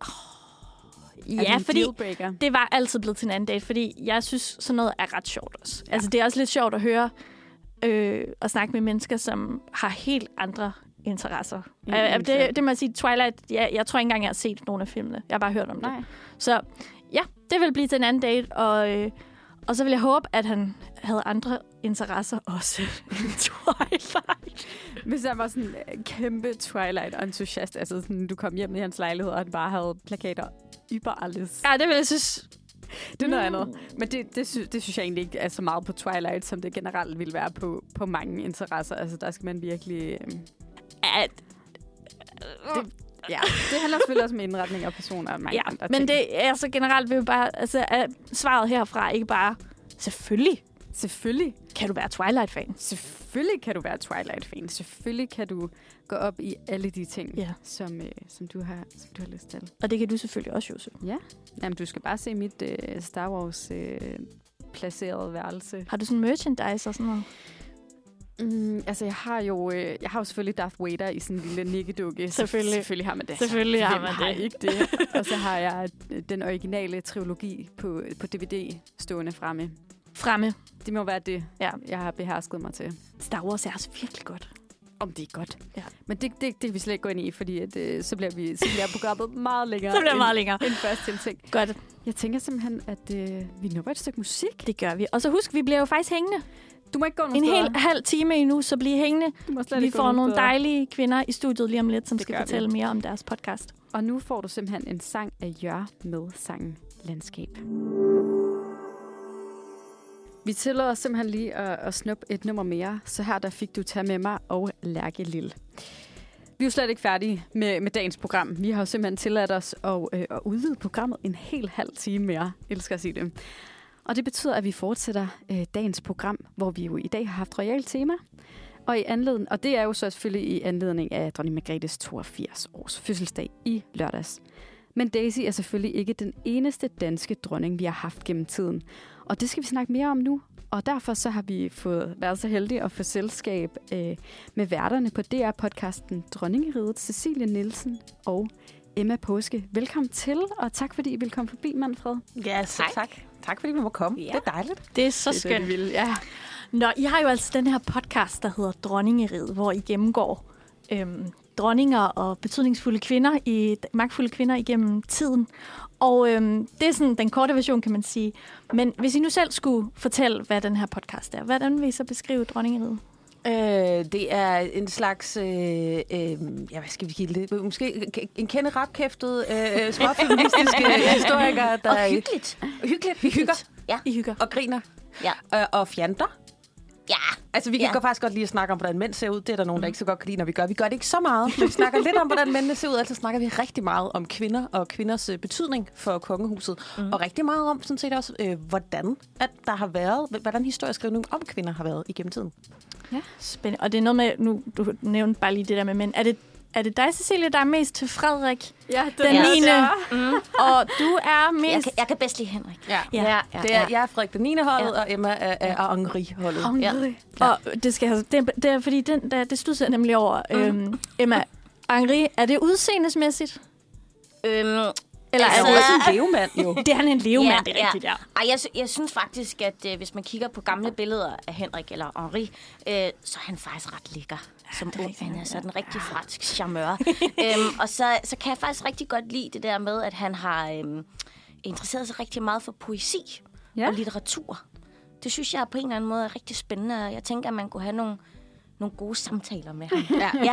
Oh, Ja, en fordi det var altid blevet til en anden date, fordi jeg synes, sådan noget er ret sjovt også. Ja. Altså, det er også lidt sjovt at høre og øh, snakke med mennesker, som har helt andre interesser. Ja, det, det, det må jeg sige, Twilight, jeg, jeg tror ikke engang, jeg har set nogle af filmene. Jeg har bare hørt om Nej. det. Så ja, det vil blive til en anden date, og, øh, og så vil jeg håbe, at han havde andre interesser også end Twilight. Hvis han var sådan en kæmpe Twilight-entusiast, altså sådan, du kom hjem i hans lejlighed, og han bare havde plakater über alles. Ja, det vil jeg synes... Det er noget mm. andet. Men det, det, sy- det synes jeg egentlig ikke er så meget på Twilight, som det generelt vil være på, på mange interesser. Altså, der skal man virkelig... Øh... At... Det, ja, det handler selvfølgelig også om indretning og personer og mange ja, andre men ting. Men altså, generelt vil vi bare... Altså, svaret herfra ikke bare... Selvfølgelig. Selvfølgelig kan du være Twilight-fan. Selvfølgelig kan du være Twilight-fan. Selvfølgelig kan du gå op i alle de ting, yeah. som, øh, som, du har, som du har lyst til. Og det kan du selvfølgelig også, Josef. Ja. Jamen, du skal bare se mit øh, Star Wars-placerede øh, værelse. Har du sådan merchandise og sådan noget? Mm, altså, jeg har jo øh, jeg har jo selvfølgelig Darth Vader i sådan en lille nikkedukke. Selvfølgelig. Selvfølgelig har man det. Selvfølgelig så, har man har det. Ikke det. Og så har jeg den originale trilogi på, på D V D stående fremme. Fremme. Det må være det, ja. Jeg har behersket mig til. Star Wars er også virkelig godt. Om det er godt. Ja. Men det, det, det vil vi slet ikke gå ind i, fordi at, øh, så bliver vi så bliver programmet meget længere. Så bliver meget længere. End først til ting. Godt. Jeg tænker simpelthen, at øh, vi når et stykke musik. Det gør vi. Og så husk, vi bliver jo faktisk hængende. Du må ikke gå nogen En steder. Hel halv time endnu, så bliv hængende. Du må slet vi ikke får nogle steder. Dejlige kvinder i studiet lige om lidt, som det skal fortælle vi. mere om deres podcast. Og nu får du simpelthen en sang af Jør med sangen Landskab. Vi tillader os simpelthen lige at, at snuppe et nummer mere, så her der fik du Tag med mig og Lærke Lille. Vi er jo slet ikke færdige med, med dagens program. Vi har jo simpelthen tilladt os at, øh, at udvide programmet en hel halv time mere. Jeg elsker at sige det. Og det betyder, at vi fortsætter øh, dagens program, hvor vi jo i dag har haft royalt tema. Og, i anledning, og det er jo så selvfølgelig i anledning af dronning Margrethes toogfirs års fødselsdag i lørdags. Men Daisy er selvfølgelig ikke den eneste danske dronning, vi har haft gennem tiden. Og det skal vi snakke mere om nu. Og derfor så har vi fået, været så heldige at få selskab øh, med værterne på D R-podcasten Dronningeriget, Cecilie Nielsen og Emma Påske. Velkommen til, og tak fordi I vil komme forbi, Manfred. Ja, så tak. Tak fordi vi må komme. Ja. Det er dejligt. Det er så det er skønt. Det, vi vil. Ja. Nå, I har jo altså den her podcast, der hedder Dronningeriget, hvor I gennemgår... Øhm, dronninger og betydningsfulde kvinder, i, magtfulde kvinder igennem tiden. Og øhm, det er sådan den korte version, kan man sige. Men hvis I nu selv skulle fortælle, hvad den her podcast er, hvordan vil I så beskrive Dronningeriget? Øh, det er en slags, øh, øh, ja, hvad skal vi give det? Måske en kende rapkæftet, øh, småfeministiske historiker. Der og hyggeligt. Er, hyggeligt. Hyggeligt. Hygger. Ja. I hygger. Og griner. Ja. Øh, og fjander. Ja, altså vi kan ja. faktisk godt lide at snakke om, hvordan mænd ser ud. Det er der nogen, der ikke så godt kan lide, når vi gør. Vi gør det ikke så meget. Vi snakker lidt om, hvordan mændene ser ud. Altså snakker vi rigtig meget om kvinder og kvinders betydning for kongehuset. Mm. Og rigtig meget om, sådan set også, øh, hvordan at der har været, hvordan historieskrivningen om kvinder har været igennem tiden. Ja, spændende. Og det er noget med, nu du nævnte bare lige det der med mænd. Er det, er det dig, Cecilie, der er mest til Frederik? Ja, det den niende. Ja. Mm. Og du er mest... Jeg kan, jeg kan bedst lide Henrik. Ja, ja, ja, ja. Det er, jeg er Frederik den niende holdet, ja. og Emma er, er Henri-holdet. Henri. Ja. Og det skal have, det, det er fordi, den, der, det studser nemlig over. Mm. Øhm, Emma, Henri, er det udseendesmæssigt? Øhm... Eller altså, er han også en levemand, jo? Det er han en levemand, ja, det er rigtigt, ja. Ej, jeg, jeg synes faktisk, at øh, hvis man kigger på gamle billeder af Henrik eller Henri, øh, så er han faktisk ret lækker. Ja, som ung, han er sådan en rigtig fransk charmeur. øhm, og så, så kan jeg faktisk rigtig godt lide det der med, at han har øh, interesseret sig rigtig meget for poesi ja. og litteratur. Det synes jeg på en eller anden måde er rigtig spændende. Jeg tænker, at man kunne have nogle... nogle gode samtaler med ham. Ja. Ja.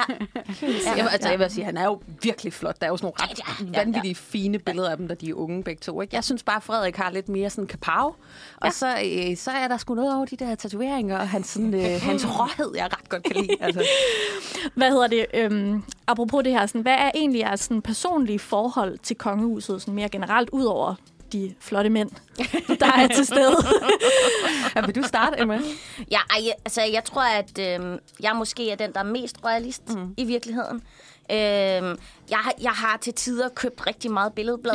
Ja. Jeg, altså, jeg vil sige, han er jo virkelig flot. Der er jo sådan nogle ret ja, ja, ja. vanvittige fine billeder af dem, da de er unge begge to. Ikke? Jeg synes bare, Frederik har lidt mere sådan kapav. Og ja. så, øh, så er der sgu noget over de der tatoveringer, og hans, sådan, øh, hans råhed, jeg ret godt kan lide. Altså. Hvad hedder det? Øhm, apropos det her, sådan, hvad er egentlig jeres sådan, personlige forhold til kongehuset sådan mere generelt, ud over de flotte mænd, der er til stede? Ja, vil du starte, Emma? Ja, ej, altså jeg tror, at øh, jeg måske er den, der er mest royalist mm. i virkeligheden. Øh, jeg, jeg har til tider købt rigtig meget billedblad.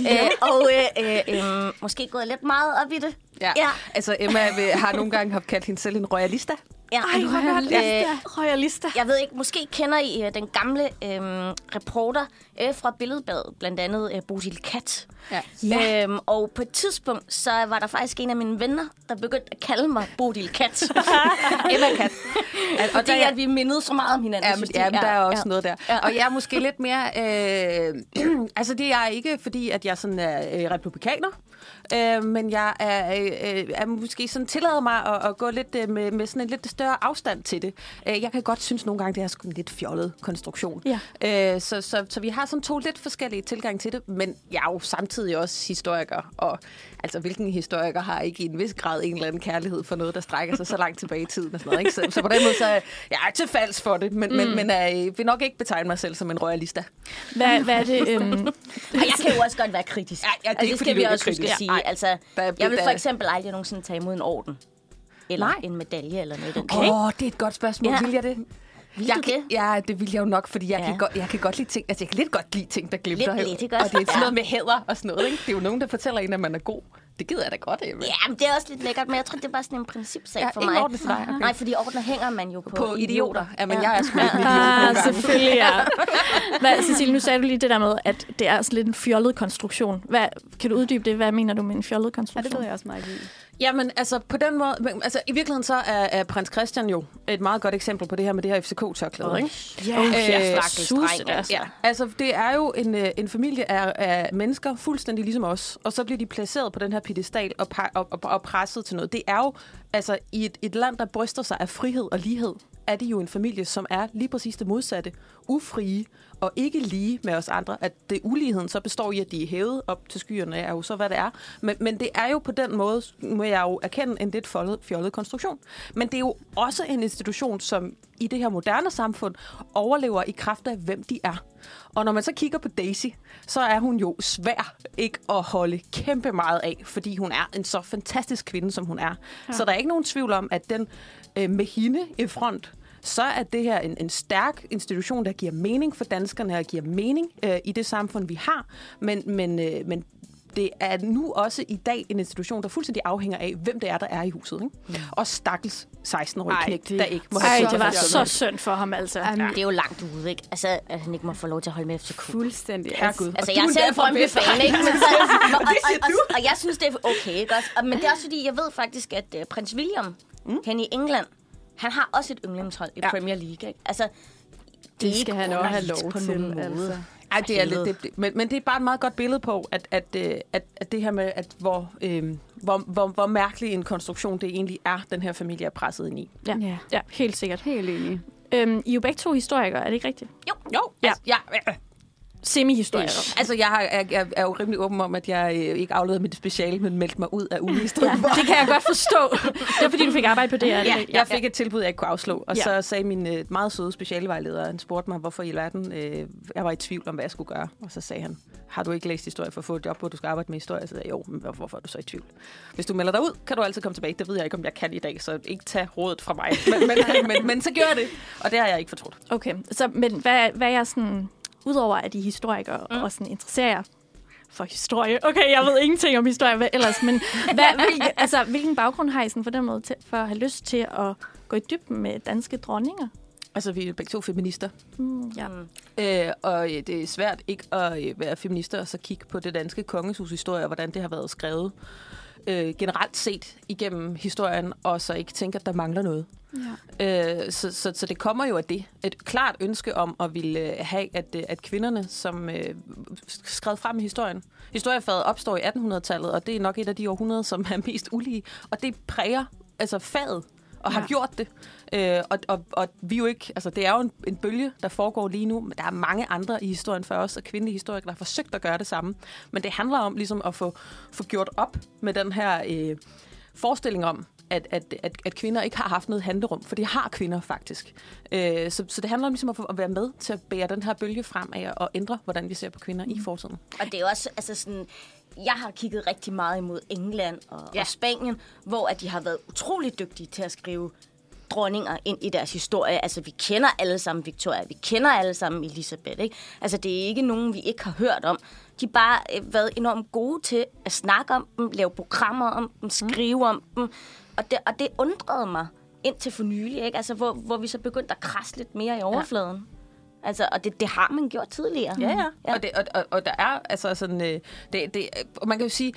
øh, og øh, øh, øh, måske gået lidt meget op i det. Ja, ja. Altså Emma har nogle gange kaldt hende selv en royalista. Ja, ej, royalista. Øh, royalista. Jeg ved ikke, måske kender I den gamle øh, reporter øh, fra Billedbladet, blandt andet øh, Bodil Kat. Ja. Ja. Øhm, og på et tidspunkt, så var der faktisk en af mine venner, der begyndte at kalde mig Bodil Kat. Emma Kat. Altså, fordi der, at vi mindede så meget om hinanden. Ja, men, ja, men der er også ja. noget der. Ja. Og jeg er måske lidt mere... Øh, altså, det er ikke fordi, at jeg sådan er øh, republikaner. Øh, men jeg er, øh, er måske sådan tilladet mig at, at gå lidt øh, med, med sådan en lidt større afstand til det. Øh, jeg kan godt synes nogle gange, det er sgu en lidt fjollet konstruktion. Ja. Øh, så, så, så vi har sådan to lidt forskellige tilgange til det, men jeg er jo samtidig også historiker, og altså hvilken historiker har ikke i en vis grad en eller anden kærlighed for noget, der strækker sig så langt tilbage i tiden og sådan noget, ikke? Så, så på den måde, så jeg er ikke til falsk for det, men, mm. men, men jeg vil nok ikke betegne mig selv som en royalista. Hvad, hvad er det? Øhm? Jeg kan jo også godt være kritisk. Ja, ja, det, altså, det skal vi også huske at sige. Ej, altså, jeg vil for eksempel aldrig nogensinde tage imod en orden. Eller nej. En medalje eller noget. Åh, okay. oh, det er et godt spørgsmål. Ja. Vil jeg det? Vil jeg, det? Ja, det vil jeg jo nok, fordi jeg, ja. kan, godt, jeg kan godt lide ting, altså jeg kan lidt godt lide ting, der glimter. Lidt, lidt, og det er sådan noget med hæder og sådan noget, ikke? Det er jo nogen, der fortæller en, at man er god. Det gider jeg da godt, Emma. Ja, men det er også lidt lækkert, men jeg tror, det er bare sådan en principsag ja, for mig. Ordentligt for dig. Okay. Nej, fordi ordner hænger man jo på, på idioter. Ja, men ja. jeg er sgu lidt en idiot ah, nogle gange. Selvfølgelig, ja. Hvad, Cecilie, nu sagde du lige det der med, at det er sådan lidt en fjollet konstruktion. Hvad, kan du uddybe det? Hvad mener du med en fjollet konstruktion? Ja, det ved jeg også meget i. Jamen, altså på den måde... Altså, i virkeligheden så er, er prins Christian jo et meget godt eksempel på det her med det her F C K-tørklæde, ikke? Ja, oh, ja. Øh, Suset, altså. Ja. Altså, det er jo en, en familie af, af mennesker, fuldstændig ligesom os, og så bliver de placeret på den her pedestal og, og, og, og presset til noget. Det er jo, altså i et, et land, der bryster sig af frihed og lighed, er det jo en familie, som er lige præcis det modsatte, ufrie og ikke lige med os andre. At det uligheden så består i, at de er hævet op til skyerne, er jo så, hvad det er. Men, men det er jo på den måde, må jeg jo erkende, en lidt foldet, fjollet konstruktion. Men det er jo også en institution, som i det her moderne samfund overlever i kraft af, hvem de er. Og når man så kigger på Daisy, så er hun jo svær ikke at holde kæmpe meget af, fordi hun er en så fantastisk kvinde, som hun er. Ja. Så der er ikke nogen tvivl om, at den øh, med hende i front, så er det her en, en stærk institution, der giver mening for danskerne og giver mening øh, i det samfund, vi har. Men, men, øh, men det er nu også i dag en institution, der fuldstændig afhænger af, hvem det er, der er i huset. Ikke? Mm. Og stakkels seksten-årige knægt, der ikke må have... Ej, det var så synd for ham, altså. Ja. Det er jo langt ude, ikke? Altså, at han ikke må få lov til at holde med F C K. Fuldstændig. Herregud. Altså, jeg er selv frømmelig fan, ikke? Men så, og, og, og, og, og jeg synes, det er okay, ikke også? Men det er også fordi, jeg ved faktisk, at uh, prins William, mm. han i England, han har også et yndlingshold i ja. Premier League, ikke? Altså, det, det skal han også have lov til, altså. Ej, det er lidt, det, men, men det er bare et meget godt billede på, at, at, at, at det her med, at hvor, øh, hvor, hvor, hvor mærkelig en konstruktion det egentlig er, den her familie er presset ind i. Ja, ja. ja helt sikkert. Helt enig. Øhm, I er jo begge to historikere, er det ikke rigtigt? Jo. Jo. Ja. Altså, ja. Semi-historiker. Altså, jeg, har, jeg, jeg er jo rimelig åben om, at jeg ikke afleverede mit speciale, men meldte mig ud af ugehistorien. Ja, det kan jeg godt forstå. Det er, fordi du fik arbejde på det. Ja, ja, jeg fik ja. et tilbud, jeg ikke kunne afslå. Og ja. så sagde min øh, meget søde specialevejleder, han spurgte mig, hvorfor i verden øh, jeg var i tvivl om, hvad jeg skulle gøre. Og så sagde han, har du ikke læst historie for at få et job, hvor du skal arbejde med historie? Så sagde jeg, jo, men hvorfor er du så i tvivl? Hvis du melder dig ud, kan du altid komme tilbage. Det ved jeg ikke, om jeg kan i dag, så ikke tage rådet fra mig. Men, men, men, men, men så gjorde jeg det, og det har jeg ikke fortrudt. Okay, så men hvad, hvad jeg sådan... Udover at de historikere mm. og sådan interesserer jer for historie. Okay, jeg ved ingenting om historie, hvad ellers, men hvad, hvilken, altså, hvilken baggrund har I sådan for den måde til, for at have lyst til at gå i dybden med danske dronninger? Altså, vi er begge to feminister. Mm, ja. øh, og det er svært ikke at være feminister og så kigge på det danske kongeshushistorie og hvordan det har været skrevet øh, generelt set igennem historien, og så ikke tænke, at der mangler noget. Ja. Øh, så, så, så det kommer jo af det. Et klart ønske om at ville have, at, at kvinderne, som øh, skred frem i historien. Historiefaget opstår i attenhundredetallet, og det er nok et af de århundreder, som er mest ulige. Og det præger altså faget, og ja. har gjort det. Øh, og, og, og vi jo ikke, altså det er jo en, en bølge, der foregår lige nu, men der er mange andre i historien for os, og kvindelige historikere, der har forsøgt at gøre det samme. Men det handler om ligesom at få, få gjort op med den her øh, forestilling om, At, at, at, at kvinder ikke har haft noget handlerum, for det har kvinder faktisk. Øh, så, så det handler om ligesom at, at være med til at bære den her bølge frem af og ændre, hvordan vi ser på kvinder i fortiden. Og det er jo også altså sådan... Jeg har kigget rigtig meget imod England og, ja. og Spanien, hvor at de har været utrolig dygtige til at skrive dronninger ind i deres historie. Altså, vi kender alle sammen Victoria, vi kender alle sammen Elisabeth, ikke? Altså, det er ikke nogen, vi ikke har hørt om. De har bare øh, været enormt gode til at snakke om dem, lave programmer om dem, skrive mm. om dem. Og det, og det undrede mig indtil for nylig, ikke? Altså, hvor, hvor vi så begyndte at krasse lidt mere i overfladen. Ja. Altså, og det, det har man gjort tidligere. Ja, ja. ja. Og, det, og, og, og der er altså sådan... Øh, det, det, og man kan jo sige...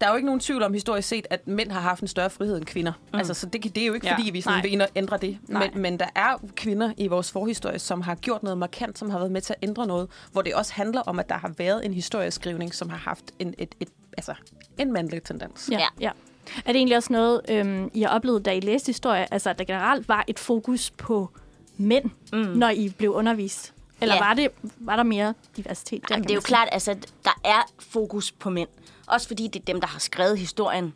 Der er jo ikke nogen tvivl om historisk set, at mænd har haft en større frihed end kvinder. Mm. Altså, så det, det er jo ikke, fordi ja, vi sådan vil ændre det. Men, men der er kvinder i vores forhistorie, som har gjort noget markant, som har været med til at ændre noget, hvor det også handler om, at der har været en historieskrivning, som har haft en, et, et, altså, en mandlig tendens. Ja, ja. Er det egentlig også noget, øhm, I har oplevet, da I læste historie, altså at der generelt var et fokus på mænd, mm. når I blev undervist? Eller ja. var, det, var der mere diversitet? Der, Jamen, det er jo sige. klart, altså der er fokus på mænd. Også fordi det er dem, der har skrevet historien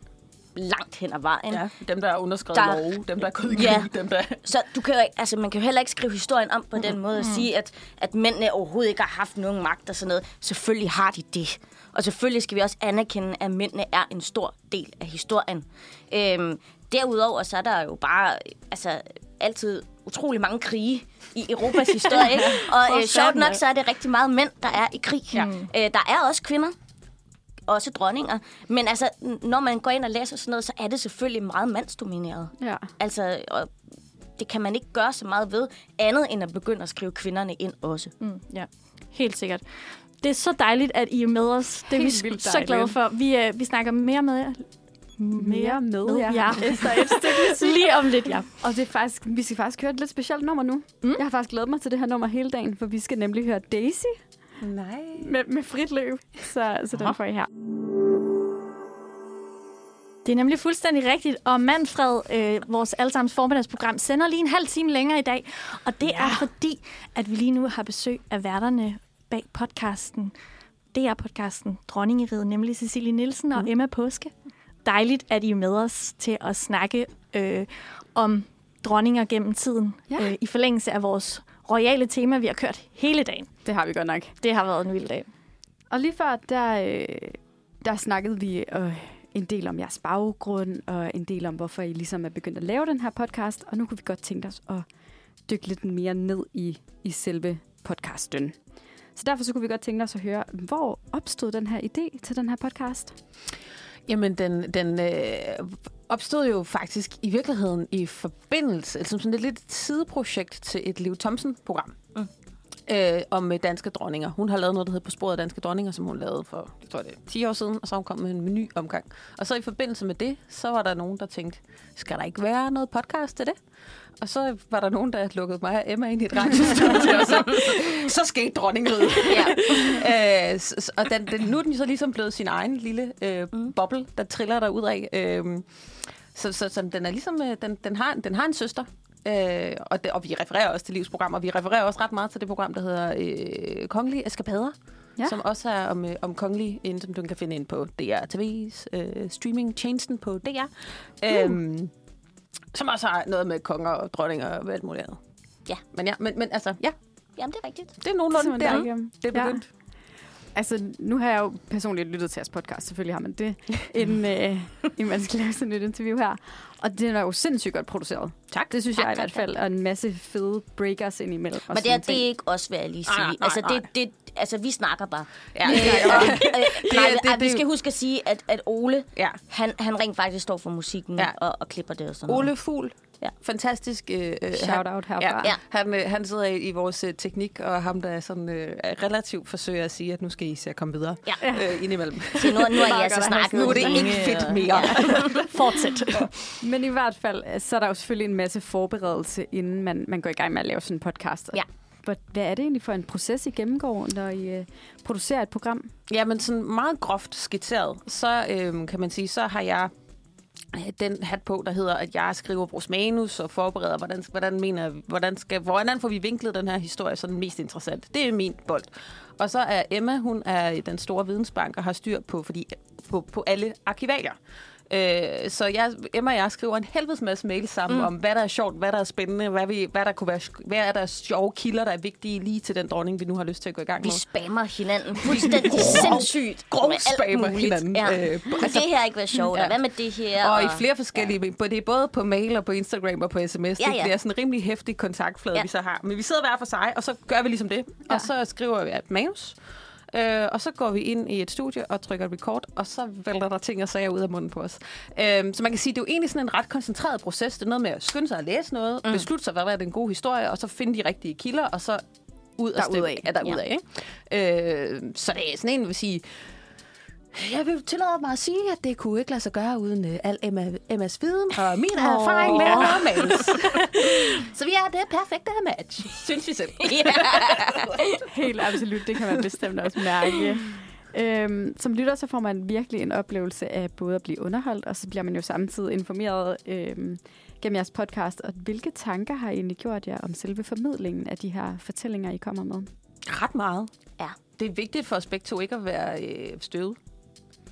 langt hen ad vejen. Ja, dem, der har underskrevet der... love, dem, der er gået i krig, ja. dem, der... Så du kan jo ikke, altså, man kan jo heller ikke skrive historien om på den mm. måde at mm. sige, at, at mændene overhovedet ikke har haft nogen magt og sådan noget. Selvfølgelig har de det. Og selvfølgelig skal vi også anerkende, at mændene er en stor del af historien. Øhm, derudover så er der jo bare altså, altid utrolig mange krige i Europas historie. Ikke? Og øh, sjovt nok, så er det rigtig meget mænd, der er i krig. Ja. Øh, der er også kvinder. Også dronninger. Men altså, når man går ind og læser sådan noget, så er det selvfølgelig meget mandsdomineret. Ja. Altså, og det kan man ikke gøre så meget ved, andet end at begynde at skrive kvinderne ind også. Mm, ja, helt sikkert. Det er så dejligt, at I er med os. Det er helt vi vildt så glade for. Vi, øh, vi snakker mere med jer. Mere med, med jer. Ja. Efter et stykke lige om lidt, ja. Og det er faktisk, vi skal faktisk høre et lidt specielt nummer nu. Mm. Jeg har faktisk glædet mig til det her nummer hele dagen, for vi skal nemlig høre Daisy. Nej. Med, med frit løb, så, så den får I her. Det er nemlig fuldstændig rigtigt, og Manfred, øh, vores allesammens formiddagsprogram, sender lige en halv time længere i dag. Og det ja. er fordi, at vi lige nu har besøg af værterne bag podcasten. Det er podcasten Dronningeriget, nemlig Cecilie Nielsen og mm. Emma Påske. Dejligt, at I er med os til at snakke øh, om dronninger gennem tiden, ja. øh, i forlængelse af vores royale tema, vi har kørt hele dagen. Det har vi godt nok. Det har været en vild dag. Og lige før, der, der snakkede vi øh, en del om jeres baggrund, og en del om, hvorfor I ligesom er begyndt at lave den her podcast, og nu kunne vi godt tænke os at dykke lidt mere ned i, i selve podcasten. Så derfor så kunne vi godt tænke os at høre, hvor opstod den her idé til den her podcast? Jamen, den... den øh opstod jo faktisk i virkeligheden i forbindelse, altså sådan et lidt sideprojekt til et Liv Thomsen-program mm. øh, om danske dronninger. Hun har lavet noget, der hedder På sporet af danske dronninger, som hun lavede for, jeg tror det, ti år siden, og så hun kom med en ny omgang. Og så i forbindelse med det, så var der nogen, der tænkte, skal der ikke være noget podcast til det? Og så var der nogen, der lukkede mig og Emma ind i et radiostudie, og så, så skete Dronningeriget. Ja. Øh, så, og den, den, nu er den så ligesom blevet sin egen lille øh, boble, der triller derudad. Øh, så, så, så den er ligesom, øh, den, den, har, den har en søster. Øh, og, det, og vi refererer også til Livs program, og vi refererer også ret meget til det program, der hedder øh, Kongelige Eskapader, ja. som også er om, øh, om kongelige, inden, som du kan finde ind på D R T V's øh, streaming-tjenesten på D R. Mm. Øh, Som også har noget med konger og dronninger og alt muligt andet. Ja. Men ja, men, men altså, ja. Jamen, det er rigtigt. Det er nogenlunde det er der. Det er begyndt. Ja. Altså, nu har jeg jo personligt lyttet til jeres podcast. Selvfølgelig har man det, inden, øh, inden man skal lave sådan et interview her. Og det er jo sindssygt godt produceret. Tak. Det synes tak, jeg i tak, hvert fald. Tak. Og en masse fede breakers ind imellem. Men det er det ikke også, hvad jeg lige siger. Nej, nej, altså, det, det, altså, vi snakker bare. Ja, vi snakker bare. øh, nej, det, det, vi skal huske at sige, at, at Ole, ja. han, han rent faktisk står for musikken ja. og, og klipper det og sådan noget. Ole Fugl. Ja. Fantastisk øh, shout-out herfra. Ja. Han, øh, han sidder i, i vores øh, teknik, og ham, der sådan, øh, relativt forsøger at sige, at nu skal I se komme videre ja. øh, indimellem. Så nu, nu er jeg altså snakket. Nu er det ikke fedt mere. Ja. Fortsæt. Ja. Men i hvert fald, så er der jo selvfølgelig en masse forberedelse, inden man, man går i gang med at lave sådan en podcast. Ja. Hvad er det egentlig for en proces, I gennemgår, når I øh, producerer et program? Jamen sådan meget groft skitseret, så øh, kan man sige, så har jeg den hat på, der hedder, at jeg skriver vores manus og forbereder, hvordan, hvordan, mener, hvordan, skal, hvordan får vi vinklet den her historie sådan mest interessant. Det er min bold. Og så er Emma, hun er den store vidensbank og har styr på, fordi, på, på alle arkivalier. Øh, så jeg, Emma og jeg skriver en helvedes masse mails sammen mm. om, hvad der er sjovt, hvad der er spændende, hvad, vi, hvad der kunne være, hvad er der sjove kilder, der er vigtige lige til den dronning, vi nu har lyst til at gå i gang med. Vi spammer hinanden fuldstændig sindssygt. Grov spammer hinanden. Ja. Øh, altså, det her ikke være sjovt, ja. Hvad med det her? Og, og i flere forskellige, ja. Det er både på mail og på Instagram og på sms. Det, ja, ja. det er sådan en rimelig hæftig kontaktflade, ja. vi så har. Men vi sidder hver for sig, og så gør vi ligesom det. Ja. Og så skriver vi et manus. Øh, og så går vi ind i et studie og trykker record, og så vælter der ting og sager ud af munden på os. Øh, så man kan sige, det er jo egentlig sådan en ret koncentreret proces. Det er noget med at skynde sig at læse noget, mm. beslutte sig, hvad er den gode historie, og så finde de rigtige kilder, og så ud af stemme. Er der ud af, ikke? Øh, så det er sådan en, vil sige... Jeg vil tillade mig at sige, at det kunne ikke lade sig gøre uden uh, al Emma, Emmas viden og min oh. erfaring med romance. Så vi er det perfekte match, synes vi selv. Helt absolut, det kan man bestemt også mærke. Øhm, som lytter, så får man virkelig en oplevelse af både at blive underholdt, og så bliver man jo samtidig informeret øhm, gennem jeres podcast. Og hvilke tanker har I egentlig gjort jer om selve formidlingen af de her fortællinger, I kommer med? Ret meget. Ja. Det er vigtigt for os begge to ikke at være øh, støde.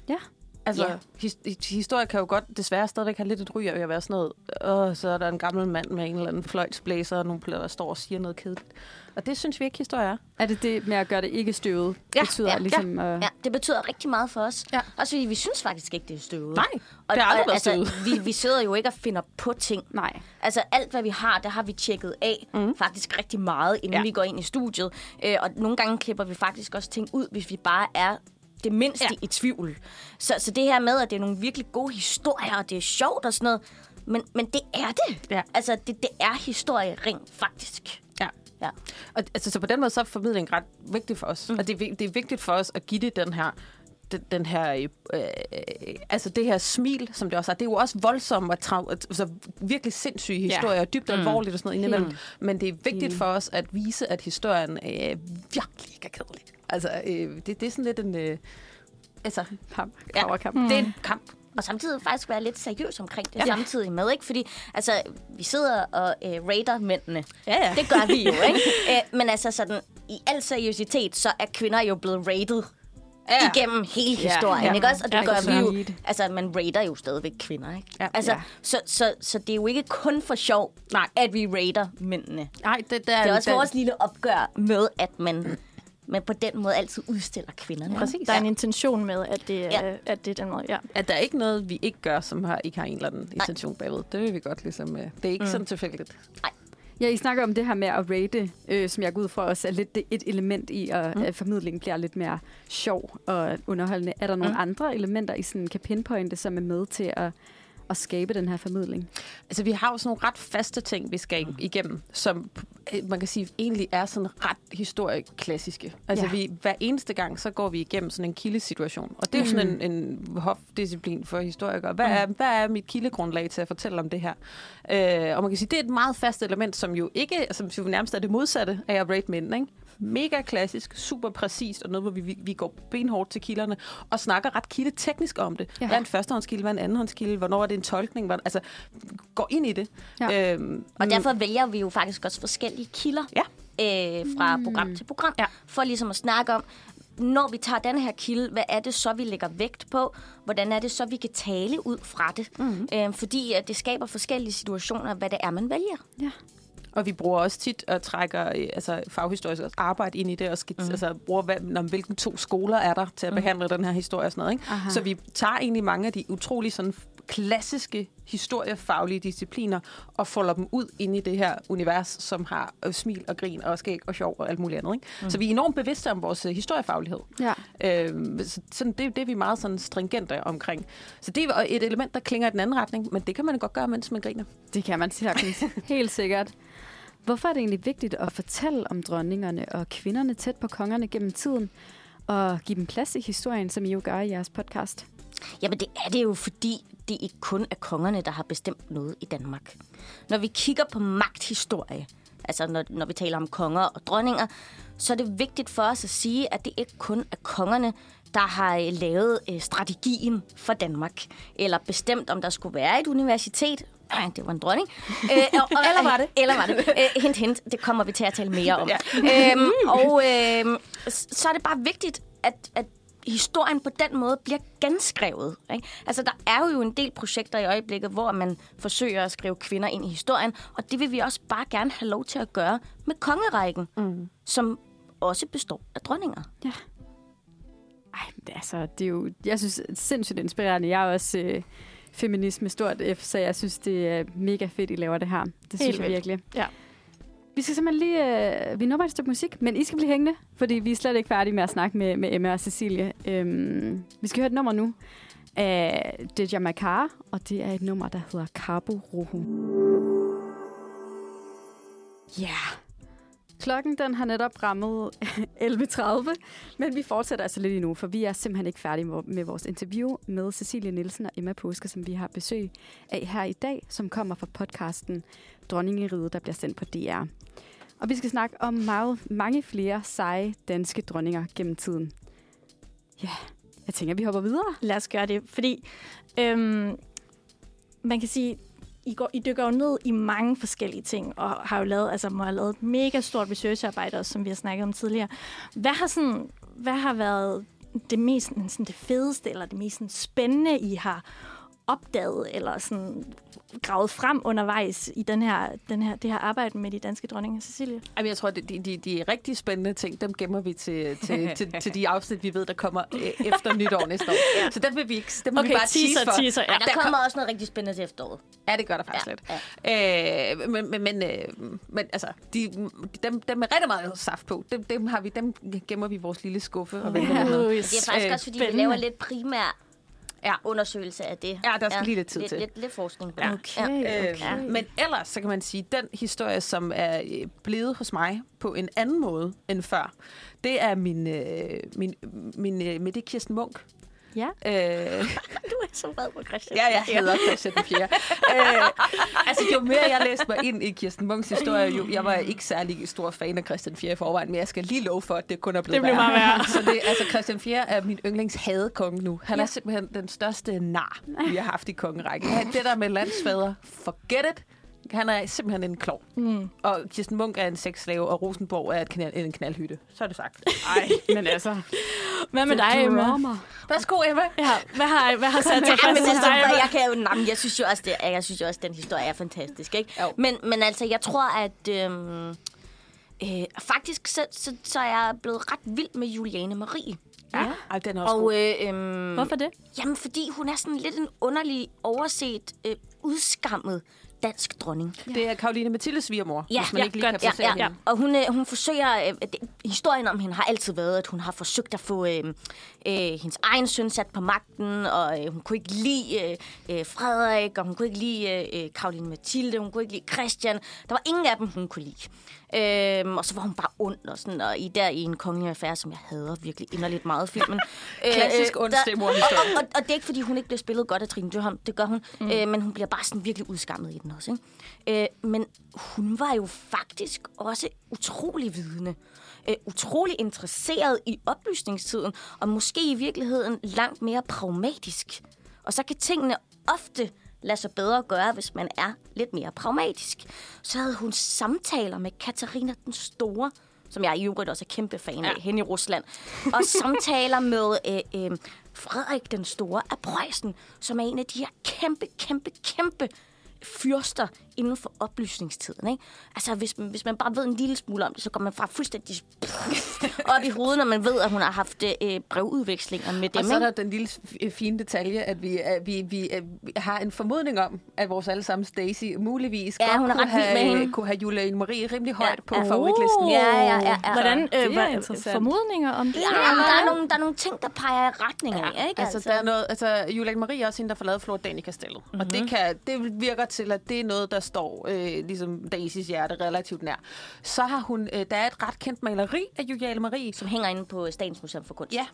Ja. Altså, yeah. his- historie kan jo godt desværre stadigvæk have lidt et ryg af at være sådan noget. Åh, så er der en gammel mand med en eller anden fløjtsblæser, og nogle der står og siger noget kedeligt. Og det synes vi ikke, historie er. Er det det med at gøre det ikke støvet? Ja, betyder, ja, ligesom, ja. Øh... ja, det betyder rigtig meget for os. Ja. Også fordi vi synes faktisk ikke, det er støvet. Nej, og, det er aldrig altså, støvet. vi, vi sidder jo ikke og finder på ting. Nej. Altså alt, hvad vi har, det har vi tjekket af mm. faktisk rigtig meget, inden ja. vi går ind i studiet. Øh, og nogle gange klipper vi faktisk også ting ud, hvis vi bare er... det mindste ja. i tvivl. Så, så det her med, at det er nogle virkelig gode historier, og det er sjovt og sådan noget, men, men det er det. Ja. Altså, det, det er historiering, faktisk. Ja. ja. Og, altså, så på den måde, så er formidling ret vigtigt for os. Mm. Og det, det er vigtigt for os at give det den her, den, den her øh, øh, altså det her smil, som det også er. Det er jo også voldsomt og trav, altså, virkelig sindssyge historier, ja. og dybt mm. alvorligt og sådan noget indimellem. Mm. Men det er vigtigt mm. for os at vise, at historien øh, virkelig ikke er kedelig. Altså, øh, det, det er sådan lidt en... Øh, altså, kamp. Ja, kamp. Mm. Det er en kamp. Og samtidig faktisk være lidt seriøs omkring det ja. samtidig med, ikke? Fordi, altså, vi sidder og øh, raider mændene. Ja, ja. Det gør vi jo, ikke? Æ, men altså, sådan, i al seriøsitet, så er kvinder jo blevet raidet ja. igennem hele historien, ja. ikke også? Og det ja, gør vi jo... Altså, man raider jo stadigvæk kvinder, ikke? Ja. Altså, ja. Så, så, så det er jo ikke kun for sjov, Nej. at vi raider mændene. Nej, det, det, er, det er også den... vores lille opgør med, at man... men på den måde altid udstiller kvinderne. Ja, præcis. Der er ja. en intention med, at det, ja. at det er den måde, ja. At der er ikke noget, vi ikke gør, som har, ikke har en eller anden intention bagved. Det vil vi godt ligesom... Det er ikke mm. sådan tilfældigt. Nej. Ja, I snakker om det her med at rate, øh, som jeg går ud fra også, er lidt et element i, at, mm. at formidlingen bliver lidt mere sjov og underholdende. Er der nogle mm. andre elementer, I sådan kan pinpointe, som er med til at... at skabe den her formidling? Altså, vi har jo sådan nogle ret faste ting, vi skal igennem, som man kan sige egentlig er sådan ret historieklassiske. Altså, ja. vi, hver eneste gang, så går vi igennem sådan en kildesituation. Og det er jo mm. sådan en, en hofdisciplin for historikere. Hvad er, mm. hvad er mit kildegrundlag til at fortælle om det her? Øh, og man kan sige, det er et meget fast element, som jo ikke, som jo nærmest er det modsatte af at rate mænd, ikke? Mega klassisk, super præcist, og noget, hvor vi, vi går benhårdt til kilderne, og snakker ret kildeteknisk om det. Ja. Hvad er en førstehåndskilde, hvad er en andenhåndskilde, hvornår er det en tolkning, hvordan, altså går ind i det. Ja. Øhm, og derfor vælger vi jo faktisk også forskellige kilder ja. øh, fra mm. program til program, ja. for ligesom at snakke om, når vi tager den her kilde, hvad er det så, vi lægger vægt på? Hvordan er det så, vi kan tale ud fra det? Mm. Øh, fordi det skaber forskellige situationer, hvad det er, man vælger. Ja. Og vi bruger også tit og trækker altså, faghistorisk arbejde ind i det, og skits, mm. altså, bruger, hvad, om, hvilken to skoler er der til at behandle mm. den her historie og sådan noget. Ikke? Så vi tager egentlig mange af de utrolig sådan, klassiske historiefaglige discipliner og folder dem ud ind i det her univers, som har smil og grin og skæg og sjov og alt muligt andet. Ikke? Mm. Så vi er enormt bevidste om vores historiefaglighed. Ja. Øhm, så sådan, det, det er vi meget sådan, stringente omkring. Så det er et element, der klinger i den anden retning, men det kan man godt gøre, mens man griner. Det kan man sikkert. Helt sikkert. Hvorfor er det egentlig vigtigt at fortælle om dronningerne og kvinderne tæt på kongerne gennem tiden, og give dem plads i historien, som I jo gør i jeres podcast? Jamen det er det jo, fordi det ikke kun er kongerne, der har bestemt noget i Danmark. Når vi kigger på magthistorie, altså når, når vi taler om konger og dronninger, så er det vigtigt for os at sige, at det ikke kun er kongerne, der har lavet strategien for Danmark, eller bestemt, om der skulle være et universitet. Nej, det var en dronning. Øh, og, og, eller var det? Eller var det. Øh, hent, hent. Det kommer vi til at tale mere om. Ja. Øhm, og øh, så er det bare vigtigt, at, at historien på den måde bliver genskrevet. Ikke? Altså, der er jo en del projekter i øjeblikket, hvor man forsøger at skrive kvinder ind i historien, og det vil vi også bare gerne have lov til at gøre med kongerækken, mm. som også består af dronninger. Ja. Ej, altså, det er jo... Jeg synes, det er sindssygt inspirerende. Jeg er også... Øh feminisme stort F, så jeg synes, det er mega fedt, I laver det her. Det synes jeg virkelig. Ja. Vi skal simpelthen lige... Øh, vi når et stykke musik, men I skal blive hængende, fordi vi er slet ikke færdige med at snakke med, med Emma og Cecilie. Øhm, vi skal høre et nummer nu af Deja Makara, og det er et nummer, der hedder Cabo Rojo. Ja. Yeah. Klokken den har netop rammet elleve tredive, men vi fortsætter altså lidt endnu, for vi er simpelthen ikke færdige med vores interview med Cecilie Nielsen og Emma Påske, som vi har besøg af her i dag, som kommer fra podcasten Dronningeriget, der bliver sendt på D R. Og vi skal snakke om meget, mange flere seje danske dronninger gennem tiden. Ja, yeah. Jeg tænker, vi hopper videre. Lad os gøre det, fordi øhm, man kan sige... I, går, I dykker jo ned i mange forskellige ting, og har jo lavet, altså, må have lavet et mega stort researcharbejde, også, som vi har snakket om tidligere. Hvad har, sådan, hvad har været det, mest, sådan det fedeste, eller det mest sådan spændende, I har opdaget, eller sådan gravet frem undervejs i den her, den her, det her arbejde med de danske dronninger, Cecilie? Jamen, jeg tror, de, de, de rigtig spændende ting, dem gemmer vi til, til, til, til de afsnit, vi ved, der kommer efter nytår næste år. Ja. Så dem vil vi ikke. Dem vil okay, vi bare teaser, tease for. Teaser, ja. Ej, der, der kommer kom... også noget rigtig spændende til efteråret. Ja, det gør der faktisk ja, lidt. Ja. Øh, men, men, men, men altså, de, dem, dem er rigtig meget saft på. Dem, dem, har vi, dem gemmer vi i vores lille skuffe. Og ja. Det er faktisk også, fordi vi laver lidt primært Ja. undersøgelse af det. Ja, der skal ja. lige lidt tid lidt, til. Lidt, lidt forskning. Ja. Okay, okay. Okay. Men ellers, så kan man sige, den historie, som er blevet hos mig på en anden måde end før, det er min, min, min med det Kirsten Munk. Ja. Øh... Du er så vred på Christian. Ja, jeg hedder Christian den fjerde. øh, altså, jo mere jeg læste mig ind i Kirsten Munks historie, jo, jeg var ikke særlig stor fan af Christian den fjerde i forvejen, men jeg skal lige love for, at det kun er blevet det værre. værre. Så det, altså, Christian den fjerde er min yndlings hadekonge nu. Han ja. er simpelthen den største nar, vi har haft i kongerækken. Det der med landsfader, forget it. Han er simpelthen en klov. Mm. Og Kirsten Munk er en sexslave, og Rosenborg er et knal, en knaldhytte. Så er det sagt. Nej, men altså... Hvad med dig, Emma? Værsgo, Emma. Ja, hvad har, hvad har sat dig fast? Ja, men altså, jeg, kan jo, nej, jeg synes jo også, det, jeg synes jo også den historie er fantastisk. Ikke? Men, men altså, jeg tror, at... Øhm, øh, faktisk, så, så, så er jeg blevet ret vild med Juliane Marie. Ja, ja. Ej, den er også og, øh, øhm, hvorfor det? Jamen, fordi hun er sådan lidt en underlig, overset, øh, udskammet dansk dronning. Ja. Det er Karoline Mathildes svigermor, ja, hvis man ja, ikke lige godt. kan placere ja, ja. hende. Og hun, øh, hun forsøger... Øh, det, historien om hende har altid været, at hun har forsøgt at få øh, øh, hendes egen søn sat på magten, og øh, hun kunne ikke lide øh, Frederik, og hun kunne ikke lide øh, Karoline Mathilde, hun kunne ikke lide Christian. Der var ingen af dem, hun kunne lide. Øhm, og så var hun bare ond og sådan, og i der i en kongelig affære, som jeg hader virkelig inderligt meget filmen. Klassisk ond stemmor-historie. Og, og, og, og det er ikke, fordi hun ikke bliver spillet godt af Trine Dyrholm, det gør hun, mm. øh, men hun bliver bare sådan virkelig udskammet i den også. Ikke? Øh, men hun var jo faktisk også utrolig vidende, øh, utrolig interesseret i oplysningstiden, og måske i virkeligheden langt mere pragmatisk. Og så kan tingene ofte lad sig bedre gøre, hvis man er lidt mere pragmatisk. Så havde hun samtaler med Katarina den Store, som jeg i øvrigt også er kæmpe fan af, ja. hen i Rusland. Og samtaler med øh, øh, Frederik den Store af Preussen, som er en af de her kæmpe, kæmpe, kæmpe fyrster inden for oplysningstiden. Ikke? Altså, hvis, hvis man bare ved en lille smule om det, så går man fra fuldstændig op i hovedet, når man ved, at hun har haft øh, brevudvekslinger med dem. Og så er der den lille fine detalje, at vi, at vi, vi at har en formodning om, at vores allesammens Daisy muligvis ja, godt hun kunne, have, kunne have Juliane Marie rimelig højt ja. på oh. favoritlisten. Ja, ja, ja, ja. Hvordan, øh, det er interessant. Formodninger om det? Ja, ja, der, er nogle, der er nogle ting, der peger i retninger. Ja, ikke? Altså, altså. Der er noget, altså, Juliane Marie er også hende, der får lavet Flor Danica-stillet. Mm-hmm. Og det, kan, det virker til, at det er noget, der står øh, ligesom Daisys hjerte relativt nær. Så har hun, øh, der er et ret kendt maleri af Juliane Marie. Som hænger inde på Statens Museum for Kunst. Ja,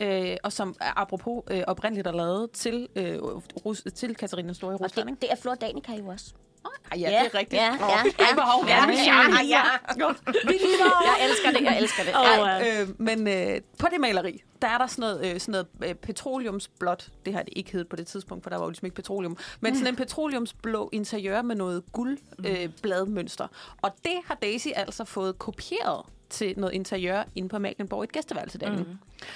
ja. Øh, og som apropos øh, oprindeligt er lavet til, øh, Rus- til Katarina den Store i Rusland. Det, det er Flor Danica jo også. Ah, ja, ja, det er rigtigt. Ja, ja, ja, ja. Jeg elsker det, jeg elsker det. Ej, øh, men øh, på det maleri, der er der sådan noget, øh, sådan noget øh, petroleumsblåt. Det har det ikke heddet på det tidspunkt, for der var jo ligesom ikke petroleum. Men mm. sådan en petroleumsblå interiør med noget guldbladmønster. Øh, og det har Daisy altså fået kopieret til noget interiør inde på Amalienborg i et gæsteværelse derinde.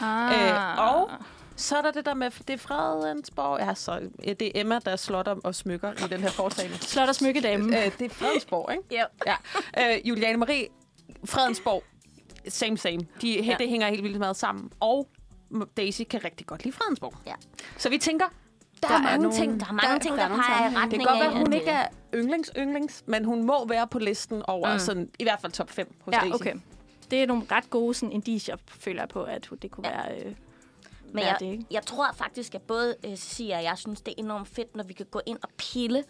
Mm. Ah. Øh, og... Så er der det der med, det er Fredensborg. Ja, så det er Emma, der er slot og smykker i den her foretagende. Slot og smykkedame. Det er Fredensborg, ikke? Yep. Ja. Øh, Juliane Marie, Fredensborg, same, same. De, ja. Det hænger helt vildt meget sammen. Og Daisy kan rigtig godt lide Fredensborg. Ja. Så vi tænker, der, der er mange nogle, ting, der, der, der, der, der peger i retning af. Det kan godt være, at hun ikke er yndlings, yndlings, men hun må være på listen over mm. sådan, i hvert fald top fem hos ja, Daisy. Okay. Det er nogle ret gode sådan, indicier, føler jeg på, at det kunne ja. være... Øh, Men jeg, jeg tror faktisk, at både øh, siger, og jeg synes, det er enormt fedt, når vi kan gå ind og pille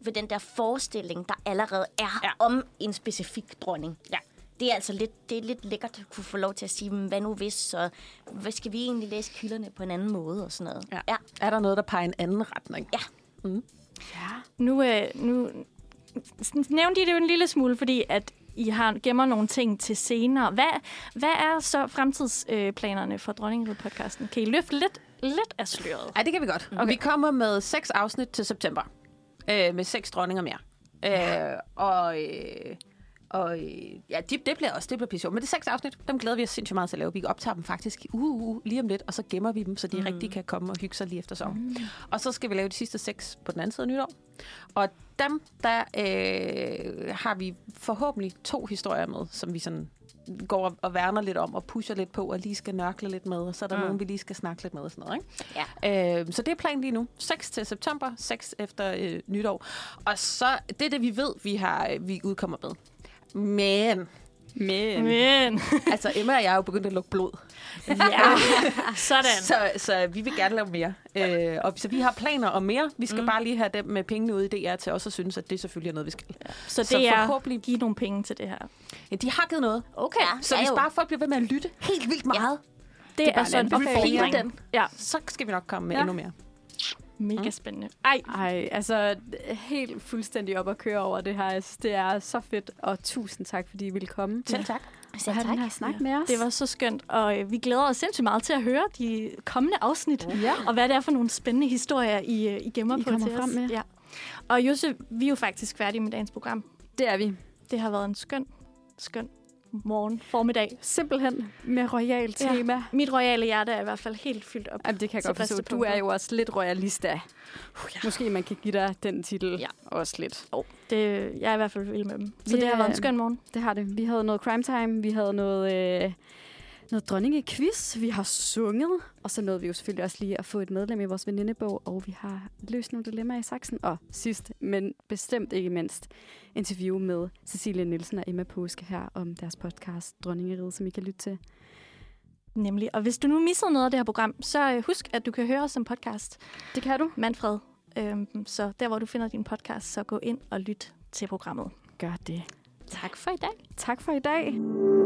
ved den der forestilling, der allerede er ja. om en specifik dronning. Ja. det er altså lidt, det er lidt lækkert at kunne få lov til at sige, hvad nu hvis, og hvad skal vi egentlig læse kilderne på en anden måde og sådan noget. Ja. Ja. Er der noget, der peger en anden retning? Ja. Mm. Ja. Nu, øh, nu nævnte I det jo en lille smule, fordi at I har, gemmer nogle ting til senere. Hvad, hvad er så fremtidsplanerne øh, for Dronningeriget-podcasten? Kan I løfte lidt, lidt af sløret? Ej, det kan vi godt. Okay. Vi kommer med seks afsnit til september. Øh, med seks dronninger mere. Ja. Øh, og... Øh, Og ja, det, det bliver også, det bliver pissigt. Men det er seks afsnit, dem glæder vi os sindssygt meget til at lave. Vi optager dem faktisk uh, uh, lige om lidt, og så gemmer vi dem, så de mm. rigtig kan komme og hygge sig lige efter sommer. Mm. Og så skal vi lave de sidste seks på den anden side af nytår. Og dem, der øh, har vi forhåbentlig to historier med, som vi sådan går og værner lidt om, og pusher lidt på, og lige skal nørkle lidt med, og så er der mm. nogen, vi lige skal snakke lidt med og sådan noget, ikke? Ja. Øh, så det er planen lige nu. seks til september, seks efter øh, nytår. Og så, det er det, vi ved, vi, har, vi udkommer med. Men, men, men. altså Emma og jeg er jo begyndt at lukke blod. Ja, sådan. Så, så vi vil gerne lave mere. Øh, og så vi har planer om mere. Vi skal mm. bare lige have dem med pengene ude i D R til også at synes, at det selvfølgelig er noget, vi skal. Ja. Så det er forhåbentlig give nogle penge til det her. Ja, de har givet noget. Okay. Ja, så hvis jo. bare folk bliver ved med at lytte helt vildt meget. Ja. Det, det er sådan en fordring. Den. Ja. Så skal vi nok komme med ja. endnu mere. Mega spændende. Ej. Ej, altså helt fuldstændig op at køre over det her. Altså, det er så fedt, og tusind tak, fordi I ville komme. Selv tak. Og have den her snak ja. med os. Det var så skønt, og øh, vi glæder os sindssygt meget til at høre de kommende afsnit, ja. og hvad det er for nogle spændende historier, I, I gemmer I på til frem os. Med. Ja. Og Josef, vi er jo faktisk færdige med dagens program. Det er vi. Det har været en skøn, skøn morgen, formiddag. Simpelthen med royalt tema. Ja. Mit royale hjerte er i hvert fald helt fyldt op. Jamen, det kan jeg godt forstå. Du er jo også lidt royalista. Uh, ja. Måske man kan give dig den titel ja. også lidt. Oh. Det, jeg er i hvert fald vild med dem. Så vi, det har været en skøn morgen. Det har det. Vi havde noget crime time, vi havde noget, øh, noget dronningequiz, vi har sunget, og så nåede vi jo selvfølgelig også lige at få et medlem i vores venindebog, og vi har løst nogle dilemmaer i saksen, og sidst, men bestemt ikke mindst, interview med Cecilie Nielsen og Emma Påske her om deres podcast Dronningeriget, som I kan lytte til. Nemlig. Og hvis du nu missede noget af det her program, så husk, at du kan høre os som podcast. Det kan du. Manfred. Øhm, så der, hvor du finder din podcast, så gå ind og lyt til programmet. Gør det. Tak for i dag. Tak for i dag.